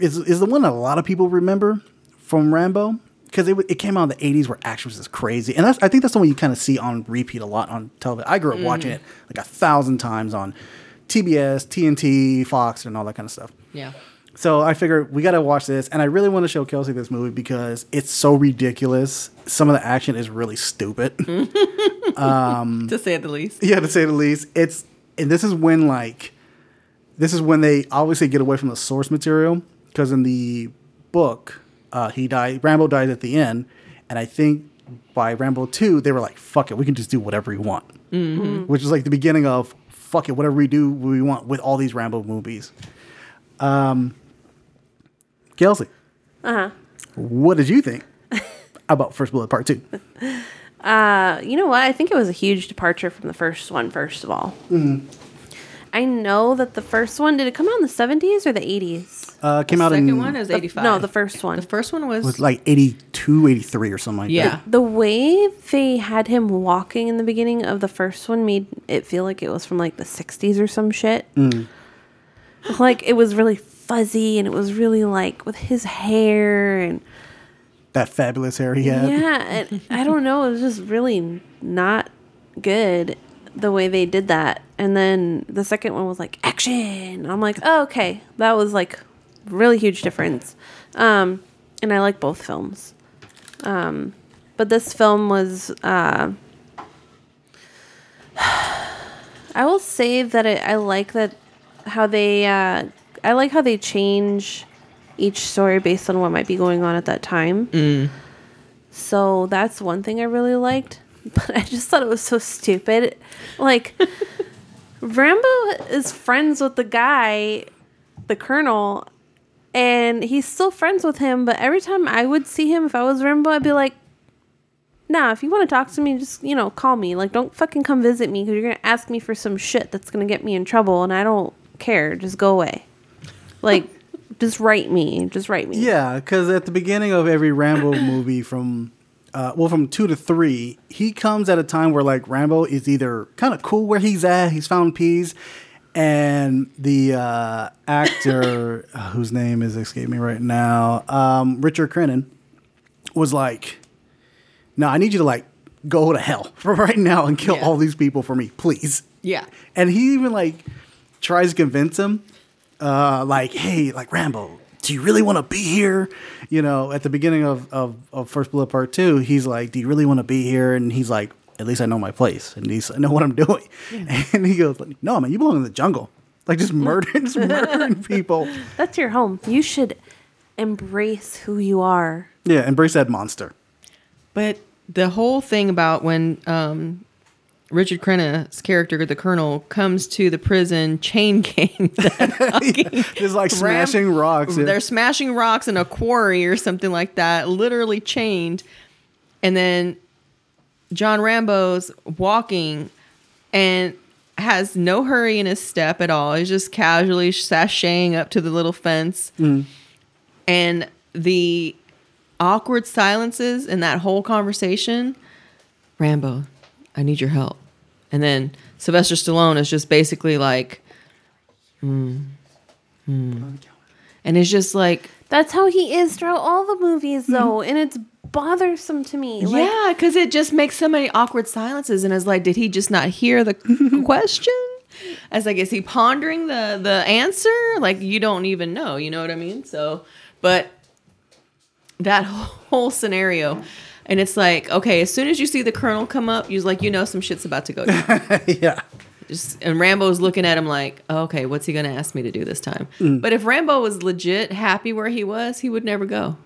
is is the one that a lot of people remember from Rambo, because it it came out in the eighties where action was just crazy, and that's, I think that's the one you kind of see on repeat a lot on television. I grew up mm. watching it like a thousand times on T B S, T N T, Fox, and all that kind of stuff. Yeah. So I figured we got to watch this, and I really want to show Kelsey this movie because it's so ridiculous. Some of the action is really stupid. um, to say the least. Yeah, to say the least. It's and this is when like this is when they obviously get away from the source material, because in the book, uh, he died Rambo dies at the end, and I think by Rambo two they were like, fuck it, we can just do whatever we want. Mm-hmm. Which is like the beginning of fuck it, whatever we do we want with all these Rambo movies. Um Kelsey, uh-huh. what did you think about First Blood Part Two? Uh, you know what? I think it was a huge departure from the first one, first of all. Mm-hmm. I know that the first one, did it come out in the seventies or the eighties? Uh, came the out in... The second one was eighty-five. The, no, the first one. The first one was... was like eighty-two, eighty-three or something like yeah. that. The, the way they had him walking in the beginning of the first one made it feel like it was from like the sixties or some shit. Mm. Like, it was really fuzzy, and it was really like with his hair and that fabulous hair he had. Yeah, and I don't know, it was just really not good the way they did that. And then the second one was like action. I'm like, oh, okay, that was like really huge difference. Um, and I like both films, um, but this film was. Uh, I will say that it, I like that how they. Uh, I like how they change each story based on what might be going on at that time. Mm. So that's one thing I really liked. But I just thought it was so stupid. Like, Rambo is friends with the guy, the colonel, and he's still friends with him. But every time I would see him, if I was Rambo, I'd be like, nah, if you want to talk to me, just, you know, call me. Like, don't fucking come visit me because you're going to ask me for some shit that's going to get me in trouble. And I don't care. Just go away. Like, just write me. Just write me. Yeah, because at the beginning of every Rambo movie from, uh, well, from two to three, he comes at a time where, like, Rambo is either kind of cool where he's at, he's found peace, and the uh, actor, whose name is escaping me right now, um, Richard Crenna, was like, no, I need you to, like, go to hell for right now and kill yeah. all these people for me, please. Yeah. And he even, like, tries to convince him. Uh, like, hey, like, Rambo, do you really want to be here? You know, at the beginning of, of, of First Blood Part Two, he's like, do you really want to be here? And he's like, at least I know my place. At least I know what I'm doing. Yeah. And he goes, no, man, you belong in the jungle. Like, just murdering, just murdering people. That's your home. You should embrace who you are. Yeah, embrace that monster. But the whole thing about when... Um Richard Crenna's character, the colonel, comes to the prison chain gang. yeah, there's like smashing Ram- rocks. Yeah. They're smashing rocks in a quarry or something like that, literally chained. And then John Rambo's walking and has no hurry in his step at all. He's just casually sashaying up to the little fence. Mm. And the awkward silences in that whole conversation, Rambo, I need your help. And then Sylvester Stallone is just basically like, mm, mm. and it's just like That's how he is throughout all the movies, though, mm-hmm. and it's bothersome to me. Like, yeah, because it just makes so many awkward silences, and it's like, did he just not hear the question? As like, is he pondering the the answer? Like, you don't even know, you know what I mean? So, but that whole scenario, and it's like, okay, as soon as you see the colonel come up, you're like, you know, some shit's about to go down. Yeah. Just, and Rambo's looking at him like, oh, okay, what's he going to ask me to do this time? Mm. But if Rambo was legit happy where he was, he would never go.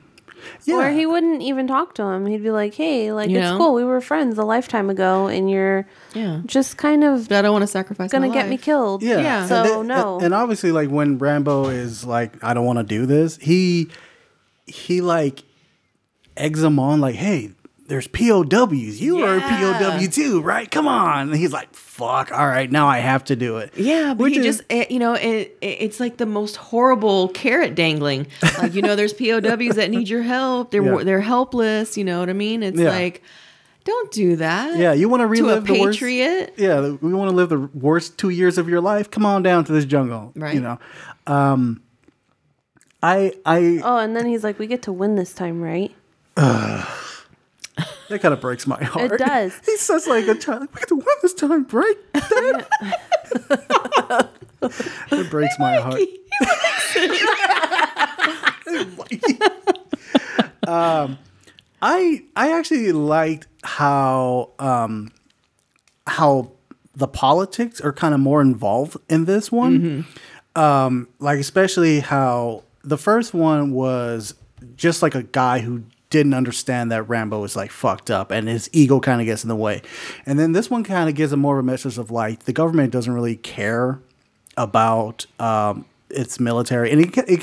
Yeah. Or he wouldn't even talk to him. He'd be like, hey, like, you it's know? cool. We were friends a lifetime ago, and you're yeah. just kind of I don't want to sacrifice gonna my life. Get me killed. Yeah. yeah. So, and they, no. And obviously, like, when Rambo is like, I don't want to do this, he, he like, eggs him on like, hey, there's P O Ws. You yeah. are a P O W too, right? Come on. And he's like, fuck, all right, now I have to do it. Yeah, but Which he is, just, it, you know, it, it, it's like the most horrible carrot dangling. Like, you know, there's P O Ws that need your help. They're yeah. they're helpless, you know what I mean? It's yeah. like, don't do that. Yeah, you want to relive to a the patriot. Worst, yeah, we want to live the worst two years of your life. Come on down to this jungle, right? You know, um, I, I. Oh, and then he's like, we get to win this time, right? Uh, that kind of breaks my heart. It does. He says like a child, we get to win this time, right? It breaks hey, my heart. Hey, um, I I actually liked how um, how the politics are kind of more involved in this one. Mm-hmm. Um, like especially how the first one was just like a guy who didn't understand that Rambo was like fucked up and his ego kind of gets in the way. And then this one kind of gives him more of a message of like, the government doesn't really care about um, its military. And it can, it,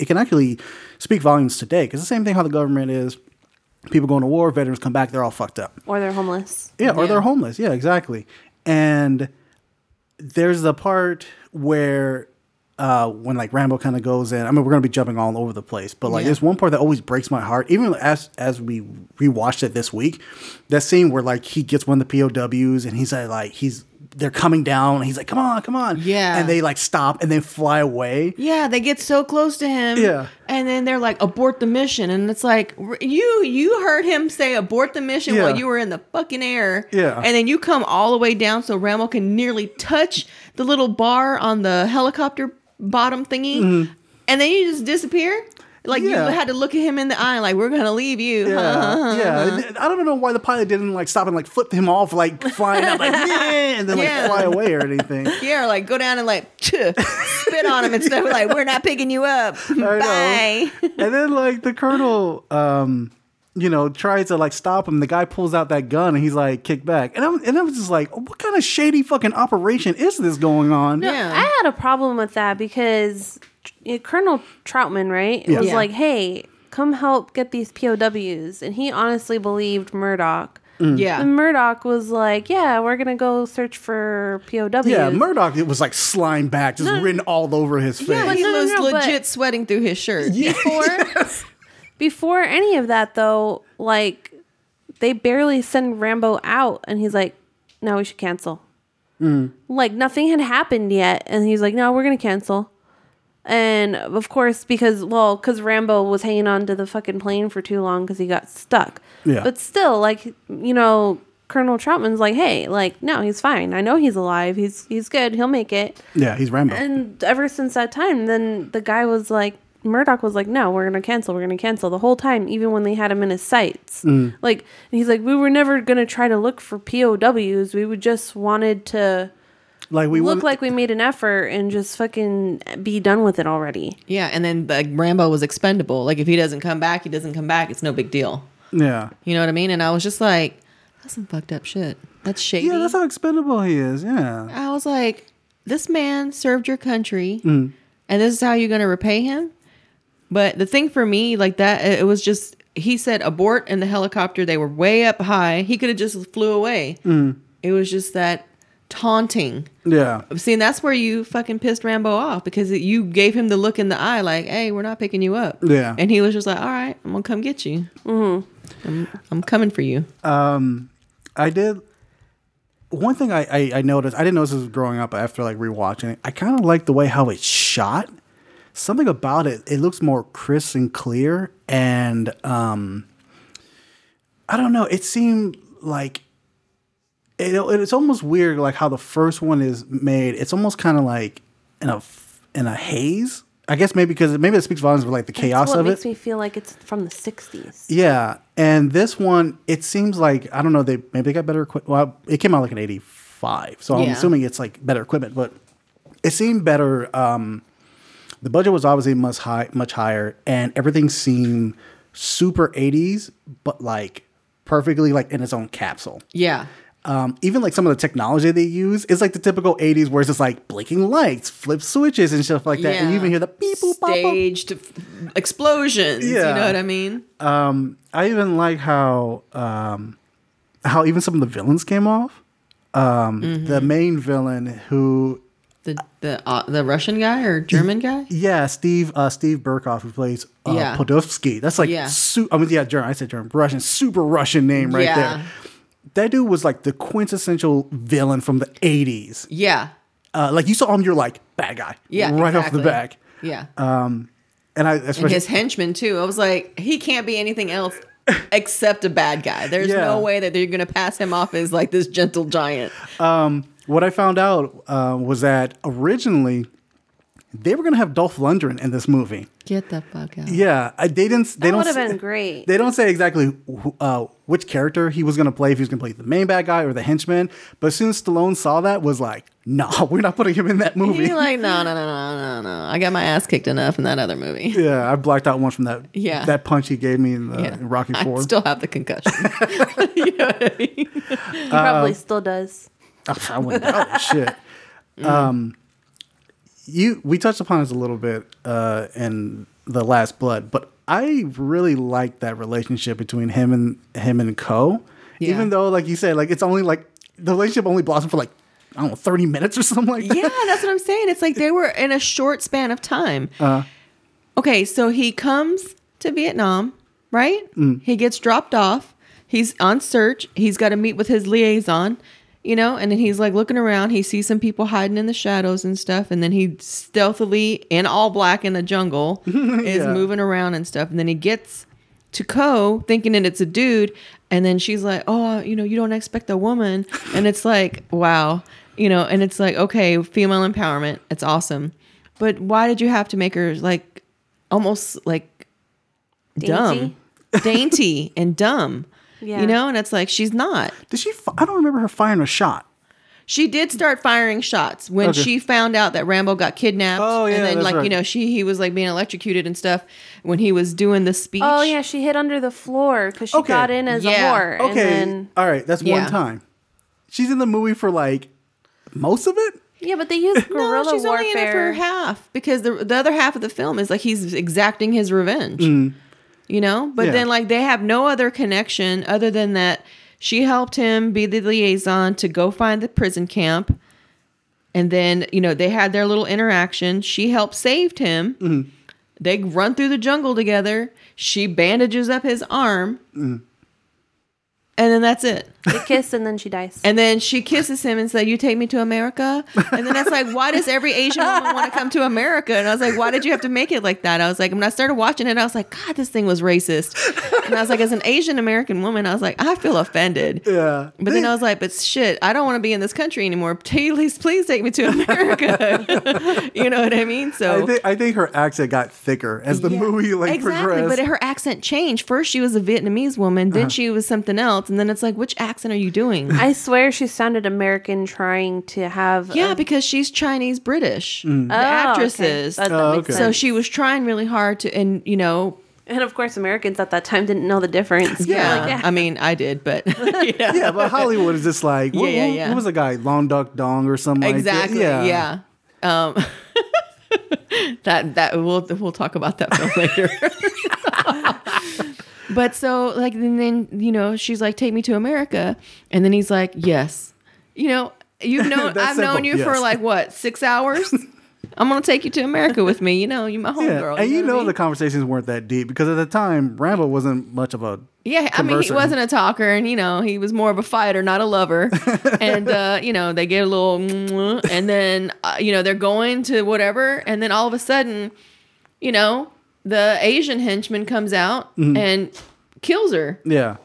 it can actually speak volumes today, because the same thing how the government is, people going to war, veterans come back, they're all fucked up. Or they're homeless. Yeah, or yeah. they're homeless. Yeah, exactly. And there's the part where Uh, when like Rambo kind of goes in, I mean, we're gonna be jumping all over the place, but like yeah. there's one part that always breaks my heart, even as as we rewatched it this week. That scene where like he gets one of the P O Ws and he's like, like he's they're coming down, and he's like, come on, come on, yeah, and they like stop and they fly away. Yeah, they get so close to him, yeah, and then they're like, abort the mission, and it's like you you heard him say abort the mission yeah. while you were in the fucking air, yeah, and then you come all the way down so Rambo can nearly touch the little bar on the helicopter bottom thingy, mm-hmm. and then you just disappear. Like yeah. you had to look at him in the eye, like, we're gonna leave you. Yeah, uh-huh. yeah. I don't know why the pilot didn't like stop and like flip him off, like flying out, like yeah, and then like yeah. fly away or anything. Yeah, or like go down and like spit on him and stuff. Yeah. Like, we're not picking you up. I Bye. Know. And then like the colonel, um, you know, tries to like stop him. The guy pulls out that gun and he's like, kick back. And I'm and I was just like, oh, what kind of shady fucking operation is this going on? No, yeah. I had a problem with that because yeah, Colonel Trautman, right? It yeah. was yeah. like, hey, come help get these P O Ws. And he honestly believed Murdoch. Mm. Yeah. And Murdoch was like, yeah, we're going to go search for P O Ws. Yeah, Murdoch, it was like slime back, just no, written all over his face. Yeah, like, he no, was no, no, legit sweating through his shirt. Yeah. Before... yes. Before any of that, though, like, they barely send Rambo out, and he's like, no, we should cancel. Mm. Like, nothing had happened yet, and he's like, no, we're going to cancel. And, of course, because, well, because Rambo was hanging on to the fucking plane for too long because he got stuck. Yeah. But still, like, you know, Colonel Trautman's like, hey, like, no, he's fine. I know he's alive. He's he's good. He'll make it. Yeah, he's Rambo. And ever since that time, then the guy was like, Murdoch was like, no, we're going to cancel. We're going to cancel the whole time, even when they had him in his sights. Mm. Like, and he's like, we were never going to try to look for P O Ws. We would just wanted to like we look wanted- like we made an effort and just fucking be done with it already. Yeah. And then like, Rambo was expendable. Like, if he doesn't come back, he doesn't come back. It's no big deal. Yeah. You know what I mean? And I was just like, that's some fucked up shit. That's shady. Yeah, that's how expendable he is. Yeah. I was like, this man served your country, mm. and this is how you're going to repay him? But the thing for me, like that, it was just, he said abort in the helicopter. They were way up high. He could have just flew away. Mm. It was just that taunting. Yeah. See, and that's where you fucking pissed Rambo off, because you gave him the look in the eye like, hey, we're not picking you up. Yeah. And he was just like, all right, I'm going to come get you. Mm-hmm. I'm, I'm coming for you. Um, I did. One thing I, I, I noticed, I didn't notice this was growing up, but after like rewatching it, I kind of liked the way how it shot. something about it, it looks more crisp and clear. And um, I don't know, it seemed like it, it's almost weird, like how the first one is made. It's almost kind of like in a in a haze. I guess maybe because maybe it speaks volumes of like the chaos of it. It makes me feel like it's from the sixties. Yeah, and this one, it seems like I don't know. They maybe they got better equipment. Well, it came out like in eighty-five, so yeah. I'm assuming it's like better equipment, but it seemed better. Um, the budget was obviously much high, much higher, and everything seemed super eighties, but like perfectly like in its own capsule. Yeah. Um, even like some of the technology they use is like the typical eighties where it's just like blinking lights, flip switches and stuff like that. Yeah. And you even hear the beep, boop, bop, staged f- explosions. Yeah. You know what I mean? Um, I even like how, um, how even some of the villains came off. Um, mm-hmm. The main villain who... The the uh, the Russian guy or German guy? Yeah, Steve uh, Steve Burkhoff, who plays uh, yeah. Podolsky. That's like... Yeah. Su- I mean, yeah, German. I said German. Russian. Super Russian name right yeah. there. That dude was like the quintessential villain from the eighties. Yeah. Uh, like you saw him, you're like, bad guy. Yeah. Right exactly. off the back. Yeah. Um, and I and his henchman too. I was like, he can't be anything else except a bad guy. There's yeah. no way that they're going to pass him off as like this gentle giant. Um, what I found out uh, was that originally they were going to have Dolph Lundgren in this movie. Get the fuck out. Yeah. I, they didn't. They that would have been great. They don't say exactly who, uh, which character he was going to play, if he was going to play the main bad guy or the henchman. But as soon as Stallone saw that, was like, no, nah, we're not putting him in that movie. He's like, no, no, no, no, no, no. I got my ass kicked enough in that other movie. Yeah. I blacked out one from that yeah. that punch he gave me in, the, yeah. in Rocky four. I still have the concussion. You know what I mean? He probably uh, still does. I wouldn't doubt shit. Mm. Um, You we touched upon this a little bit uh, in The Last Blood, but I really liked that relationship between him and him and Co. Yeah. Even though, like you said, like it's only like the relationship only blossomed for like I don't know thirty minutes or something like that. Yeah, that's what I'm saying. It's like they were in a short span of time. Uh, okay, so he comes to Vietnam, right? Mm. He gets dropped off. He's on search. He's got to meet with his liaison. You know, and then he's like looking around. He sees some people hiding in the shadows and stuff. And then he stealthily, in all black in the jungle, yeah. is moving around and stuff. And then he gets to Ko thinking that it's a dude. And then she's like, oh, you know, you don't expect a woman. And it's like, wow. You know, and it's like, okay, female empowerment. It's awesome. But why did you have to make her like almost like dumb, dainty, dainty and dumb? Yeah. You know, and it's like, she's not. Did she? Fi- I don't remember her firing a shot. She did start firing shots when okay. she found out that Rambo got kidnapped. Oh, yeah, and then, that's like, right. you know, she he was like being electrocuted and stuff when he was doing the speech. Oh, yeah. She hid under the floor because she okay. got in as yeah. a whore. Okay. And then, all right. That's yeah. one time. She's in the movie for like most of it. Yeah, but they use guerrilla no, she's warfare. She's only in it for half because the, the other half of the film is like he's exacting his revenge. Mm. You know, but yeah. then like they have no other connection other than that she helped him be the liaison to go find the prison camp. And then, you know, they had their little interaction. She helped save him. Mm-hmm. They run through the jungle together. She bandages up his arm. Mm. And then that's it. They kiss and then she dies. And then she kisses him and says, you take me to America? And then that's like, why does every Asian woman want to come to America? And I was like, why did you have to make it like that? I was like, when I started watching it, I was like, God, this thing was racist. And I was like, as an Asian American woman, I was like, I feel offended. Yeah. But then I was like, but shit, I don't want to be in this country anymore. Please, please take me to America. You know what I mean? So I think, I think her accent got thicker as the yeah, movie like exactly, progressed. But her accent changed. First, she was a Vietnamese woman. Then uh-huh. she was something else. And then it's like, which accent are you doing? I swear she sounded American trying to have... Yeah, a... because she's Chinese-British. Mm. The oh, actresses. Okay. That, that oh, okay. So she was trying really hard to, and you know... And of course, Americans at that time didn't know the difference. Yeah. Like, yeah. I mean, I did, but... Yeah. Yeah, but Hollywood is just like, what, yeah, yeah, yeah. what was the guy? Long Duck Dong or something exactly, like that? Exactly, yeah. yeah. Um, that, that, we'll, we'll talk about that film later. But so, like, and then, you know, she's like, take me to America. And then he's like, yes. You know, you've known, I've simple. known you yes. for like, what, six hours? I'm going to take you to America with me. You know, you're my homegirl. Yeah. And you know, know I mean? The conversations weren't that deep because at the time, Rambo wasn't much of a Yeah, converser. I mean, he wasn't a talker and, you know, he was more of a fighter, not a lover. And, uh, you know, they get a little, and then, uh, you know, they're going to whatever. And then all of a sudden... you know, the Asian henchman comes out mm-hmm. and kills her. Yeah.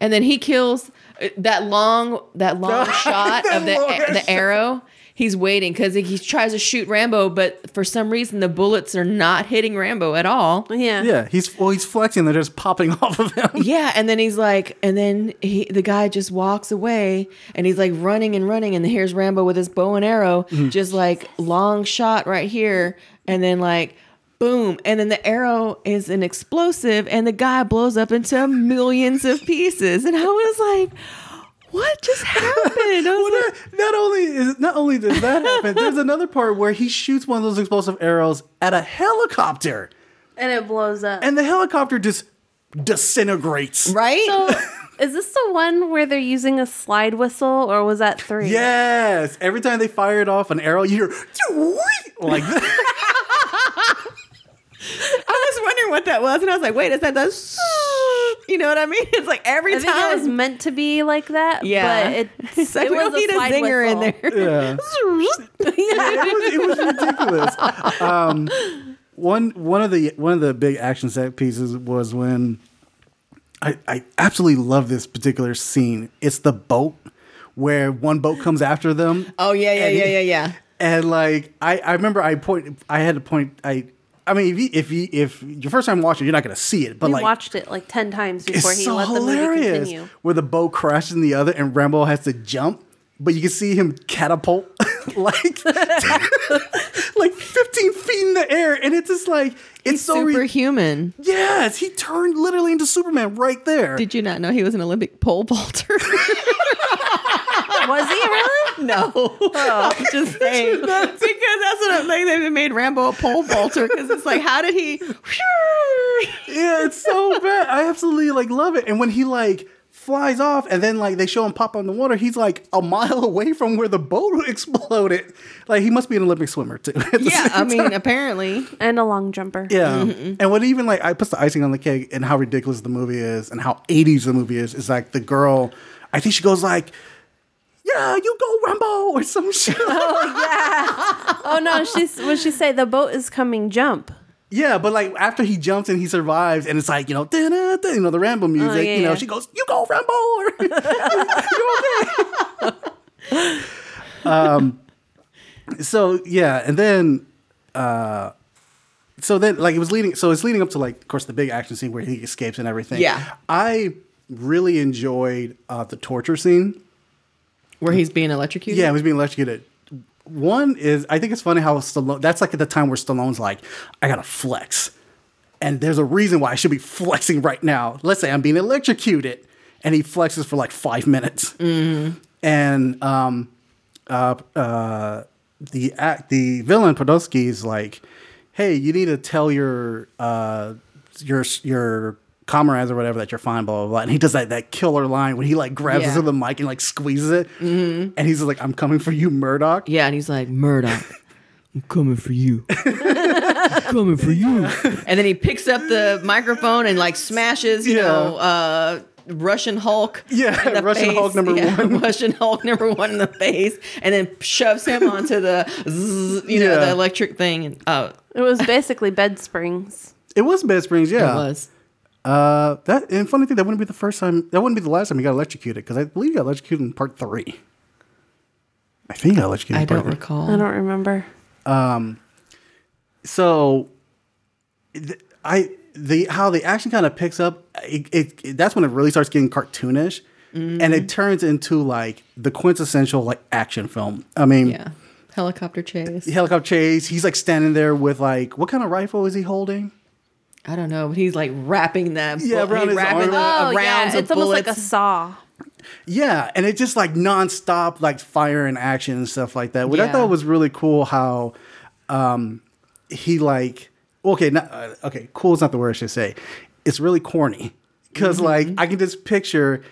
And then he kills that long that long shot that of the a, the arrow. He's waiting because he, he tries to shoot Rambo, but for some reason the bullets are not hitting Rambo at all. Yeah, yeah. He's well, he's flexing; they're just popping off of him. Yeah, and then he's like, and then he, the guy just walks away, and he's like running and running, and here's Rambo with his bow and arrow, mm-hmm. just like long shot right here, and then like. Boom. And then the arrow is an explosive and the guy blows up into millions of pieces. And I was like, what just happened? I was well, like, not, not only is not only does that happen, there's another part where he shoots one of those explosive arrows at a helicopter. And it blows up. And the helicopter just disintegrates. Right? So- Is this the one where they're using a slide whistle, or was that three? Yes. Every time they fired off an arrow, you hear like that. I was wondering what that was, and I was like, wait, is that the... You know what I mean? It's like every I time. I think that was meant to be like that, yeah. but it's, so it was a slide a zinger whistle. In there. Yeah. yeah it, was, it was ridiculous. Um, one, one, of the, one of the big action set pieces was when... I, I absolutely love this particular scene. It's the boat where one boat comes after them. Oh yeah, yeah, yeah, yeah, yeah. And like I, I remember I point I had to point I I mean if you, if you, if your first time watching you're not gonna see it, but we like watched it like ten times before he so let the movie continue. Where the boat crashes in the other and Rambo has to jump, but you can see him catapult like like fifteen feet in the air, and it's just like it's He's so superhuman. Re- yes, he turned literally into Superman right there. Did you not know he was an Olympic pole vaulter? Was he really? No, oh, I'm just saying because that's what I'm like. They made Rambo a pole vaulter because it's like, how did he? Yeah, it's so bad. I absolutely like love it, and when he like. Flies off and then like they show him pop on the water. He's like a mile away from where the boat exploded. Like he must be an Olympic swimmer too. Yeah, I mean time. Apparently, and a long jumper. Yeah, mm-hmm. And what even like I put the icing on the cake and how ridiculous the movie is and how eighties the movie is is like the girl. I think she goes like, "Yeah, you go Rambo" or some shit. Oh yeah. Oh no, she's when she say the boat is coming, jump. Yeah, but like after he jumps and he survives, and it's like, you know, you know the Rambo music, oh, yeah, you know, yeah. She goes, "You go, Rambo." You're okay. um, so yeah, and then, uh, so then like it was leading, so it's leading up to like, of course, the big action scene where he escapes and everything. Yeah, I really enjoyed uh, the torture scene where he's being electrocuted. Yeah, he was being electrocuted. One is, I think it's funny how Stallone, that's like at the time where Stallone's like, I gotta flex. And there's a reason why I should be flexing right now. Let's say I'm being electrocuted. And he flexes for like five minutes. Mm-hmm. And um, uh, uh, the act, the villain, Podolsky, is like, hey, you need to tell your, uh, your, your, comrades or whatever that you're fine, blah, blah, blah. And he does that, that killer line when he like grabs yeah. into the mic and like squeezes it. Mm-hmm. And he's like, I'm coming for you, Murdoch. Yeah. And he's like, Murdoch, I'm coming for you. I'm coming for you. And then he picks up the microphone and like smashes, you yeah. know, uh, Russian Hulk. Yeah, Russian face. Hulk number yeah, one. Russian Hulk number one in the face, and then shoves him onto the, zzz, you yeah. know, the electric thing. And oh. It was basically bed springs. It was bed springs, yeah. It was. Uh, that and funny thing, that wouldn't be the first time, that wouldn't be the last time he got electrocuted, because I believe he got electrocuted in part three. I think he got electrocuted I in part three. I don't recall. I don't remember. Um, so, th- I, the, how the action kind of picks up, it, it, it, that's when it really starts getting cartoonish, mm-hmm. and it turns into, like, the quintessential, like, action film. I mean... Yeah. Helicopter chase. Th- helicopter chase. He's, like, standing there with, like, what kind of rifle is he holding? I don't know, but he's like wrapping that. Bu- yeah, around his wrapping arm. The, oh, yeah. It's almost bullets. Like a saw. Yeah, and it just like nonstop, like fire and action and stuff like that. What yeah. I thought was really cool how um, he like okay, not, uh, okay, cool is not the word I should say. It's really corny because mm-hmm. like I can just picture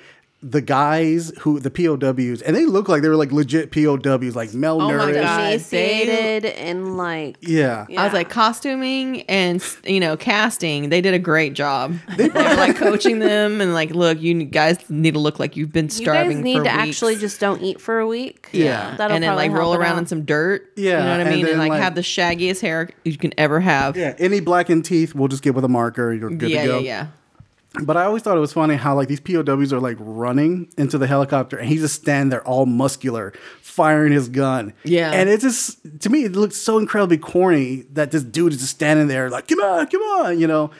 the guys who the P O Ws, and they look like they were like legit P O Ws, like malnourished, oh my God, emaciated, and like yeah. yeah. I was like costuming and you know casting. They did a great job. They were like coaching them and like, look, you guys need to look like you've been starving. You guys need for to weeks. Actually just don't eat for a week. Yeah, yeah. that'll and then like roll around out. In some dirt. Yeah, you know what I mean, and, then, and like, like have the shaggiest hair you can ever have. Yeah, any blackened teeth, we'll just get with a marker. You're good yeah, to go. Yeah, yeah. But I always thought it was funny how like these P O Ws are like running into the helicopter and he's just standing there all muscular, firing his gun. Yeah. And it just, to me, it looks so incredibly corny that this dude is just standing there like, come on, come on, you know.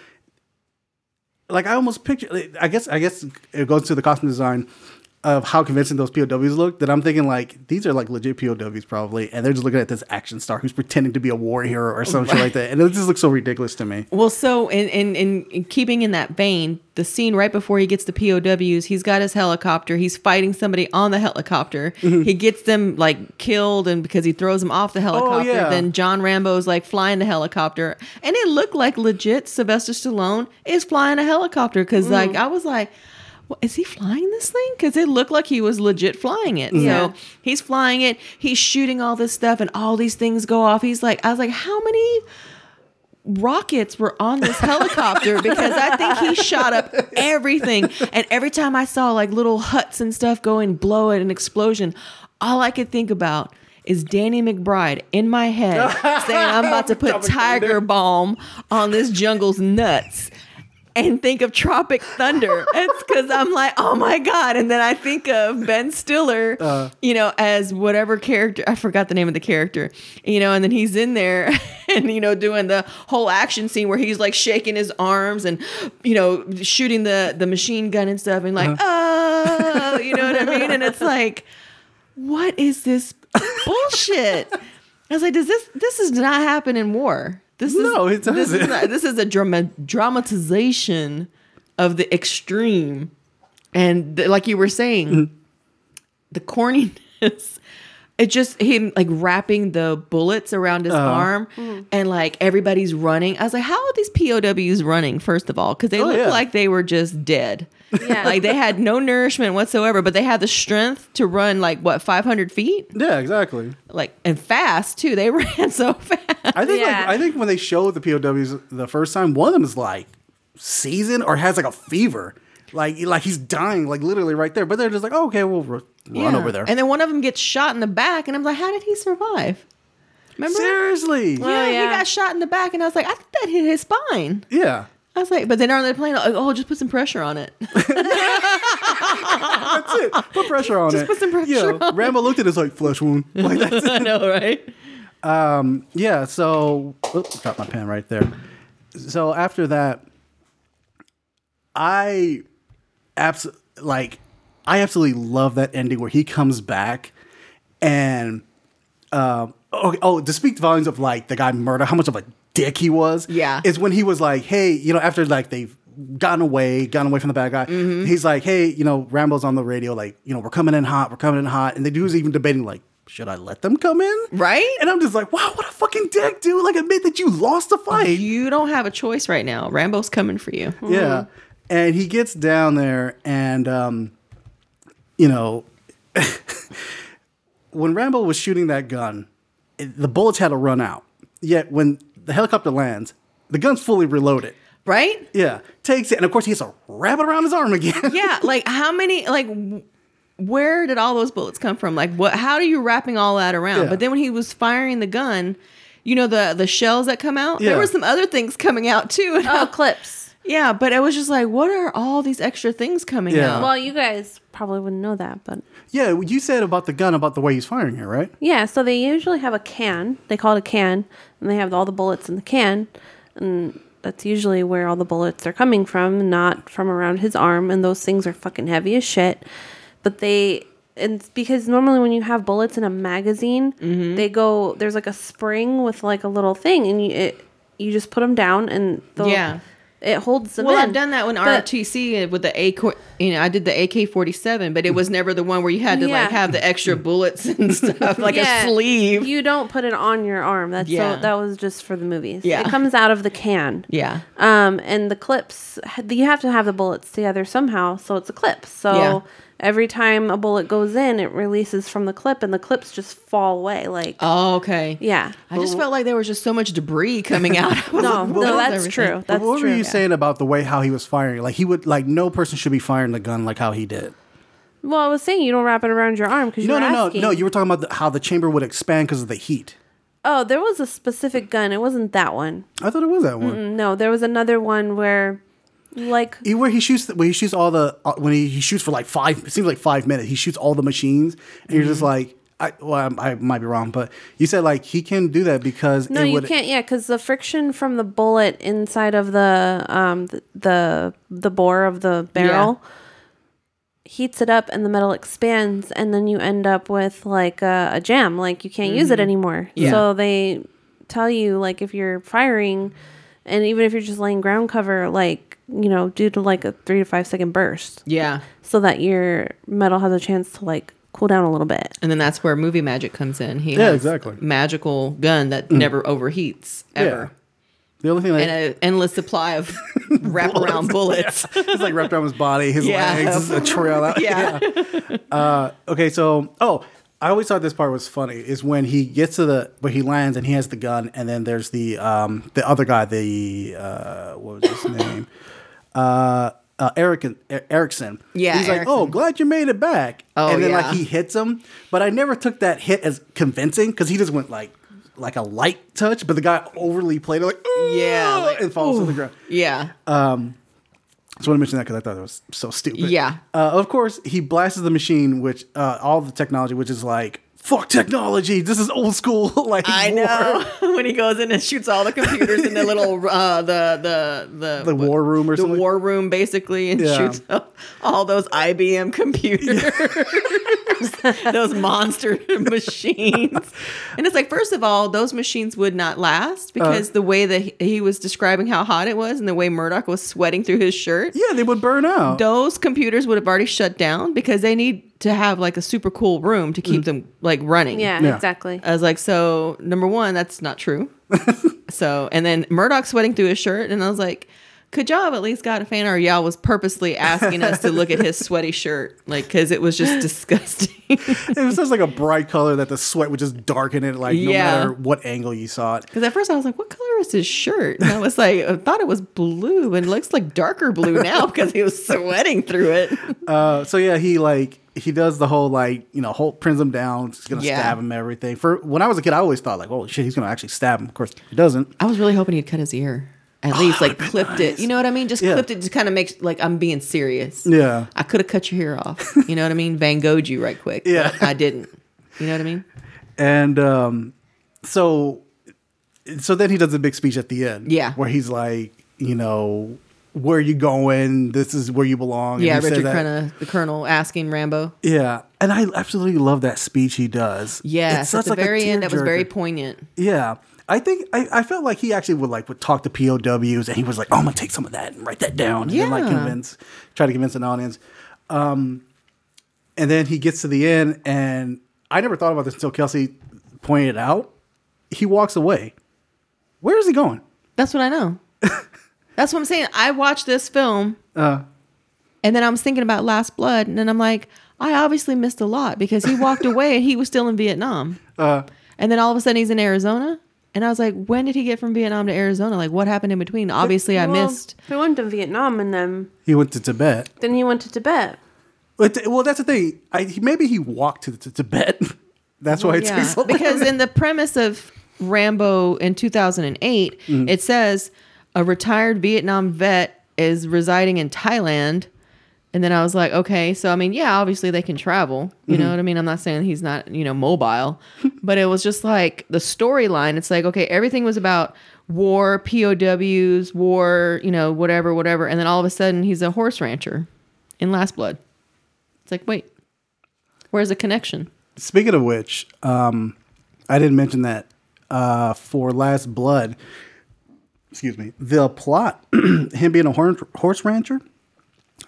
Like I almost picture, I guess I guess it goes to the costume design of how convincing those P O Ws look that I'm thinking like, these are like legit P O Ws probably. And they're just looking at this action star who's pretending to be a war hero or something like that. And it just looks so ridiculous to me. Well, so in, in, in keeping in that vein, the scene right before he gets the P O Ws, he's got his helicopter. He's fighting somebody on the helicopter. Mm-hmm. He gets them like killed, and because he throws them off the helicopter, oh, yeah. then John Rambo's like flying the helicopter, and it looked like legit Sylvester Stallone is flying a helicopter because mm. like I was like, well, is he flying this thing? Because it looked like he was legit flying it. Yeah. So he's flying it. He's shooting all this stuff, and all these things go off. He's like, I was like, how many rockets were on this helicopter? Because I think he shot up everything. And every time I saw like little huts and stuff go and blow at an explosion, all I could think about is Danny McBride in my head saying, I'm about to put tiger balm on this jungle's nuts. And think of Tropic Thunder. It's because I'm like, oh my God. And then I think of Ben Stiller, uh, you know, as whatever character. I forgot the name of the character, you know, and then he's in there and, you know, doing the whole action scene where he's like shaking his arms and, you know, shooting the, the machine gun and stuff and like, uh-huh. oh, you know what I mean? And it's like, what is this bullshit? I was like, does this, this does not happen in war. This no, is, it doesn't. This is, not, this is a drama, dramatization of the extreme. And the, like you were saying, mm-hmm. the corniness, it just him like wrapping the bullets around his uh, arm mm-hmm. and like everybody's running. I was like, how are these P O Ws running, first of all? Because they oh, looked yeah. like they were just dead. Yeah. Like they had no nourishment whatsoever, but they had the strength to run like what five hundred feet. Yeah, exactly. Like and fast too. They ran so fast. I think yeah. like, I think when they showed the P O Ws the first time, one of them is like seasoned or has like a fever, like like he's dying, like literally right there. But they're just like, oh, okay, we'll r- yeah. run over there. And then one of them gets shot in the back, and I'm like, how did he survive? Remember? Seriously? Yeah, well, yeah, he got shot in the back, and I was like, I think that hit his spine. Yeah. I was like, but then on the plane, like, oh, just put some pressure on it. That's it. Put pressure on just it. Just put some pressure yeah, on Rambo it. Rambo looked at it like flesh wound. Like, that's it. I know, right? Um, yeah, so... Oops, dropped my pen right there. So after that, I, abs- like, I absolutely love that ending where he comes back and... Uh, oh, oh, to speak volumes of, like, the guy murder, how much of a... dick he was. Yeah. Is when he was like, hey, you know, after like they've gotten away, gotten away from the bad guy, mm-hmm. he's like, hey, you know, Rambo's on the radio, like, you know, we're coming in hot, we're coming in hot. And the dude's even debating, like, should I let them come in? Right? And I'm just like, wow, what a fucking dick, dude. Like, admit that you lost the fight. You don't have a choice right now. Rambo's coming for you. Mm-hmm. Yeah. And he gets down there and, um, you know, when Rambo was shooting that gun, it, the bullets had to run out. Yet when the helicopter lands, the gun's fully reloaded. Right? Yeah. Takes it. And of course, he has to wrap it around his arm again. Yeah. Like, how many, like, where did all those bullets come from? Like, what, how are you wrapping all that around? Yeah. But then when he was firing the gun, you know, the, the shells that come out, yeah. there were some other things coming out too. Oh, clips. Yeah. But I was just like, what are all these extra things coming yeah. out? Well, you guys probably wouldn't know that, but. Yeah. You said about the gun, about the way he's firing it, right? Yeah. So they usually have a can. They call it a can. And they have all the bullets in the can, and that's usually where all the bullets are coming from, not from around his arm. And those things are fucking heavy as shit. But they, and because normally when you have bullets in a magazine, mm-hmm. they go, there's like a spring with like a little thing, and you it, you just put them down, and yeah, it holds them well, in. Well, I've done that when R O T C with the A K, you know, I did the A K forty-seven, but it was never the one where you had to yeah. like have the extra bullets and stuff, like yeah. a sleeve. You don't put it on your arm. That's yeah. so, that was just for the movies. Yeah. It comes out of the can. Yeah. Um, and the clips, you have to have the bullets together somehow, so it's a clip. So yeah. every time a bullet goes in, it releases from the clip, and the clips just fall away. Like, oh, okay, yeah. I just felt like there was just so much debris coming out. no, like, no, that's true. That's true. What were you yeah. saying about the way how he was firing? Like he would, like no person should be firing the gun like how he did. Well, I was saying you don't wrap it around your arm because you no, were no, asking. no, no. You were talking about the, how the chamber would expand because of the heat. Oh, there was a specific gun. It wasn't that one. I thought it was that one. Mm-mm, no, there was another one where. Like where he shoots, where he shoots all the uh, when he, he shoots for like five, it seems like five minutes. He shoots all the machines, and mm-hmm. you're just like, I, well, I, I might be wrong, but you said like he can do that because no, it you would, can't, yeah, because the friction from the bullet inside of the um the the, the bore of the barrel yeah. heats it up, and the metal expands, and then you end up with like a, a jam, like you can't mm-hmm. use it anymore. Yeah. So they tell you like if you're firing, and even if you're just laying ground cover, like. You know, due to like a three to five second burst. Yeah. So that your metal has a chance to like cool down a little bit. And then that's where movie magic comes in. He yeah, has exactly. a magical gun that mm. never overheats ever. Yeah. The only thing like and an endless supply of wraparound bullets. bullets. Yeah. It's like wrapped around his body, his yeah. legs, a trail out. Yeah. yeah. Uh, okay, so oh, I always thought this part was funny is when he gets to the where he lands and he has the gun, and then there's the um the other guy, the uh what was his name? Uh, uh, Eric, er, Erickson. Yeah, he's Erickson. Like, "Oh, glad you made it back." Oh, and then yeah. like he hits him, but I never took that hit as convincing because he just went like, like a light touch, but the guy overly played it like, ooh, yeah, like, and falls ooh. to the ground. Yeah. Um, so I want to mention that because I thought it was so stupid. Yeah. Uh, of course, he blasts the machine, which uh, all the technology, which is like. Fuck technology. This is old school. Like I war. know when he goes in and shoots all the computers in the little uh, the the the, the what, war room or the something. war room basically and yeah. shoots up all those I B M computers, yeah. those monster machines. And it's like, first of all, those machines would not last because uh, the way that he was describing how hot it was and the way Murdoch was sweating through his shirt, yeah, they would burn out. Those computers would have already shut down because they need. To have like a super cool room to keep mm. them like running. Yeah, yeah, exactly. I was like, so number one, that's not true. So, and then Murdoch sweating through his shirt, and I was like, good job, at least got a fan, or y'all was purposely asking us to look at his sweaty shirt, like because it was just disgusting. It was just like a bright color that the sweat would just darken it, like no yeah. matter what angle you saw it. Because at first I was like, what color is his shirt? And I was like, I thought it was blue, but it looks like darker blue now because he was sweating through it. Uh, so yeah, he like. He does the whole, like, you know, whole, pins him down, he's going to yeah. stab him, everything. For when I was a kid, I always thought, like, oh, shit, he's going to actually stab him. Of course, he doesn't. I was really hoping he'd cut his ear. At oh, least, like, clipped nice. it. You know what I mean? Just yeah. clipped it to kind of make, like, I'm being serious. Yeah. I could have cut your hair off. You know what I mean? Van Gogh you right quick. Yeah. But I didn't. You know what I mean? And um, so, so then he does a big speech at the end. Yeah. Where he's like, you know... Where are you going? This is where you belong. And yeah, Richard Crenna, the Colonel, asking Rambo. Yeah, and I absolutely love that speech he does. Yeah, it's at the like very end, that was very poignant. Yeah, I think I, I felt like he actually would like would talk to P O Ws, and he was like, "Oh, I'm gonna take some of that and write that down, and yeah. then like convince, try to convince an audience." Um, and then he gets to the end, and I never thought about this until Kelsey pointed it out. He walks away. Where is he going? That's what I know. That's what I'm saying. I watched this film uh, and then I was thinking about Last Blood, and then I'm like, I obviously missed a lot because he walked away and he was still in Vietnam. Uh, and then all of a sudden he's in Arizona. And I was like, when did he get from Vietnam to Arizona? Like, what happened in between? Obviously, well, I missed. He went to Vietnam and then... He went to Tibet. Then he went to Tibet. But, well, that's the thing. I, maybe he walked to, to Tibet. That's why it yeah, takes so long. Because in the premise of Rambo in two thousand eight, mm. it says... A retired Vietnam vet is residing in Thailand. And then I was like, okay, so I mean, yeah, obviously they can travel. You mm-hmm. know what I mean? I'm not saying he's not, you know, mobile, but it was just like the storyline. It's like, okay, everything was about war, P O Ws, war, you know, whatever, whatever. And then all of a sudden he's a horse rancher in Last Blood. It's like, wait, where's the connection? Speaking of which, um, I didn't mention that uh, for Last Blood. Excuse me. The plot, him being a horn, horse rancher,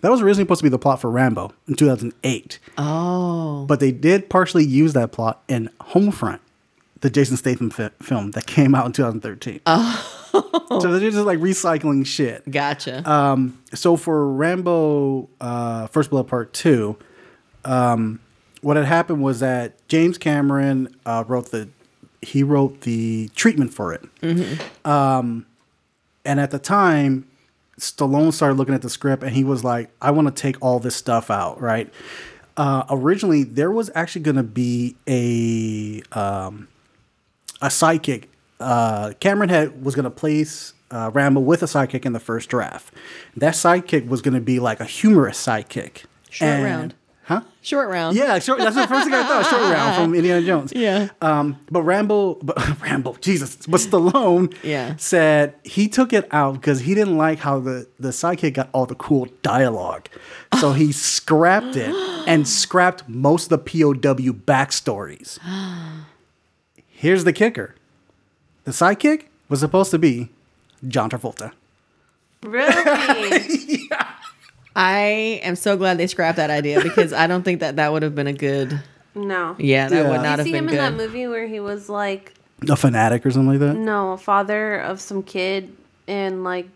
that was originally supposed to be the plot for Rambo in two thousand eight. Oh. But they did partially use that plot in Homefront, the Jason Statham fi- film that came out in two thousand thirteen. Oh. So they're just like recycling shit. Gotcha. Um, so for Rambo uh, First Blood Part Two, um, what had happened was that James Cameron uh, wrote the he wrote the treatment for it, mm-hmm. um, and at the time, Stallone started looking at the script and he was like, "I want to take all this stuff out." Right? Uh, originally, there was actually going to be a um, a sidekick. Uh, Cameron had was going to place. Uh, Rambo with a sidekick in the first draft. That sidekick was going to be like a humorous sidekick. Short and, round. Huh? Short round. Yeah, short, that's the first thing I thought. Short round from Indiana Jones. Yeah. Um, but Rambo, but, Rambo, Jesus, but Stallone yeah. said he took it out because he didn't like how the, the sidekick got all the cool dialogue. So he scrapped it and scrapped most of the P O W backstories. Here's the kicker. The sidekick was supposed to be John Travolta. Really? Yeah. I am so glad they scrapped that idea because I don't think that that would have been a good. No. Yeah, that yeah. would not Did have been good. Did you see him in good. that movie where he was like a fanatic or something like that? No, a father of some kid and like.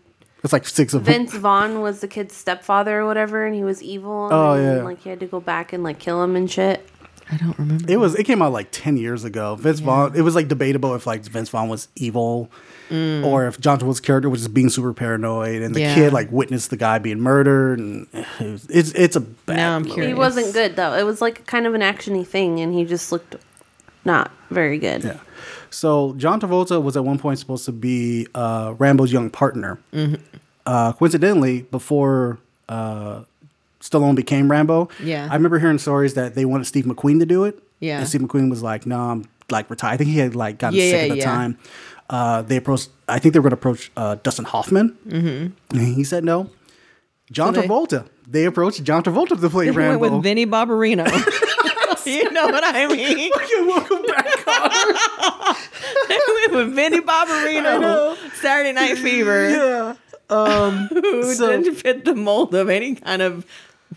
It's like six of them. Vince Vaughn was the kid's stepfather or whatever, and he was evil. And oh yeah. Like he had to go back and like kill him and shit. I don't remember. It that. was. It came out like ten years ago. Vince yeah. Vaughn. It was like debatable if like Vince Vaughn was evil, mm. or if John Travolta's character was just being super paranoid, and the yeah. kid like witnessed the guy being murdered, and it was, it's it's a bad. Now I'm curious. He wasn't good though. It was like kind of an actiony thing, and he just looked not very good. Yeah. So John Travolta was at one point supposed to be uh, Rambo's young partner. Mm-hmm. Uh, coincidentally, before. Uh, Stallone became Rambo. Yeah. I remember hearing stories that they wanted Steve McQueen to do it. Yeah. And Steve McQueen was like, no, nah, I'm like retired. I think he had like gotten yeah, sick at the yeah. time. Uh, they approached, I think they were going to approach uh, Dustin Hoffman. Mm-hmm. And he said no. John so they, Travolta. They approached John Travolta to play they Rambo. Went with Vinnie Barbarino. You know what I mean? Fucking welcome back, Connor. They went with Vinnie Barbarino. Saturday Night Fever. Yeah. Um, Who so, didn't fit the mold of any kind of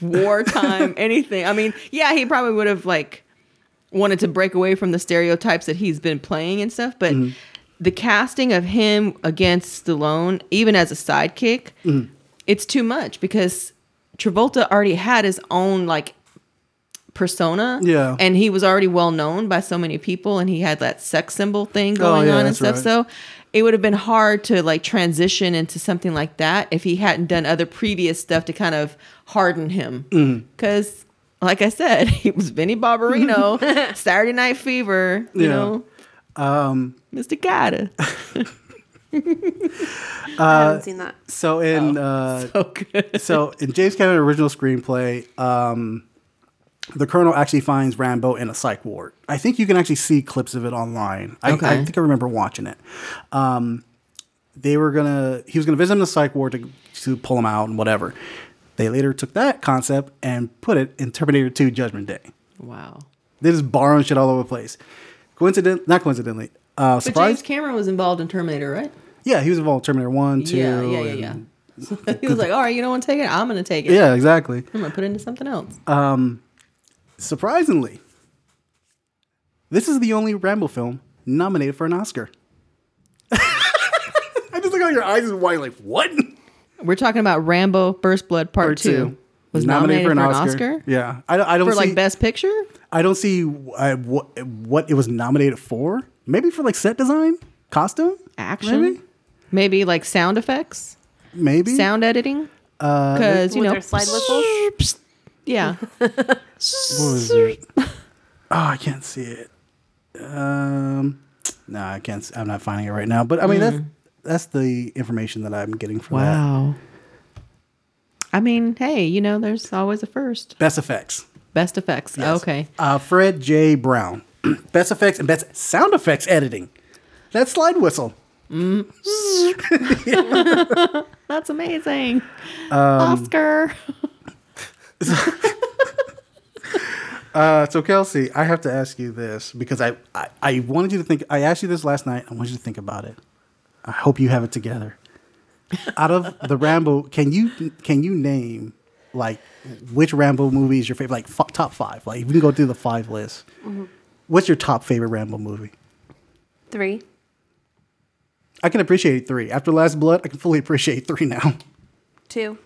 wartime anything. I mean, yeah, he probably would have like wanted to break away from the stereotypes that he's been playing and stuff, but mm-hmm. the casting of him against Stallone, even as a sidekick, mm-hmm. it's too much because Travolta already had his own like persona, yeah, and he was already well known by so many people, and he had that sex symbol thing going oh, yeah, on and stuff. Right. So it would have been hard to like transition into something like that if he hadn't done other previous stuff to kind of harden him. Because, mm. like I said, he was Vinnie Barbarino, Saturday Night Fever, you yeah. know, um, Mister Gata. uh, I haven't seen that. So in oh, uh, so, good. so in James Cameron's original screenplay, um, the colonel actually finds Rambo in a psych ward. I think you can actually see clips of it online. I, okay. I think I remember watching it. Um, they were gonna. He was gonna visit him in the psych ward to to pull him out and whatever. They later took that concept and put it in Terminator two: Judgment Day. Wow. They just borrowing shit all over the place. Coincident? Not coincidentally. Uh, but James Cameron was involved in Terminator, right? Yeah, he was involved in Terminator one, two. Yeah, yeah, yeah. And, yeah. So he was like, "All right, you don't want to take it? I'm gonna take it. Yeah, exactly. I'm gonna put it into something else." Um. Surprisingly, this is the only Rambo film nominated for an Oscar. I just look how your eyes is wide, like, what? We're talking about Rambo First Blood Part, Part two. two was nominated, nominated for an, for an Oscar. Oscar. Yeah. I, I don't for, see, like, Best Picture? I don't see I, what, what it was nominated for. Maybe for, like, set design? Costume? Action? Maybe, maybe like, sound effects? Maybe. Sound editing? Because, uh, you with know. Their slide whistles? Yeah. What was it? Oh, I can't see it. Um, no, I can't. See, I'm not finding it right now. But I mean, mm. that's that's the information that I'm getting from wow. that. Wow. I mean, hey, you know, there's always a first. Best effects. Best effects. Yes. Okay. Uh, Fred J. Brown. Best effects and best sound effects editing. That slide whistle. Mm. That's amazing. Um, Oscar. uh, so Kelsey, I have to ask you this because I, I, I wanted you to think. I asked you this last night. I want you to think about it. I hope you have it together. Out of the Rambo, can you can you name like which Rambo movie is your favorite? Like f- top five. Like if we can go through the five list. Mm-hmm. What's your top favorite Rambo movie? Three. I can appreciate three. After Last Blood, I can fully appreciate three now. Two.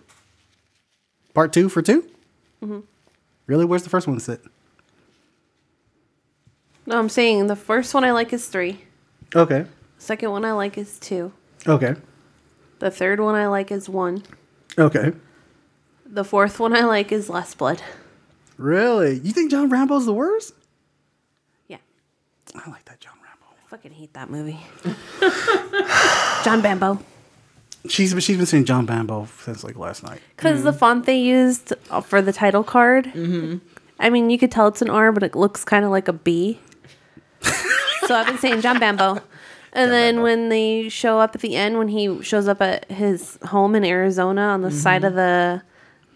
Part two for two. Mm-hmm. Really? Where's the first one sit? No, I'm saying the first one I like is three. Okay. Second one I like is two. Okay. The third one I like is one. Okay. The fourth one I like is Last Blood. Really? You think John Rambo's the worst? Yeah. I like that John Rambo. I fucking hate that movie. John Bambo. She's she's been saying John Bambo since like last night. Because mm-hmm. the font they used for the title card. Mm-hmm. I mean, you could tell it's an R, but it looks kind of like a B. So I've been saying John Bambo. And John then Bambo. When they show up at the end, when he shows up at his home in Arizona, on the mm-hmm. side of the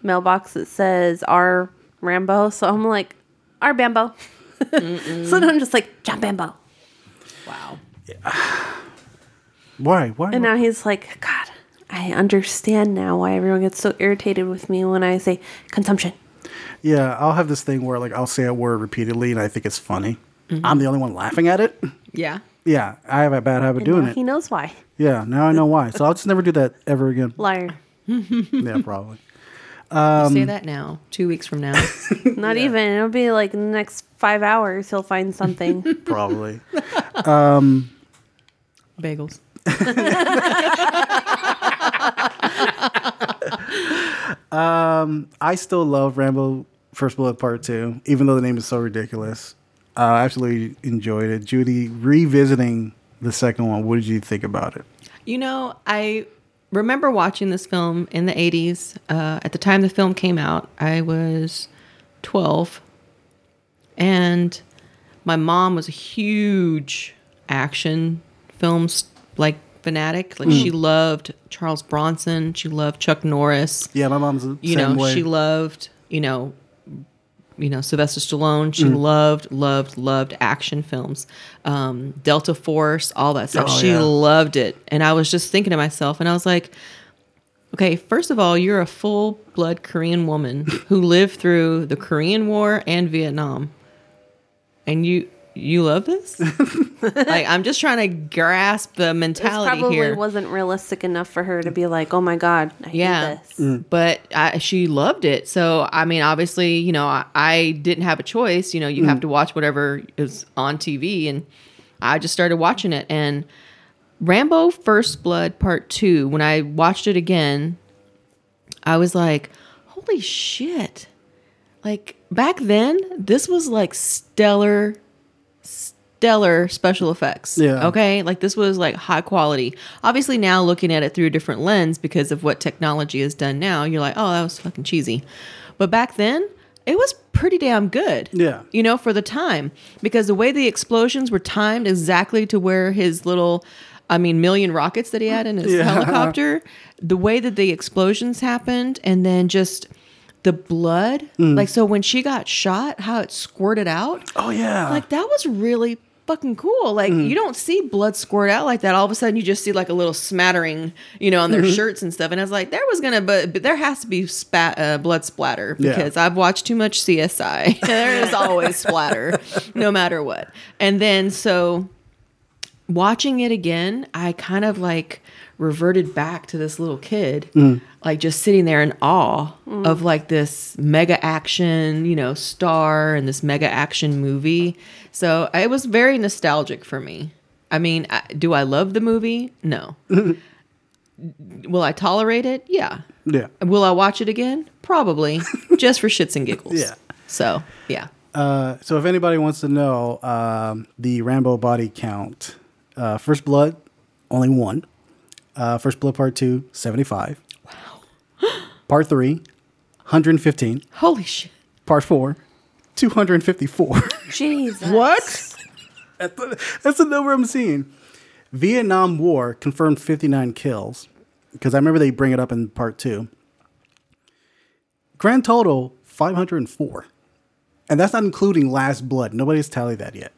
mailbox it says R Rambo. So I'm like, R Bambo. So then I'm just like, John Bambo. Wow. Yeah. Why? Why? And now he's like, God, I understand now why everyone gets so irritated with me when I say consumption. Yeah, I'll have this thing where like I'll say a word repeatedly and I think it's funny. Mm-hmm. I'm the only one laughing at it. Yeah. Yeah, I have a bad habit and doing now it. He knows why. Yeah, now I know why. So I'll just never do that ever again. Liar. Yeah, probably. Um, you say that now, two weeks from now. Not yeah. even. It'll be like the next five hours he'll find something. Probably. Um, Bagels. um, I still love Rambo First Blood Part Two, even though the name is so ridiculous. Uh, I absolutely enjoyed it. Judy, revisiting the second one, what did you think about it? You know, I remember watching this film in the eighties. Uh, at the time the film came out, I was twelve, and my mom was a huge action film star. Like fanatic, like mm. she loved Charles Bronson, she loved Chuck Norris. Yeah, my mom's the you same know way. She loved you know, you know Sylvester Stallone. She mm. loved, loved, loved action films, um, Delta Force, all that stuff. Oh, she yeah. loved it, and I was just thinking to myself, and I was like, okay, first of all, you're a full blood Korean woman who lived through the Korean War and Vietnam, and you. You love this? Like, I'm just trying to grasp the mentality here. It probably here. wasn't realistic enough for her to be like, oh my God, I yeah. hate this. Mm. But I, she loved it. So, I mean, obviously, you know, I, I didn't have a choice. You know, you mm. have to watch whatever is on T V. And I just started watching it. And Rambo First Blood Part Two, when I watched it again, I was like, holy shit. Like, back then, this was like stellar stellar special effects. Yeah. Okay. Like this was like high quality. Obviously now looking at it through a different lens because of what technology has done now, you're like, oh, that was fucking cheesy. But back then it was pretty damn good. Yeah. You know, for the time, because the way the explosions were timed exactly to where his little, I mean, million rockets that he had in his yeah. helicopter, the way that the explosions happened and then just the blood, mm. like, so when she got shot, how it squirted out. Oh, yeah. Like, that was really fucking cool. Like, mm. you don't see blood squirt out like that. All of a sudden, you just see, like, a little smattering, you know, on their mm-hmm. shirts and stuff. And I was like, there was going to, but, but there has to be spat, uh, blood splatter because yeah. I've watched too much C S I. There is always splatter, no matter what. And then, so, watching it again, I kind of, like, reverted back to this little kid, mm. like just sitting there in awe mm. of like this mega action, you know, star and this mega action movie. So it was very nostalgic for me. I mean, I, do I love the movie? No. Will I tolerate it? Yeah. Yeah. Will I watch it again? Probably, just for shits and giggles. Yeah. So yeah. Uh, so if anybody wants to know, um, the Rambo body count, uh, First Blood, only one. Uh, First Blood Part Two, seventy-five. Wow. Part Three, one hundred fifteen. Holy shit. Part Four, two hundred fifty-four. Jesus. What? That's the number I'm seeing. Vietnam War confirmed fifty-nine kills, because I remember they bring it up in Part Two. Grand total five hundred four, and that's not including Last Blood. Nobody's tallied that yet.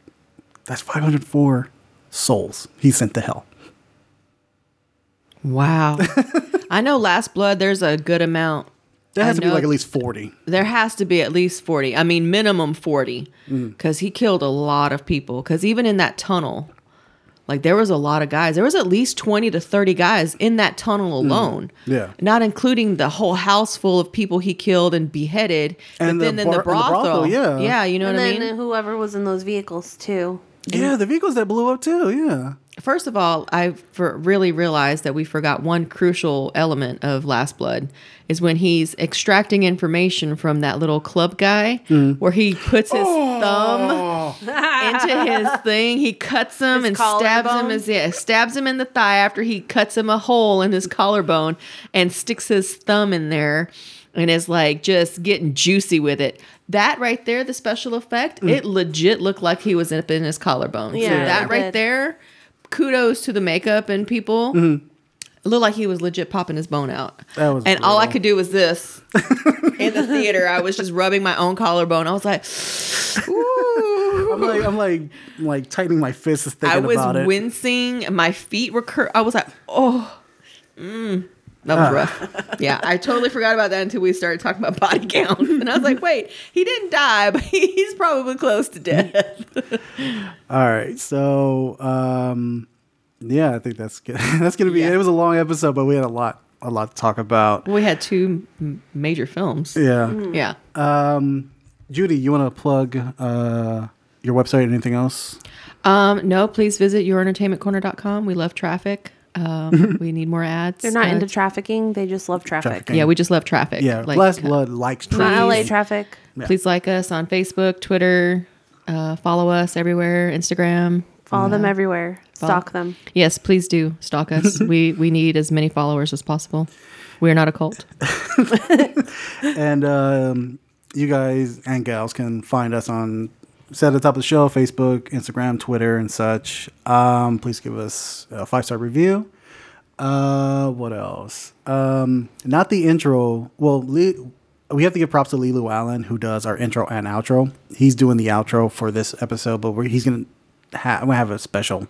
That's five hundred four souls he sent to hell. Wow. I know Last Blood, there's a good amount. There has I to be like at least forty. There has to be at least forty. I mean, minimum forty. Because mm. he killed a lot of people. Because even in that tunnel Like, there was a lot of guys. There was at least twenty to thirty guys in that tunnel alone. Mm. Yeah. Not including the whole house full of people he killed and beheaded. And but the then bar- in the brothel. The brothel, yeah. Yeah, you know and what I mean? And then whoever was in those vehicles, too. Yeah, and the vehicles that blew up, too, yeah. First of all, I for really realized that we forgot one crucial element of Last Blood is when he's extracting information from that little club guy mm. where he puts his oh. thumb into his thing. He cuts him his and stabs bone? him as yeah, stabs him in the thigh after he cuts him a hole in his collarbone and sticks his thumb in there and is like just getting juicy with it. That right there, the special effect, mm. it legit looked like he was up in his collarbone. Yeah, so that right there. Kudos to the makeup and people. Mm-hmm. It looked like he was legit popping his bone out. That was and brutal. All I could do was this. In the theater, I was just rubbing my own collarbone. I was like, ooh. I'm like, I'm like, like tightening my fists and thinking about it. I was wincing. My feet were cur- I was like, oh. Mm. That was ah. rough. Yeah, I totally forgot about that until we started talking about body count. And I was like, wait, he didn't die, but he's probably close to death. All right. So, um, yeah, I think that's good. That's going to be yeah. it. It was a long episode, but we had a lot, a lot to talk about. We had two m- major films. Yeah. Mm. Yeah. Um, Judy, you want to plug uh, your website or anything else? Um, no, please visit your entertainment corner dot com. We love traffic. Um, we need more ads. They're not uh, into trafficking. They just love traffic. Trafficking. Yeah, we just love traffic. Yeah, like, Last Blood likes traffic. Not L A traffic. Yeah. Please like us on Facebook, Twitter. Uh, follow us everywhere. Instagram. Follow uh, them everywhere. Follow. Stalk them. Yes, please do stalk us. we we need as many followers as possible. We are not a cult. And um, you guys and gals can find us on. Set at the top of the show, Facebook, Instagram, Twitter, and such. Um, please give us a five-star review. Uh, what else? Um, not the intro. Well, Le- we have to give props to Lelu Allen, who does our intro and outro. He's doing the outro for this episode, but we're, he's going to ha- I'm gonna have a special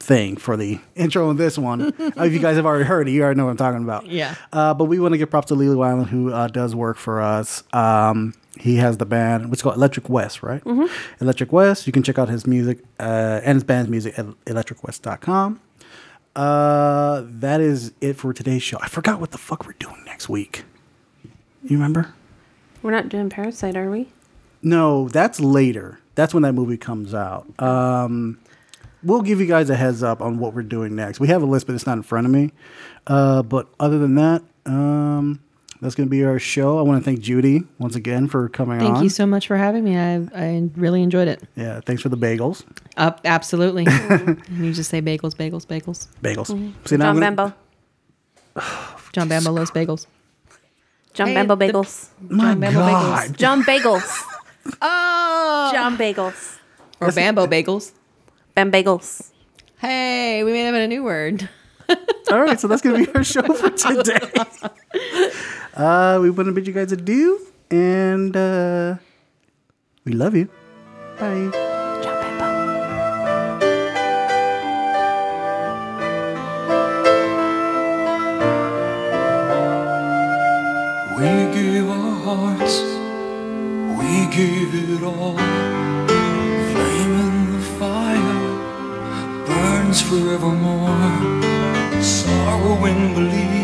thing for the intro on this one. uh, if you guys have already heard it, you already know what I'm talking about. Yeah. Uh, but we want to give props to Lelu Allen, who uh, does work for us. Um, He has the band, which is called Electric West, right? Mm-hmm. Electric West. You can check out his music uh, and his band's music at electric west dot com. Uh, that is it for today's show. I forgot what the fuck we're doing next week. You remember? We're not doing Parasite, are we? No, that's later. That's when that movie comes out. Um, we'll give you guys a heads up on what we're doing next. We have a list, but it's not in front of me. Uh, but other than that... Um, That's going to be our show. I want to thank Judy once again for coming thank on. Thank you so much for having me. I I really enjoyed it. Yeah, thanks for the bagels. Uh, absolutely. You just say bagels, bagels, bagels. Bagels. Mm-hmm. See, John gonna... Bambo. Oh, John Bambo loves bagels. John hey, Bambo bagels. The... My John Bambo God. Bagels. John Bagels. Oh. John Bagels. Or That's Bambo it. Bagels. Bambagels. Hey, we made up a new word. All right, so that's going to be our show for today. Uh, we want to bid you guys adieu, and uh, we love you. Bye. We give our hearts, we give it all. Flame in the fire burns forevermore. Sorrow and belief.